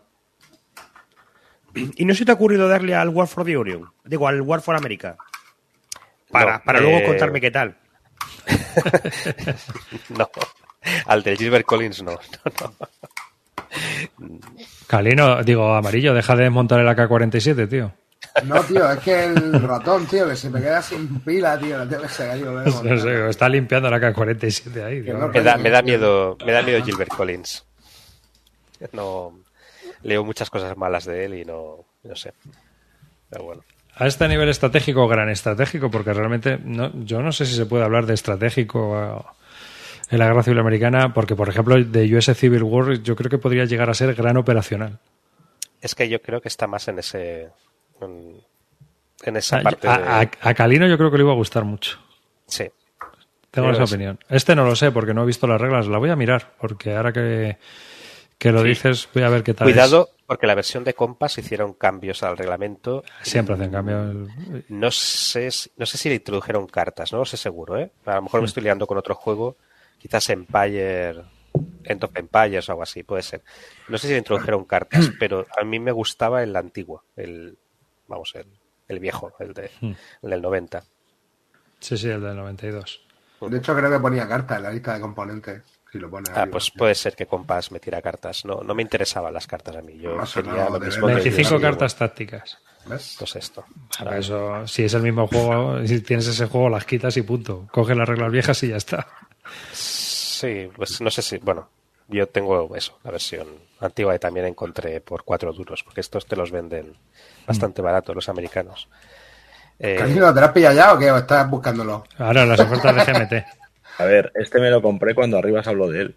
¿Y no se te ha ocurrido darle al War for the Orion? Digo, al War for America. Para, no, para eh... luego contarme qué tal. No, al de Gilbert Collins no. no, no. Kalino, digo, Amarillo, deja de desmontar el A K cuarenta y siete, tío. No, tío, es que el ratón, tío, que se me queda sin pila, tío, la tele se cayó. No sé, está limpiando la A K cuarenta y siete ahí. Tío. No, me, da, me da miedo, me da miedo Gilbert Collins. No, leo muchas cosas malas de él y no, no sé. Pero bueno. A este nivel estratégico, gran estratégico, porque realmente no, yo no sé si se puede hablar de estratégico en la guerra civil americana, porque por ejemplo de U S Civil War yo creo que podría llegar a ser gran operacional. Es que yo creo que está más en ese... en esa a, parte a, de... a Kalino yo creo que le iba a gustar mucho. Sí. Tengo creo esa opinión. Sí. Este no lo sé porque no he visto las reglas. La voy a mirar porque ahora que, que lo sí. dices voy a ver qué tal. Cuidado es. Porque la versión de Compass hicieron cambios al reglamento. Siempre hacen cambios. No sé, no sé si le introdujeron cartas, no lo sé seguro, ¿eh? A lo mejor sí. me estoy liando con otro juego. Quizás Empire... End of Empires o algo así, puede ser. No sé si le introdujeron cartas, pero a mí me gustaba el antiguo, el... Vamos, el, el viejo, el, de, el del noventa. Sí, sí, el del noventa y dos. De hecho, creo que ponía cartas en la lista de componentes. Si lo pone ah, arriba. Pues puede ser que Compass metiera cartas. No, no me interesaban las cartas a mí. Yo no, quería no, lo mismo que veinticinco yo, cartas tácticas. ¿Ves? Pues esto. Para eso, si es el mismo juego, si tienes ese juego, las quitas y punto. Coges las reglas viejas y ya está. Sí, pues no sé si... Bueno, yo tengo eso, la versión... antigua y también encontré por cuatro duros, porque estos te los venden bastante barato los americanos. Eh, ¿Kalino, te lo has pillado ya o qué? ¿O estás buscándolo? Ahora, las ofertas de G M T. A ver, este me lo compré cuando Arribas habló de él.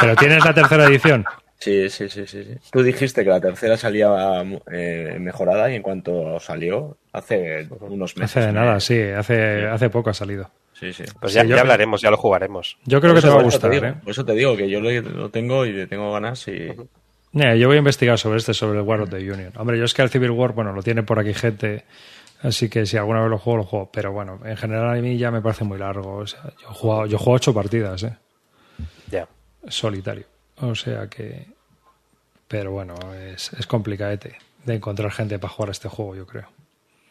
¿Pero tienes la tercera edición? Sí, sí, sí, sí, sí. Tú dijiste que la tercera salía eh, mejorada y en cuanto salió, hace unos meses. Hace de nada, ¿no? sí, hace, sí, hace poco ha salido. Sí, sí. Pues ya, sí, ya yo, hablaremos, ya lo jugaremos. Yo creo que te va a gustar. Te digo, ¿eh? Por eso te digo que yo lo, lo tengo y le tengo ganas. Y... Yeah, yo voy a investigar sobre este, sobre el War of the Union. Hombre, yo es que el Civil War, bueno, lo tiene por aquí gente, así que si alguna vez lo juego, lo juego. Pero bueno, en general a mí ya me parece muy largo. O sea, yo he jugado, yo he jugado ocho partidas, ¿eh? Ya. Yeah. Solitario. O sea que... Pero bueno, es, es complicadete de encontrar gente para jugar a este juego, yo creo.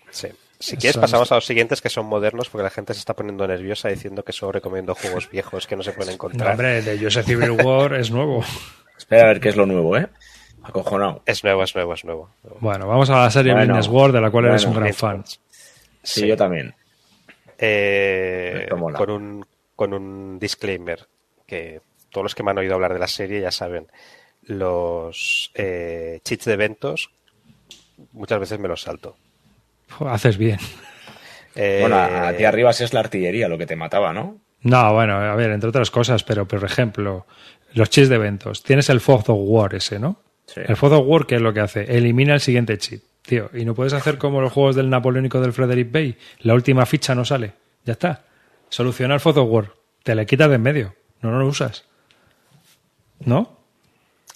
Sí. Si quieres pasamos a los siguientes que son modernos porque la gente se está poniendo nerviosa diciendo que solo recomiendo juegos viejos que no se pueden encontrar. No, hombre, de U S Civil War es nuevo. Espera a ver qué es lo nuevo, ¿eh? Acojonado. Es nuevo, es nuevo, es nuevo. nuevo. Bueno, vamos a la serie Wilderness bueno, War de la cual bueno, eres un gran es... fan. Sí, sí, yo también. Eh, con, un, con un disclaimer que todos los que me han oído hablar de la serie ya saben. Los eh, cheats de eventos muchas veces me los salto. Haces bien. Eh, bueno, a ti arriba es la artillería lo que te mataba, ¿no? No, bueno, a ver, entre otras cosas, pero por ejemplo, los cheats de eventos. Tienes el For the War ese, ¿no? Sí. El For the War, ¿qué es lo que hace? Elimina el siguiente cheat, tío. Y no puedes hacer como los juegos del napoleónico del Frederick Bay. La última ficha no sale. Ya está. Solucionar For the War. Te le quitas de en medio. No, no lo usas. ¿No?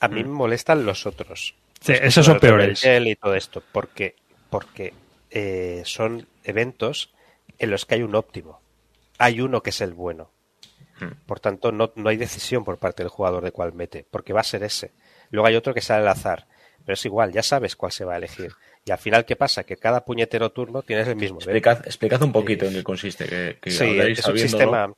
A mí me molestan los otros. Sí, los esos son peores. Y todo esto. Porque... porque Eh, son eventos en los que hay un óptimo. Hay uno que es el bueno. Por tanto, no, no hay decisión por parte del jugador de cuál mete, porque va a ser ese. Luego hay otro que sale al azar. Pero es igual, ya sabes cuál se va a elegir. Y al final, ¿qué pasa? Que cada puñetero turno tienes el mismo. Explicad, explicad un poquito eh, en qué consiste. Que, que sí, es un sistema...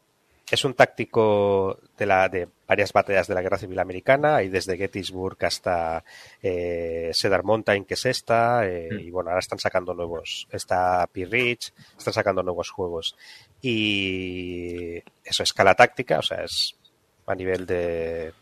Es un táctico de, la, de varias batallas de la Guerra Civil Americana, hay desde Gettysburg hasta eh, Cedar Mountain, que es esta, eh, mm. y bueno, ahora están sacando nuevos, está Pea Ridge, están sacando nuevos juegos. Y eso, escala táctica, o sea, es a nivel de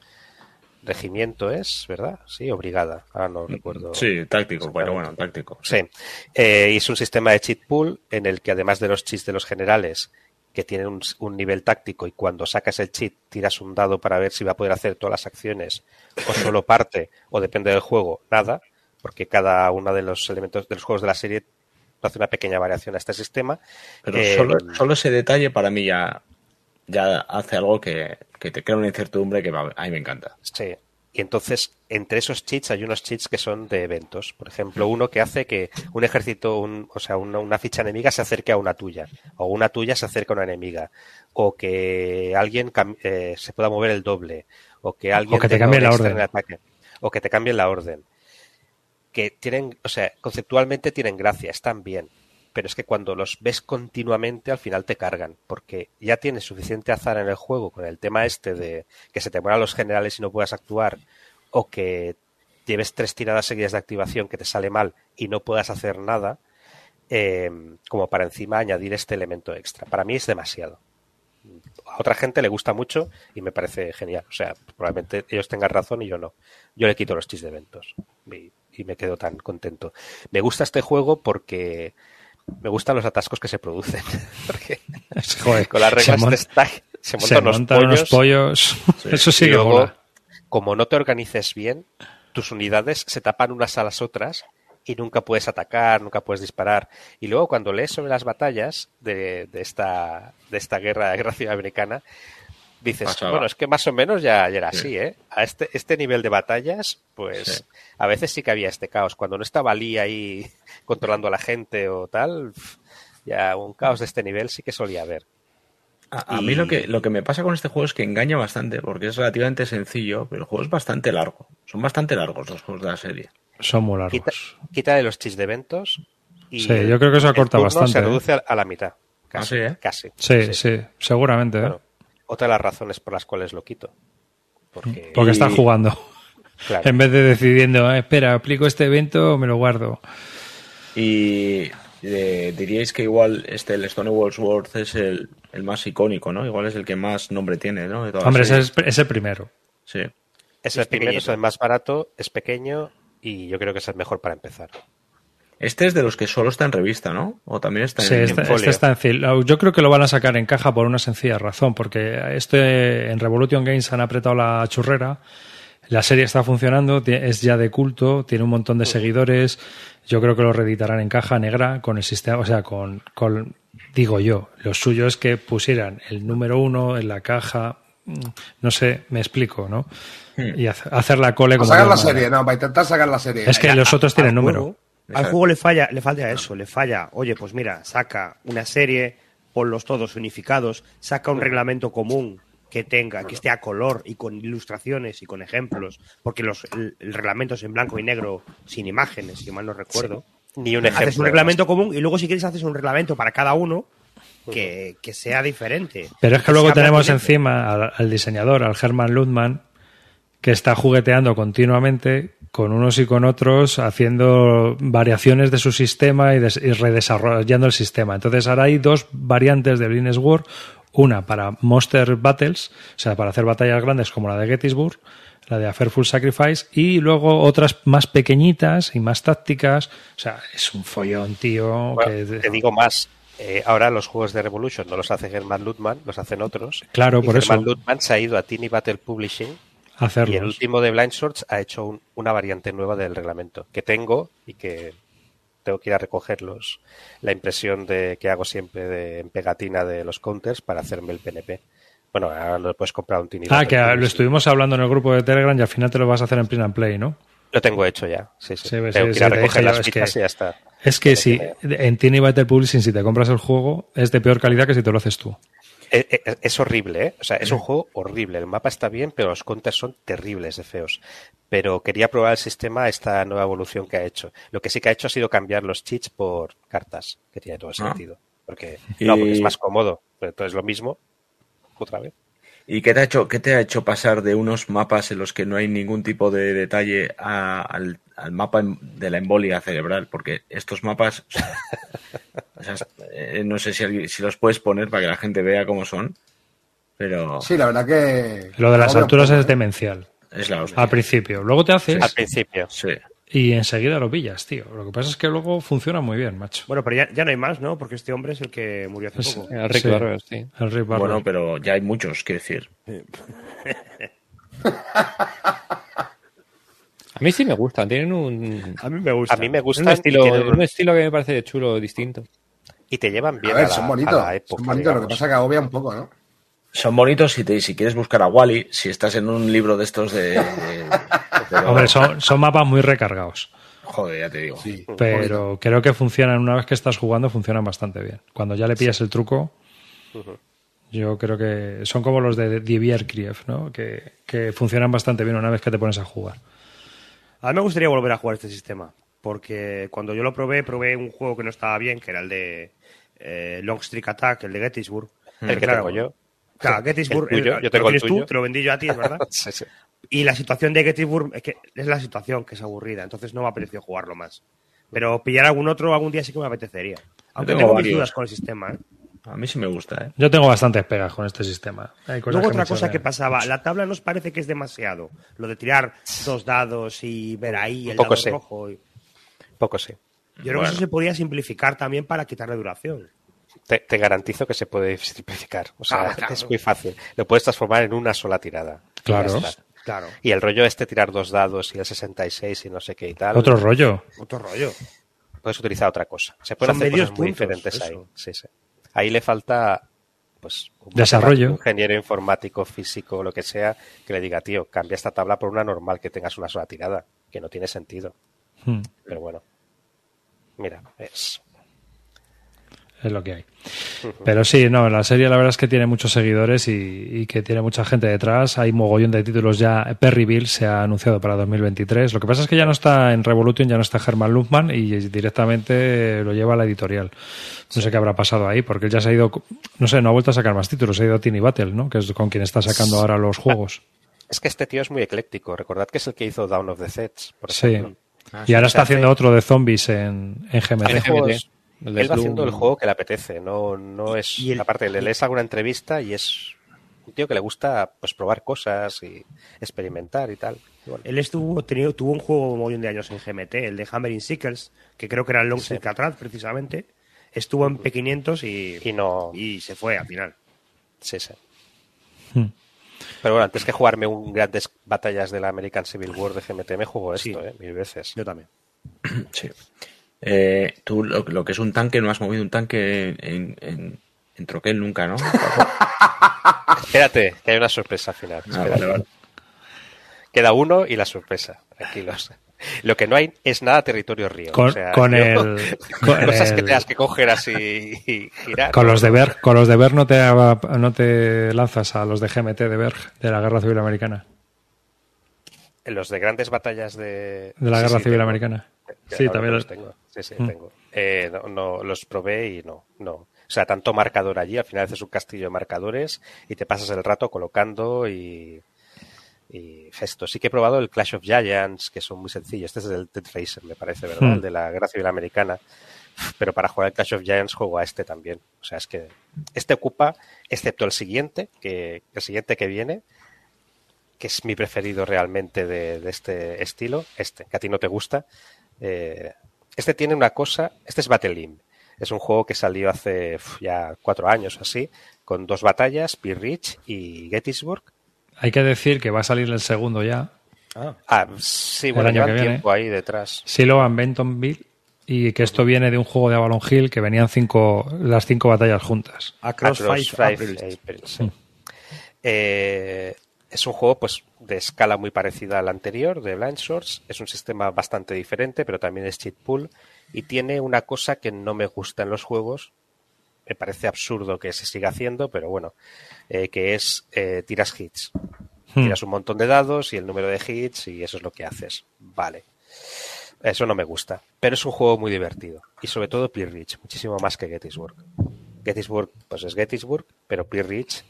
regimiento es, ¿verdad? Sí, o brigada, ahora no recuerdo. Sí, táctico, bueno, bueno, táctico. Sí, sí. Eh, es un sistema de cheat pool en el que además de los cheats de los generales, que tienen un, un nivel táctico, y cuando sacas el cheat tiras un dado para ver si va a poder hacer todas las acciones o solo parte, o depende del juego, nada, porque cada uno de los elementos de los juegos de la serie hace una pequeña variación a este sistema. Pero eh, solo, solo ese detalle para mí ya... ya hace algo que, que te crea una incertidumbre que a mí me encanta. Sí, y entonces entre esos cheats hay unos cheats que son de eventos. Por ejemplo, uno que hace que un ejército, un, o sea, una, una ficha enemiga se acerque a una tuya, o una tuya se acerque a una enemiga, o que alguien cam- eh, se pueda mover el doble, o que alguien o que te cambie la orden. Ataque, o que te cambien la orden. Que tienen, o sea, conceptualmente tienen gracia, están bien. Pero es que cuando los ves continuamente al final te cargan, porque ya tienes suficiente azar en el juego con el tema este de que se te mueran los generales y no puedas actuar, o que lleves tres tiradas seguidas de activación que te sale mal y no puedas hacer nada, eh, como para encima añadir este elemento extra. Para mí es demasiado. A otra gente le gusta mucho y me parece genial. O sea, probablemente ellos tengan razón y yo no. Yo le quito los chis de eventos y, y me quedo tan contento. Me gusta este juego porque... me gustan los atascos que se producen. Porque joder, con las reglas monta, de stack se montan, se unos, montan pollos, unos pollos. Sí. Eso sí y que luego, mola. Como no te organices bien, tus unidades se tapan unas a las otras y nunca puedes atacar, nunca puedes disparar. Y luego cuando lees sobre las batallas de, de esta de esta guerra, guerra ciudadana, dices, pasaba. Bueno, es que más o menos ya, ya era sí. así, ¿eh? A este, este nivel de batallas, pues sí. A veces sí que había este caos. Cuando no estaba Lee ahí controlando a la gente o tal, ya un caos de este nivel sí que solía haber. A, a y... mí lo que, lo que me pasa con este juego es que engaña bastante, porque es relativamente sencillo, pero el juego es bastante largo. Son bastante largos los juegos de la serie. Son muy largos. Quita, quita de los chis de eventos y sí, yo creo que eso acorta bastante. Se reduce a la mitad, casi. ¿Ah, sí, eh? Casi. Sí, sí, sí, seguramente, ¿eh? Bueno, otra de las razones por las cuales lo quito. Porque, porque estás jugando. Claro. En vez de decidiendo, eh, espera, aplico este evento o me lo guardo. Y eh, diríais que igual este el Stonewall's World es el, el más icónico, ¿no? Igual es el que más nombre tiene, ¿no? Hombre, ese es, es el primero. Sí. Es el es primero, pequeñito. Es el más barato, es pequeño y yo creo que es el mejor para empezar. Este es de los que solo está en revista, ¿no? O también está en, sí, este, en folio. Este está en folio. Yo creo que lo van a sacar en caja por una sencilla razón, porque este en Revolution Games han apretado la churrera, la serie está funcionando, es ya de culto, tiene un montón de seguidores, yo creo que lo reeditarán en caja negra con el sistema, o sea, con, con digo yo, lo suyo es que pusieran el número uno en la caja, no sé, me explico, ¿no? Y hacer la cole como... Para sacar la serie, no, para intentar sacar la serie. Es que los otros tienen número. Al juego le falla, le falla eso, le falla. Oye, pues mira, saca una serie, ponlos todos unificados, saca un reglamento común que tenga, que esté a color y con ilustraciones y con ejemplos, porque los el, el reglamento es en blanco y negro, sin imágenes, si mal no recuerdo. Sí. Ni un ejemplo. Haces un reglamento común y luego si quieres haces un reglamento para cada uno que, que sea diferente. Pero es que, que luego tenemos encima al, al diseñador, al Herman Lundman, que está jugueteando continuamente con unos y con otros, haciendo variaciones de su sistema y, des- y redesarrollando el sistema. Entonces ahora hay dos variantes de Wilderness War, una para Monster Battles, o sea, para hacer batallas grandes como la de Gettysburg, la de A Fearful Sacrifice, y luego otras más pequeñitas y más tácticas. O sea, es un follón, tío. Bueno, que... te digo más. Eh, ahora los juegos de Revolution no los hace Herman Lundman, los hacen otros. Claro, y por Herman eso. Herman Lundman se ha ido a Tiny Battle Publishing. Hacerlos. Y el último de Blind Swords ha hecho un, una variante nueva del reglamento que tengo y que tengo que ir a recogerlos. La impresión de que hago siempre de, en pegatina de los counters para hacerme el P N P. Bueno, ahora no puedes comprar un tinidor. Ah, que lo estuvimos hablando en el grupo de Telegram y al final te lo vas a hacer en Print and Play, ¿no? Lo tengo hecho ya. Sí, sí. sí tengo sí, que ir sí, a recoger las fichas y ya está. Es que sí, si, en Tiny Battle Publishing, si te compras el juego, es de peor calidad que si te lo haces tú. Es horrible, ¿eh? O sea, es un juego horrible. El mapa está bien, pero los counters son terribles de feos. Pero quería probar el sistema, esta nueva evolución que ha hecho. Lo que sí que ha hecho ha sido cambiar los cheats por cartas, que tiene todo el sentido. Porque, y... no, porque es más cómodo, pero entonces lo mismo otra vez. ¿Y qué te ha hecho, qué te ha hecho pasar de unos mapas en los que no hay ningún tipo de detalle a, al, al mapa de la embolia cerebral? Porque estos mapas... O sea, eh, no sé si, si los puedes poner para que la gente vea cómo son, pero... Sí, la verdad que... Lo de las alturas es demencial. es la hostia. Al principio. Luego te haces... Sí, al principio. Sí. Y enseguida lo pillas, tío. Lo que pasa es que luego funciona muy bien, macho. Bueno, pero ya, ya no hay más, ¿no? Porque este hombre es el que murió hace es, poco. El Rick sí. Barber, sí. El Rick Barber. Bueno, pero ya hay muchos, quiero decir. A mí sí me gustan. Tienen un... A mí me gusta. A mí me gusta. Un estilo, tienen... un estilo que me parece chulo, distinto. Y te llevan bien a, ver, a la, son bonitos, a la época. Son bonitos, lo que pasa es que agobia un poco, ¿no? Son bonitos si, te, si quieres buscar a Wally, si estás en un libro de estos de... de, de Hombre, son, son mapas muy recargados. Joder, ya te digo. Sí, pero bonito. Creo que funcionan, una vez que estás jugando, funcionan bastante bien. Cuando ya le pillas sí. el truco, uh-huh. yo creo que son como los de Devir Kriev, ¿no? Que, que funcionan bastante bien una vez que te pones a jugar. A mí me gustaría volver a jugar este sistema, porque cuando yo lo probé, probé un juego que no estaba bien, que era el de eh, Long Streak Attack, el de Gettysburg. El que claro, tengo yo. Claro, Gettysburg, el tuyo, el, yo tengo el tuyo. Tú, te lo vendí yo a ti, ¿verdad? Sí, sí. Y la situación de Gettysburg es que es la situación que es aburrida, entonces no me apeteció jugarlo más. Pero pillar algún otro algún día sí que me apetecería. Aunque yo tengo, tengo mis dudas con el sistema, ¿eh? A mí sí me gusta, ¿eh? Yo tengo bastantes pegas con este sistema. Hay cosas Luego, que otra cosa sabe. que pasaba, la tabla nos parece que es demasiado. Lo de tirar dos dados y ver ahí el Poco dado sé. rojo. Y... Poco sé. Yo bueno. creo que eso se podía simplificar también para quitarle duración. Te, te garantizo que se puede simplificar. O sea, ah, claro. es muy fácil. Lo puedes transformar en una sola tirada. Claro. claro. Y el rollo este, tirar dos dados y el sesenta y seis y no sé qué y tal. Otro rollo. Otro rollo. Puedes utilizar otra cosa. Se pueden Son hacer cosas puntos, muy diferentes eso. ahí. Sí, sí. Ahí le falta pues un desarrollo, ingeniero informático, físico, lo que sea, que le diga, tío, cambia esta tabla por una normal que tengas una sola tirada, que no tiene sentido. Hmm. Pero bueno, mira, es... es lo que hay. Uh-huh. Pero sí, no, la serie la verdad es que tiene muchos seguidores y, y que tiene mucha gente detrás. Hay mogollón de títulos ya. Perryville se ha anunciado para dos mil veintitrés. Lo que pasa es que ya no está en Revolution, ya no está Herman Luzman y directamente lo lleva a la editorial. No sé qué habrá pasado ahí, porque él ya se ha ido, no sé, no ha vuelto a sacar más títulos. Se ha ido a Tiny Battle, ¿no? Que es con quien está sacando ahora los juegos. Es que este tío es muy ecléctico. Recordad que es el que hizo Dawn of the Zeds, por ejemplo. Sí. Ah, y ahora está haciendo otro de zombies en, en G M T. Él va haciendo el juego que le apetece, no, no es... Y el, aparte, le lees alguna entrevista y es un tío que le gusta pues probar cosas y experimentar y tal. Y bueno. Él estuvo tenido, tuvo un juego un montón de años en G M T, el de Hammering Sickles, que creo que era el Long Streak Attack, sí. precisamente. Estuvo en P quinientos y, y, no... y se fue al final. Sí, sí. Hmm. Pero bueno, antes que jugarme un grandes batallas de la American Civil War de G M T, me juego esto, sí. eh, mil veces. Yo también. Sí. Eh, tú lo, lo que es un tanque, no has movido un tanque en, en, en troquel nunca, ¿no? Espérate, que hay una sorpresa al final. Ah, vale, vale. Queda uno y la sorpresa, tranquilos. Lo que no hay es nada territorio río. Con, o sea, con yo, el con cosas el... que tengas que coger así y girar. Con los de Berg, con los de Berg no te no te lanzas a los de G M T de Berg de la Guerra Civil Americana. Los de grandes batallas de, de la sí, Guerra sí, Civil tengo. Americana. Ya, sí, también los tengo. Sí, sí, mm. tengo. Eh, no, no, los probé y no, no. O sea, tanto marcador allí, al final haces un castillo de marcadores y te pasas el rato colocando y, y esto. Sí que he probado el Clash of Giants, que son muy sencillos. Este es el Ted Racer, me parece, ¿verdad? Mm. El de la Guerra Civil Americana. Pero para jugar al Clash of Giants juego a este también. O sea, es que este ocupa, excepto el siguiente, que el siguiente que viene... que es mi preferido realmente de, de este estilo, este, que a ti no te gusta. Eh, este tiene una cosa, este es Battle Limb. Es un juego que salió hace uf, ya cuatro años o así, con dos batallas, Pea Ridge y Gettysburg. Hay que decir que va a salir el segundo ya. Ah, ah sí, bueno, llevan tiempo ahí detrás. Silo and Bentonville, y que esto viene de un juego de Avalon Hill que venían cinco las cinco batallas juntas. Across, Across Five April. April, sí. mm. Eh... Es un juego pues de escala muy parecida al anterior, de Blind Source. Es un sistema bastante diferente, pero también es cheat pool. Y tiene una cosa que no me gusta en los juegos. Me parece absurdo que se siga haciendo, pero bueno. Eh, que es eh, tiras hits. Hmm. Tiras un montón de dados y el número de hits y eso es lo que haces. Vale. Eso no me gusta. Pero es un juego muy divertido. Y sobre todo Pea Ridge, muchísimo más que Gettysburg. Gettysburg, pues es Gettysburg, pero Pea Ridge...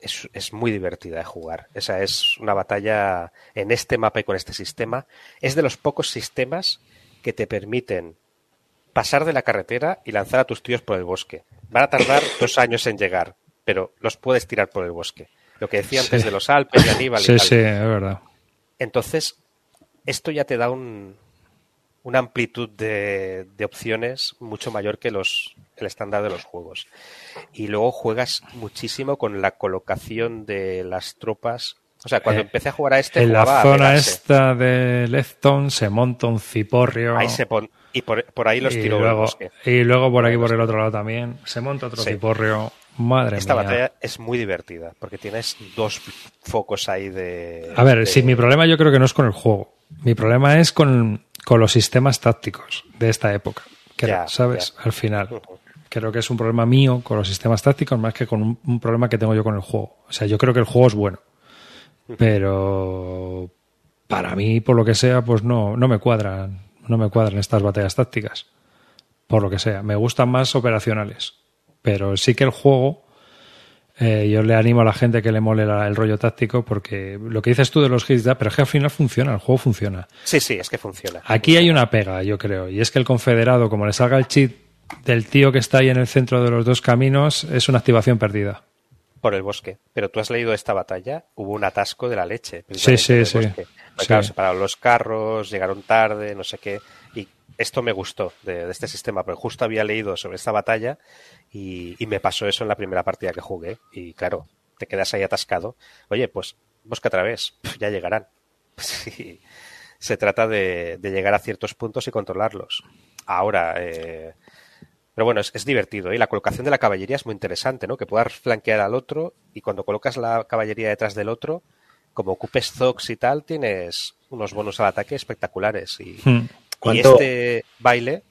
Es, es muy divertida de jugar. Esa es una batalla en este mapa y con este sistema. Es de los pocos sistemas que te permiten pasar de la carretera y lanzar a tus tíos por el bosque. Van a tardar dos años en llegar, pero los puedes tirar por el bosque. Lo que decía sí. antes de los Alpes y Aníbal. Sí, y tal. Sí, es verdad. Entonces, esto ya te da un, una amplitud de, de opciones mucho mayor que los el estándar de los juegos. Y luego juegas muchísimo con la colocación de las tropas. O sea, cuando eh, empecé a jugar a este... En la zona a esta de Lefton se monta un ciporrio. Ahí se pon... Y por, por ahí los tiro. Luego, y luego por aquí, por el otro lado también, se monta otro sí. ciporrio. Madre Esta mía. Esta batalla es muy divertida, porque tienes dos focos ahí de... A ver, de... sí, mi problema yo creo que no es con el juego. Mi problema es con, con los sistemas tácticos de esta época. Creo, ya, ¿sabes? Ya. Al final. Uh-huh. Creo que es un problema mío con los sistemas tácticos más que con un, un problema que tengo yo con el juego. O sea, yo creo que el juego es bueno. Pero para mí, por lo que sea, pues no, no me cuadran, no me cuadran estas batallas tácticas, por lo que sea. Me gustan más operacionales, pero sí que el juego, eh, yo le animo a la gente que le mole la, el rollo táctico, porque lo que dices tú de los hits, pero es que al final funciona, el juego funciona. Sí, sí, es que funciona. Aquí hay una pega, yo creo, y es que el confederado, como le salga el cheat del tío que está ahí en el centro de los dos caminos, es una activación perdida. Por el bosque. Pero tú has leído esta batalla, hubo un atasco de la leche. Sí, sí, sí. Claro, sí. Separaron los carros, llegaron tarde, no sé qué. Y esto me gustó de, de este sistema, porque justo había leído sobre esta batalla y, y me pasó eso en la primera partida que jugué. Y claro, te quedas ahí atascado. Oye, pues bosque otra vez, ya llegarán. Sí. Se trata de, de llegar a ciertos puntos y controlarlos. Ahora... Eh, Pero bueno, es, es divertido, ¿eh? La colocación de la caballería es muy interesante, ¿no? Que puedas flanquear al otro y cuando colocas la caballería detrás del otro, como ocupes Zox y tal, tienes unos bonos al ataque espectaculares. Y, y este baile...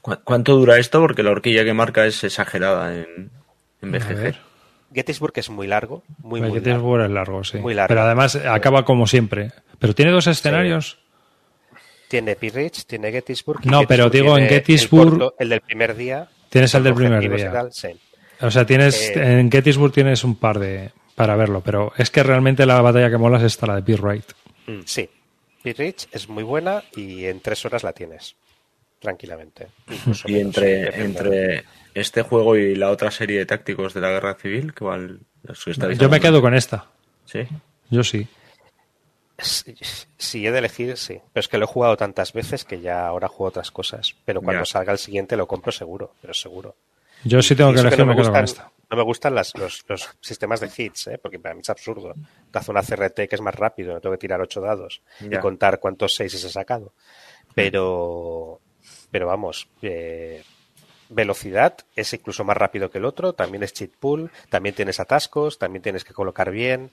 ¿cu- ¿Cuánto dura esto? Porque la horquilla que marca es exagerada en, en envejecer. Gettysburg es muy largo, muy, muy Gettysburg largo. es largo, sí. Muy largo. Pero además acaba como siempre. Pero tiene dos escenarios... Sí. Tiene Pirrich, tiene Gettysburg. No, Gettysburg, pero digo, en Gettysburg... El, corto, el del primer día. Tienes el del primer día. Tal, sí. O sea, tienes eh, en Gettysburg tienes un par de... para verlo, pero es que realmente la batalla que mola es esta, la de Pirrich. Sí, Pirrich es muy buena y en tres horas la tienes, tranquilamente. Y menos, entre, entre este juego y la otra serie de tácticos de la Guerra Civil, que igual... Yo me quedo con esta. ¿Sí? Yo sí. Si sí, sí, he de elegir, sí. Pero es que lo he jugado tantas veces que ya ahora juego otras cosas. Pero cuando yeah. salga el siguiente lo compro seguro, pero seguro. Yo sí tengo y que elegir, que no me, me gustan, con esta. No me gustan las, los, los sistemas de hits, ¿eh? Porque para mí es absurdo. Te hace una C R T que es más rápido, no tengo que tirar ocho dados yeah. y contar cuántos seis se ha sacado. Pero, pero vamos, eh, velocidad es incluso más rápido que el otro, también es cheat pool, también tienes atascos, también tienes que colocar bien...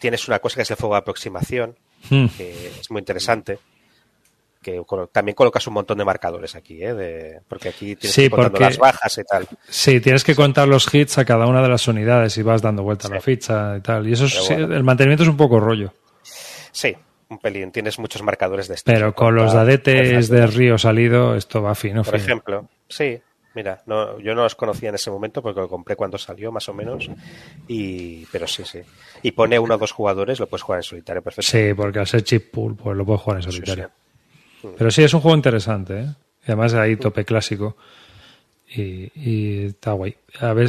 Tienes una cosa que es el fuego de aproximación, hmm. que es muy interesante. Que también colocas un montón de marcadores aquí, ¿eh? De, porque aquí tienes sí, que ir contando porque, las bajas y tal. Sí, tienes que contar los hits a cada una de las unidades y vas dando vuelta sí. a la ficha y tal. Y eso es, bueno. sí, el mantenimiento es un poco rollo. Sí, un pelín. Tienes muchos marcadores de este. Pero con los dadetes de río salido, esto va fino. Por fino. ejemplo, sí. Mira, no, yo no los conocía en ese momento porque lo compré cuando salió, más o menos, y pero sí, sí. Y pone uno o dos jugadores, lo puedes jugar en solitario, perfecto. Sí, porque al ser chip pool, pues lo puedes jugar en solitario. Sí, sí. Pero sí, es un juego interesante, ¿eh? Y además ahí tope clásico. Y, y está guay. A ver,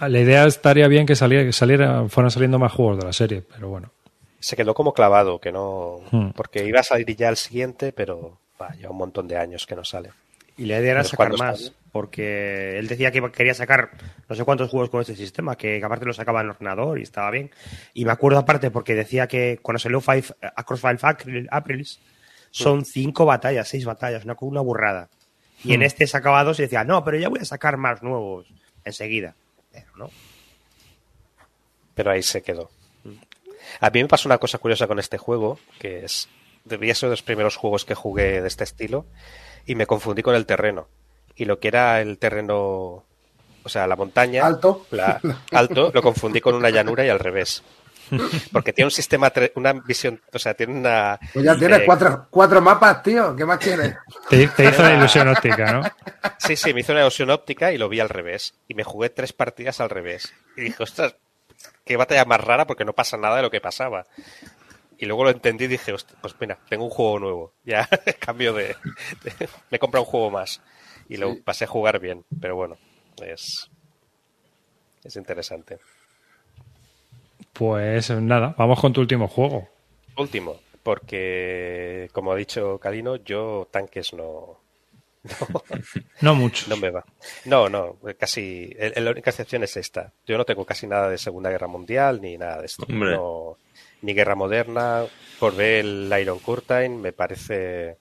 la idea estaría bien que saliera, que saliera, fueran saliendo más juegos de la serie, pero bueno. Se quedó como clavado, que no... Hmm. Porque iba a salir ya el siguiente, pero bah, ya un montón de años que no sale. Y la idea era sacar más, porque él decía que quería sacar no sé cuántos juegos con este sistema, que aparte lo sacaba en el ordenador y estaba bien. Y me acuerdo aparte porque decía que cuando salió Five, Across Five Aprils son cinco batallas, seis batallas, una, una burrada. Y hmm. en este sacaba dos y decía, no, pero ya voy a sacar más nuevos enseguida. Pero no. Pero ahí se quedó. A mí me pasó una cosa curiosa con este juego, que es debía ser de los primeros juegos que jugué de este estilo. Y me confundí con el terreno. Y lo que era el terreno, o sea, la montaña... Alto. La, alto, lo confundí con una llanura y al revés. Porque tiene un sistema, una visión, o sea, tiene una... Pues ya tienes eh, cuatro, cuatro mapas, tío. ¿Qué más tienes? Te, te hizo una ilusión óptica, ¿no? Sí, sí, me hizo una ilusión óptica y lo vi al revés. Y me jugué tres partidas al revés. Y dije, ostras, qué batalla más rara porque no pasa nada de lo que pasaba. Y luego lo entendí y dije, pues mira, tengo un juego nuevo. Ya, cambio de, de... Me he comprado un juego más. Y lo sí. pasé a jugar bien. Pero bueno, es... Es interesante. Pues nada, vamos con tu último juego. último, porque como ha dicho Kalino, yo tanques no... No, no mucho. No me va. No, no, casi. El, el, la única excepción es esta. Yo no tengo casi nada de Segunda Guerra Mundial ni nada de esto. No, ni Guerra Moderna. Por ver el Iron Curtain me parece.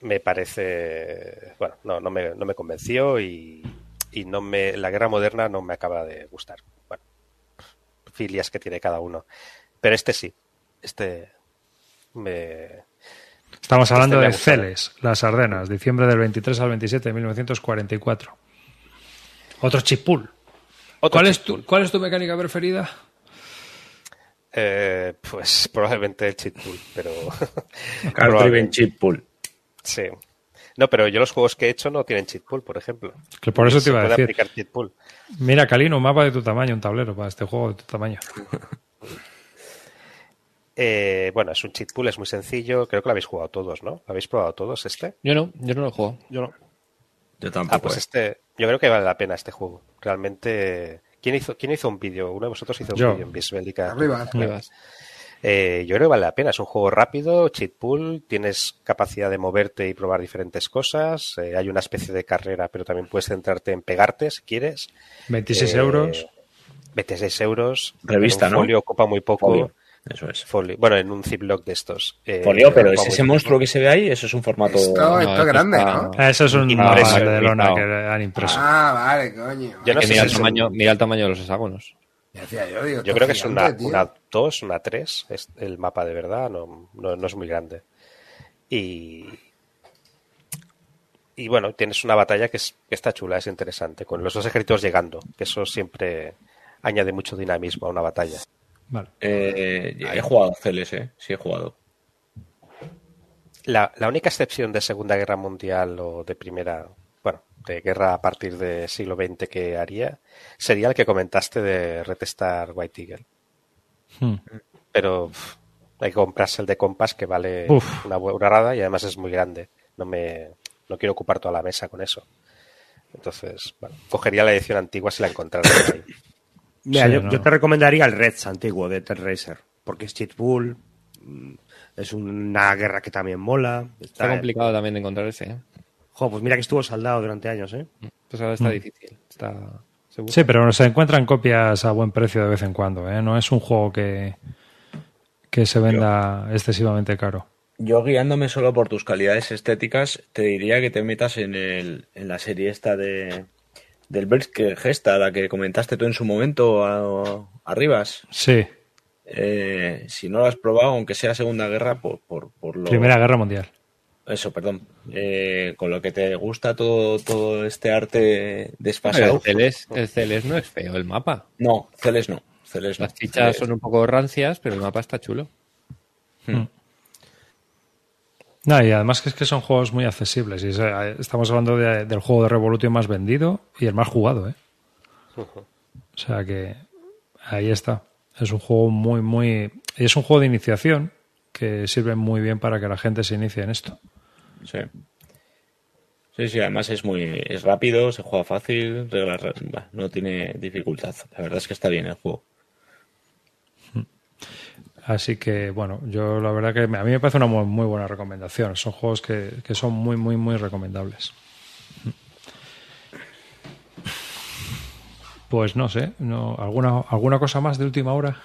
Me parece. Bueno, no, no me, no me convenció y, y no me, la Guerra Moderna no me acaba de gustar. Bueno, filias que tiene cada uno. Pero este sí. Este me. Estamos hablando de Celes, las Ardenas, diciembre del veintitrés al veintisiete de mil novecientos cuarenta y cuatro. Otro chipul. Otro ¿Cuál, chipul. Es tu, ¿Cuál es tu mecánica preferida? Eh, pues probablemente el chipul, pero... Cartriven chipul. Sí. No, pero yo los juegos que he hecho no tienen chipul, por ejemplo. Que por eso te iba a decir. Aplicar chipul. Mira, Kalino, un mapa de tu tamaño, un tablero para este juego de tu tamaño. Eh, bueno, es un cheat pool, es muy sencillo. Creo que lo habéis jugado todos, ¿no? ¿Lo habéis probado todos este? Yo no, yo no lo he jugado. Yo no. Yo tampoco. Ah, pues eh. este, yo creo que vale la pena este juego. Realmente, ¿quién hizo, quién hizo un vídeo? Uno de vosotros hizo yo. un vídeo en Vis Bélica. Arriba, arriba. Eh, yo creo que vale la pena. Es un juego rápido, cheat pool. Tienes capacidad de moverte y probar diferentes cosas. Eh, hay una especie de carrera, pero también puedes centrarte en pegarte si quieres. veintiséis eh, euros. veintiséis euros. Revista, ¿no? Folio ocupa muy poco. Folio. Eso es. Folio. Bueno, en un ziploc de estos. Eh, Folio, pero es ese monstruo que se ve ahí, eso es un formato... Esto, esto no, grande, está... ¿no? Eso es un impreso de lona que han impreso. Ah, vale, coño. Yo no sé mira, si el tamaño, un... mira el tamaño de los hexágonos. Decía yo, digo, yo creo que gigante, es una dos, una tres, el mapa de verdad, no, no, no es muy grande. Y... Y bueno, tienes una batalla que, es, que está chula, es interesante, con los dos ejércitos llegando, que eso siempre añade mucho dinamismo a una batalla. Vale. Eh, he jugado a Celes, ¿eh? Sí he jugado. La, la única excepción de Segunda Guerra Mundial o de Primera, bueno, de guerra a partir del siglo veinte que haría, sería el que comentaste de Red Star White Eagle. Hmm. Pero pff, hay que comprarse el de Compass que vale Uf. una buena rada y además es muy grande. No me no quiero ocupar toda la mesa con eso. Entonces, bueno, cogería la edición antigua si la encontrara por ahí. Mira, sí, yo, no. yo te recomendaría el Reds antiguo de Terracer, porque es Cheatpool, es una guerra que también mola. Está, está complicado el... también de encontrar ese. ¿eh? Jo, pues mira que estuvo saldado durante años, ¿eh? Pues ahora está mm. difícil. Está... Sí, pero se encuentran copias a buen precio de vez en cuando, ¿eh? No es un juego que, que se venda yo, excesivamente caro. Yo guiándome solo por tus calidades estéticas, te diría que te metas en, el, en la serie esta de... Del Berg que gesta, la que comentaste tú en su momento, a, a Rivas. Sí. Eh, si no lo has probado, aunque sea Segunda Guerra, por, por, por lo... Primera Guerra Mundial. Eso, perdón. Eh, con lo que te gusta todo, todo este arte desfasado. Celes, el Celes no es feo, el mapa. No, Celes no. Celes no. Las fichas Celes. son un poco rancias, pero el mapa está chulo. Hmm. No, y además que es que son juegos muy accesibles. Y estamos hablando de, del juego de Revolution más vendido y el más jugado, ¿eh? Uh-huh. O sea que ahí está. Es un juego muy, muy... Es un juego de iniciación que sirve muy bien para que la gente se inicie en esto. Sí. Sí, sí, además es muy es rápido, se juega fácil, regla, regla, no tiene dificultad. La verdad es que está bien el juego. Así que, bueno, yo la verdad que a mí me parece una muy, muy buena recomendación. Son juegos que, que son muy, muy, muy recomendables. Pues no sé, no, ¿alguna, alguna cosa más de última hora?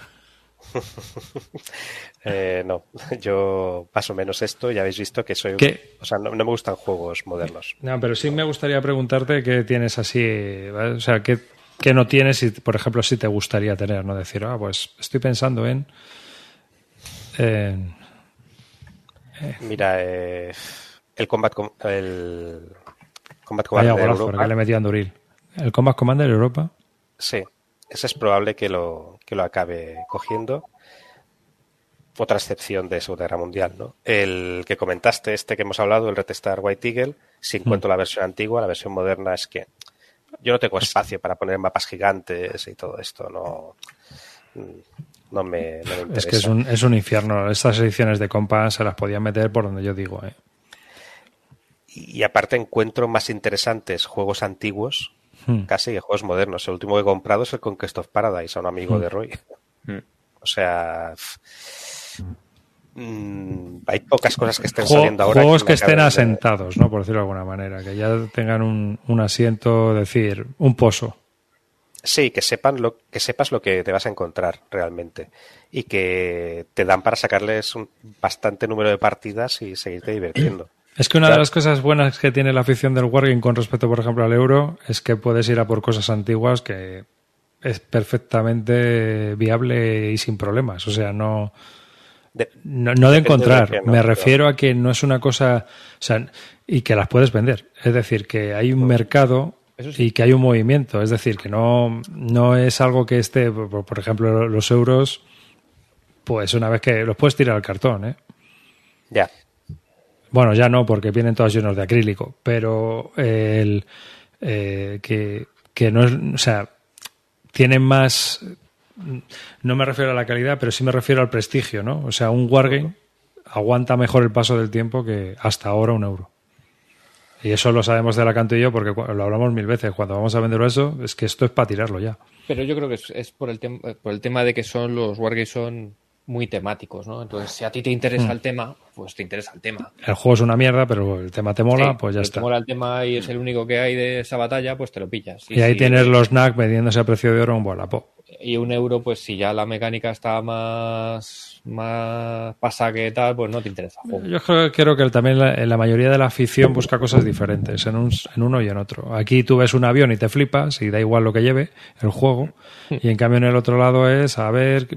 eh, no, yo más o menos esto, ya habéis visto que soy... ¿Qué? O sea, no, no me gustan juegos modernos. No, pero sí me gustaría preguntarte qué tienes así, ¿vale? O sea, qué, qué no tienes y, por ejemplo, si te gustaría tener, no decir, ah, pues estoy pensando en... Eh, eh. Mira, eh, el Combat Com- el Combat Commander de Europa, le metí a Anduril. El Combat Commander de Europa. Sí, ese es probable que lo que lo acabe cogiendo. Otra excepción de Segunda Guerra Mundial, ¿no? El que comentaste, este que hemos hablado, el Red Star White Eagle, si encuentro mm. la versión antigua, la versión moderna es que yo no tengo espacio para poner mapas gigantes y todo esto, no. No me, no me interesa. Es que es un, es un infierno. Estas ediciones de Compass se las podían meter por donde yo digo, ¿eh? Y, y aparte encuentro más interesantes juegos antiguos hmm. casi que juegos modernos. El último que he comprado es el Conquest of Paradise a un amigo hmm. de Roy. Hmm. O sea, Mm, hay pocas cosas que estén Jog, saliendo ahora. Juegos que, que estén asentados, de... ¿no? Por decirlo de alguna manera, que ya tengan un, un asiento, decir, un pozo. Sí, que sepan lo que sepas lo que te vas a encontrar realmente y que te dan para sacarles un bastante número de partidas y seguirte divirtiendo. Es que una, claro, de las cosas buenas que tiene la afición del Wargame con respecto, por ejemplo, al Euro es que puedes ir a por cosas antiguas que es perfectamente viable y sin problemas. O sea, no... De, no, no de encontrar, de no, me refiero pero... a que no es una cosa, o sea, y que las puedes vender, es decir, que hay un mercado sí, y que hay un movimiento, es decir, que no, no es algo que esté, por, por ejemplo, los euros, pues una vez que los puedes tirar al cartón, ¿eh? Ya. Bueno, ya no, porque vienen todos llenos de acrílico, pero el eh, que, que no es, o sea, tienen más... No me refiero a la calidad, pero sí me refiero al prestigio, ¿no? O sea, un Wargame aguanta mejor el paso del tiempo que hasta ahora un euro. Y eso lo sabemos de la canto y yo porque lo hablamos mil veces. Cuando vamos a venderlo eso, es que esto es para tirarlo ya. Pero yo creo que es, es por el tem- por el tema de que son los Wargames son muy temáticos, ¿no? Entonces, si a ti te interesa mm. el tema, pues te interesa el tema. El juego es una mierda, pero el tema te mola, sí, pues ya está. Te mola el tema y es el único que hay de esa batalla, pues te lo pillas. Y, y ahí si tienes te... los N A C vendiéndose a precio de oro en Wallapop. Y un euro, pues si ya la mecánica está más, más pasa que tal, pues no te interesa. Oh. Yo creo, creo que también la, la mayoría de la afición busca cosas diferentes en, un, en uno y en otro. Aquí tú ves un avión y te flipas y da igual lo que lleve el juego. Y en cambio en el otro lado es, a ver,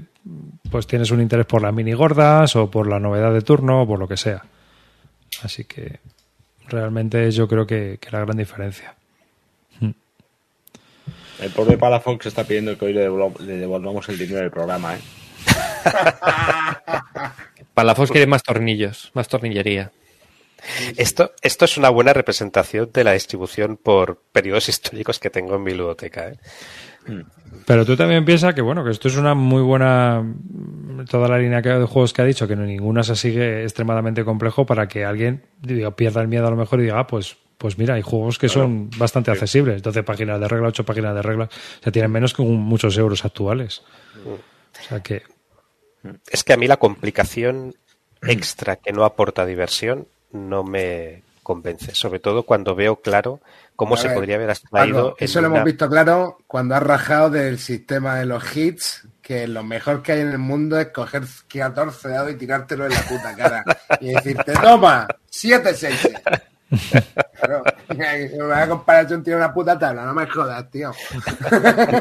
pues tienes un interés por las minigordas o por la novedad de turno o por lo que sea. Así que realmente yo creo que, que la gran diferencia. El pobre Palafox está pidiendo que hoy le devolvamos el dinero del programa, ¿eh? Palafox quiere más tornillos, más tornillería. Esto, esto es una buena representación de la distribución por periodos históricos que tengo en mi biblioteca, ¿eh? Pero tú también piensas que, bueno, que esto es una muy buena... Toda la línea de juegos que ha dicho, que ninguna se sigue extremadamente complejo para que alguien digo, pierda el miedo a lo mejor y diga, ah, pues... Pues mira, hay juegos que claro, son bastante sí. accesibles. doce páginas de regla, ocho páginas de regla. O sea, tienen menos que un, muchos euros actuales. O sea que... Es que a mí la complicación extra que no aporta diversión no me convence. Sobre todo cuando veo claro cómo a se ver, podría haber extraído... Eso lo una... hemos visto claro cuando has rajado del sistema de los hits, que lo mejor que hay en el mundo es coger catorce dados y tirártelo en la puta cara. Y decirte, toma, siete seis seis. Claro, una comparación tiene una puta tabla, no me jodas, tío.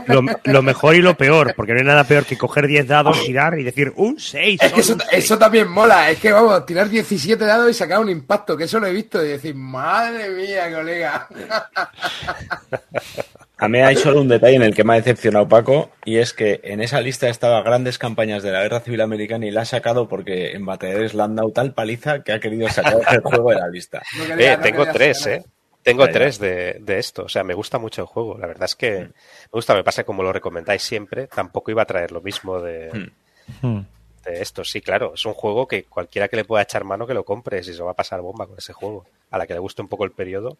Lo, lo mejor y lo peor, porque no hay nada peor que coger diez dados, tirar y decir un seis. Es que eso, eso también mola, es que vamos, tirar diecisiete dados y sacar un impacto, que eso lo he visto, y decir, madre mía, colega. A mí hay solo un detalle en el que me ha decepcionado Paco, y es que en esa lista estaba grandes campañas de la Guerra Civil Americana y la ha sacado porque en Batalladores le han dado tal paliza que ha querido sacar el juego de la lista. No quería, eh, no tengo tres, eh. Tengo Ahí tres de, de esto. O sea, me gusta mucho el juego. La verdad es que mm. me gusta, me pasa como lo recomendáis siempre. Tampoco iba a traer lo mismo de, mm. de esto. Sí, claro, es un juego que cualquiera que le pueda echar mano que lo compre, si se va a pasar bomba con ese juego. A la que le guste un poco el periodo,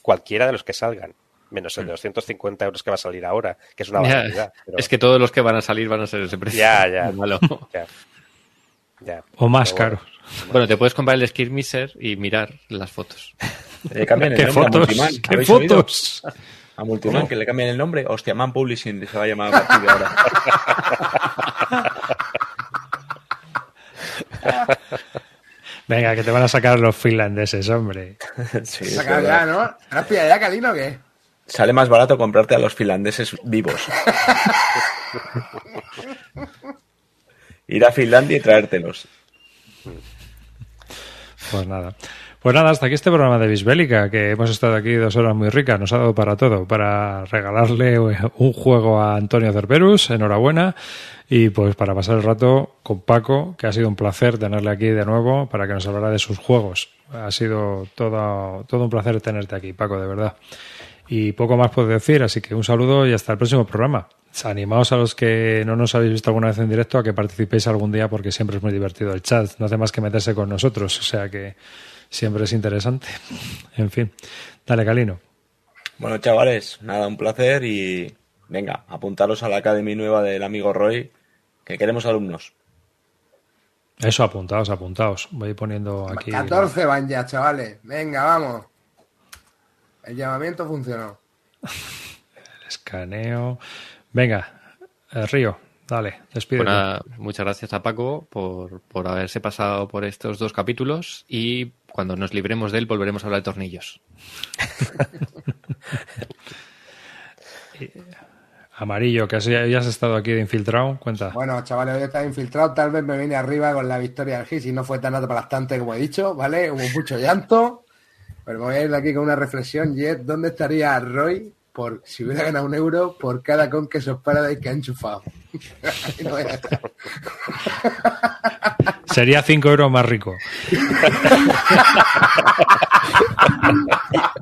cualquiera de los que salgan. Menos el de doscientos cincuenta euros que va a salir ahora, que es una barbaridad. Pero... Es que todos los que van a salir van a ser ese precio. Ya, ya. Malo. ya. ya. O más bueno. caros. Bueno, te puedes comprar el Skirmisher y mirar las fotos. Le cambian el ¿Qué nombre fotos? a Multiman. ¿Qué fotos? Oído? A Multiman, ¿Cómo? que le cambian el nombre. Hostia, Man Publishing se va a llamar a partir de ahora. Venga, que te van a sacar los finlandeses, hombre. Sí, sacar ya, ¿no? ¿Has pillado ya, Kalino, o qué? Sale más barato comprarte a los finlandeses vivos. Ir a Finlandia y traértelos. Pues nada. Pues nada, hasta aquí este programa de Vis Bélica, que hemos estado aquí dos horas muy ricas. Nos ha dado para todo, para regalarle un juego a Antonio Cerberus, enhorabuena, y pues para pasar el rato con Paco, que ha sido un placer tenerle aquí de nuevo para que nos hablara de sus juegos. Ha sido todo, todo un placer tenerte aquí, Paco, de verdad. Y poco más puedo decir, así que un saludo y hasta el próximo programa. Animaos a los que no nos habéis visto alguna vez en directo a que participéis algún día, porque siempre es muy divertido el chat, no hace más que meterse con nosotros, o sea que siempre es interesante. En fin, dale, Kalino. Bueno, chavales, nada, un placer y venga, apuntaros a la Academy nueva del amigo Roy, que queremos alumnos. Eso, apuntaos, apuntaos. Voy poniendo aquí... catorce van ya, chavales. Venga, vamos. El llamamiento funcionó. El escaneo... Venga, el Río, dale, despídete. Bueno, muchas gracias a Paco por, por haberse pasado por estos dos capítulos y cuando nos libremos de él volveremos a hablar de tornillos. Amarillo, que ya has estado aquí de infiltrado, cuenta. Bueno, chavales, hoy estás infiltrado, tal vez me vine arriba con la victoria del G I S y no fue tan aplastante como he dicho, ¿vale? Hubo mucho llanto, pero me voy a ir de aquí con una reflexión y es, ¿dónde estaría Roy por, si hubiera ganado un euro por cada con que Sos Paradise que ha enchufado? No sería cinco euros más rico.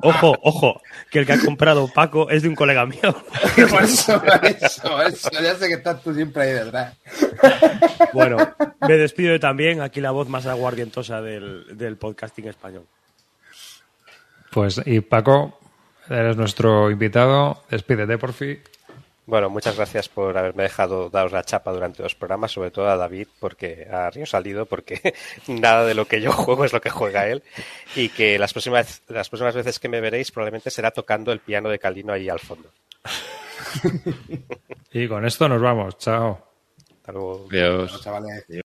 Ojo, ojo, que el que ha comprado Paco es de un colega mío. Por eso, por eso, eso. Ya sé que estás tú siempre ahí detrás. Bueno, me despido también. Aquí la voz más aguardientosa del, del podcasting español. Pues, y Paco, eres nuestro invitado. Despídete, por fin. Bueno, muchas gracias por haberme dejado daros la chapa durante los programas, sobre todo a David, porque a Río Salido, porque nada de lo que yo juego es lo que juega él, y que las próximas las próximas veces que me veréis probablemente será tocando el piano de Kalino ahí al fondo. Y con esto nos vamos. Chao. Hasta luego. Adiós. Adiós, chavales. Adiós.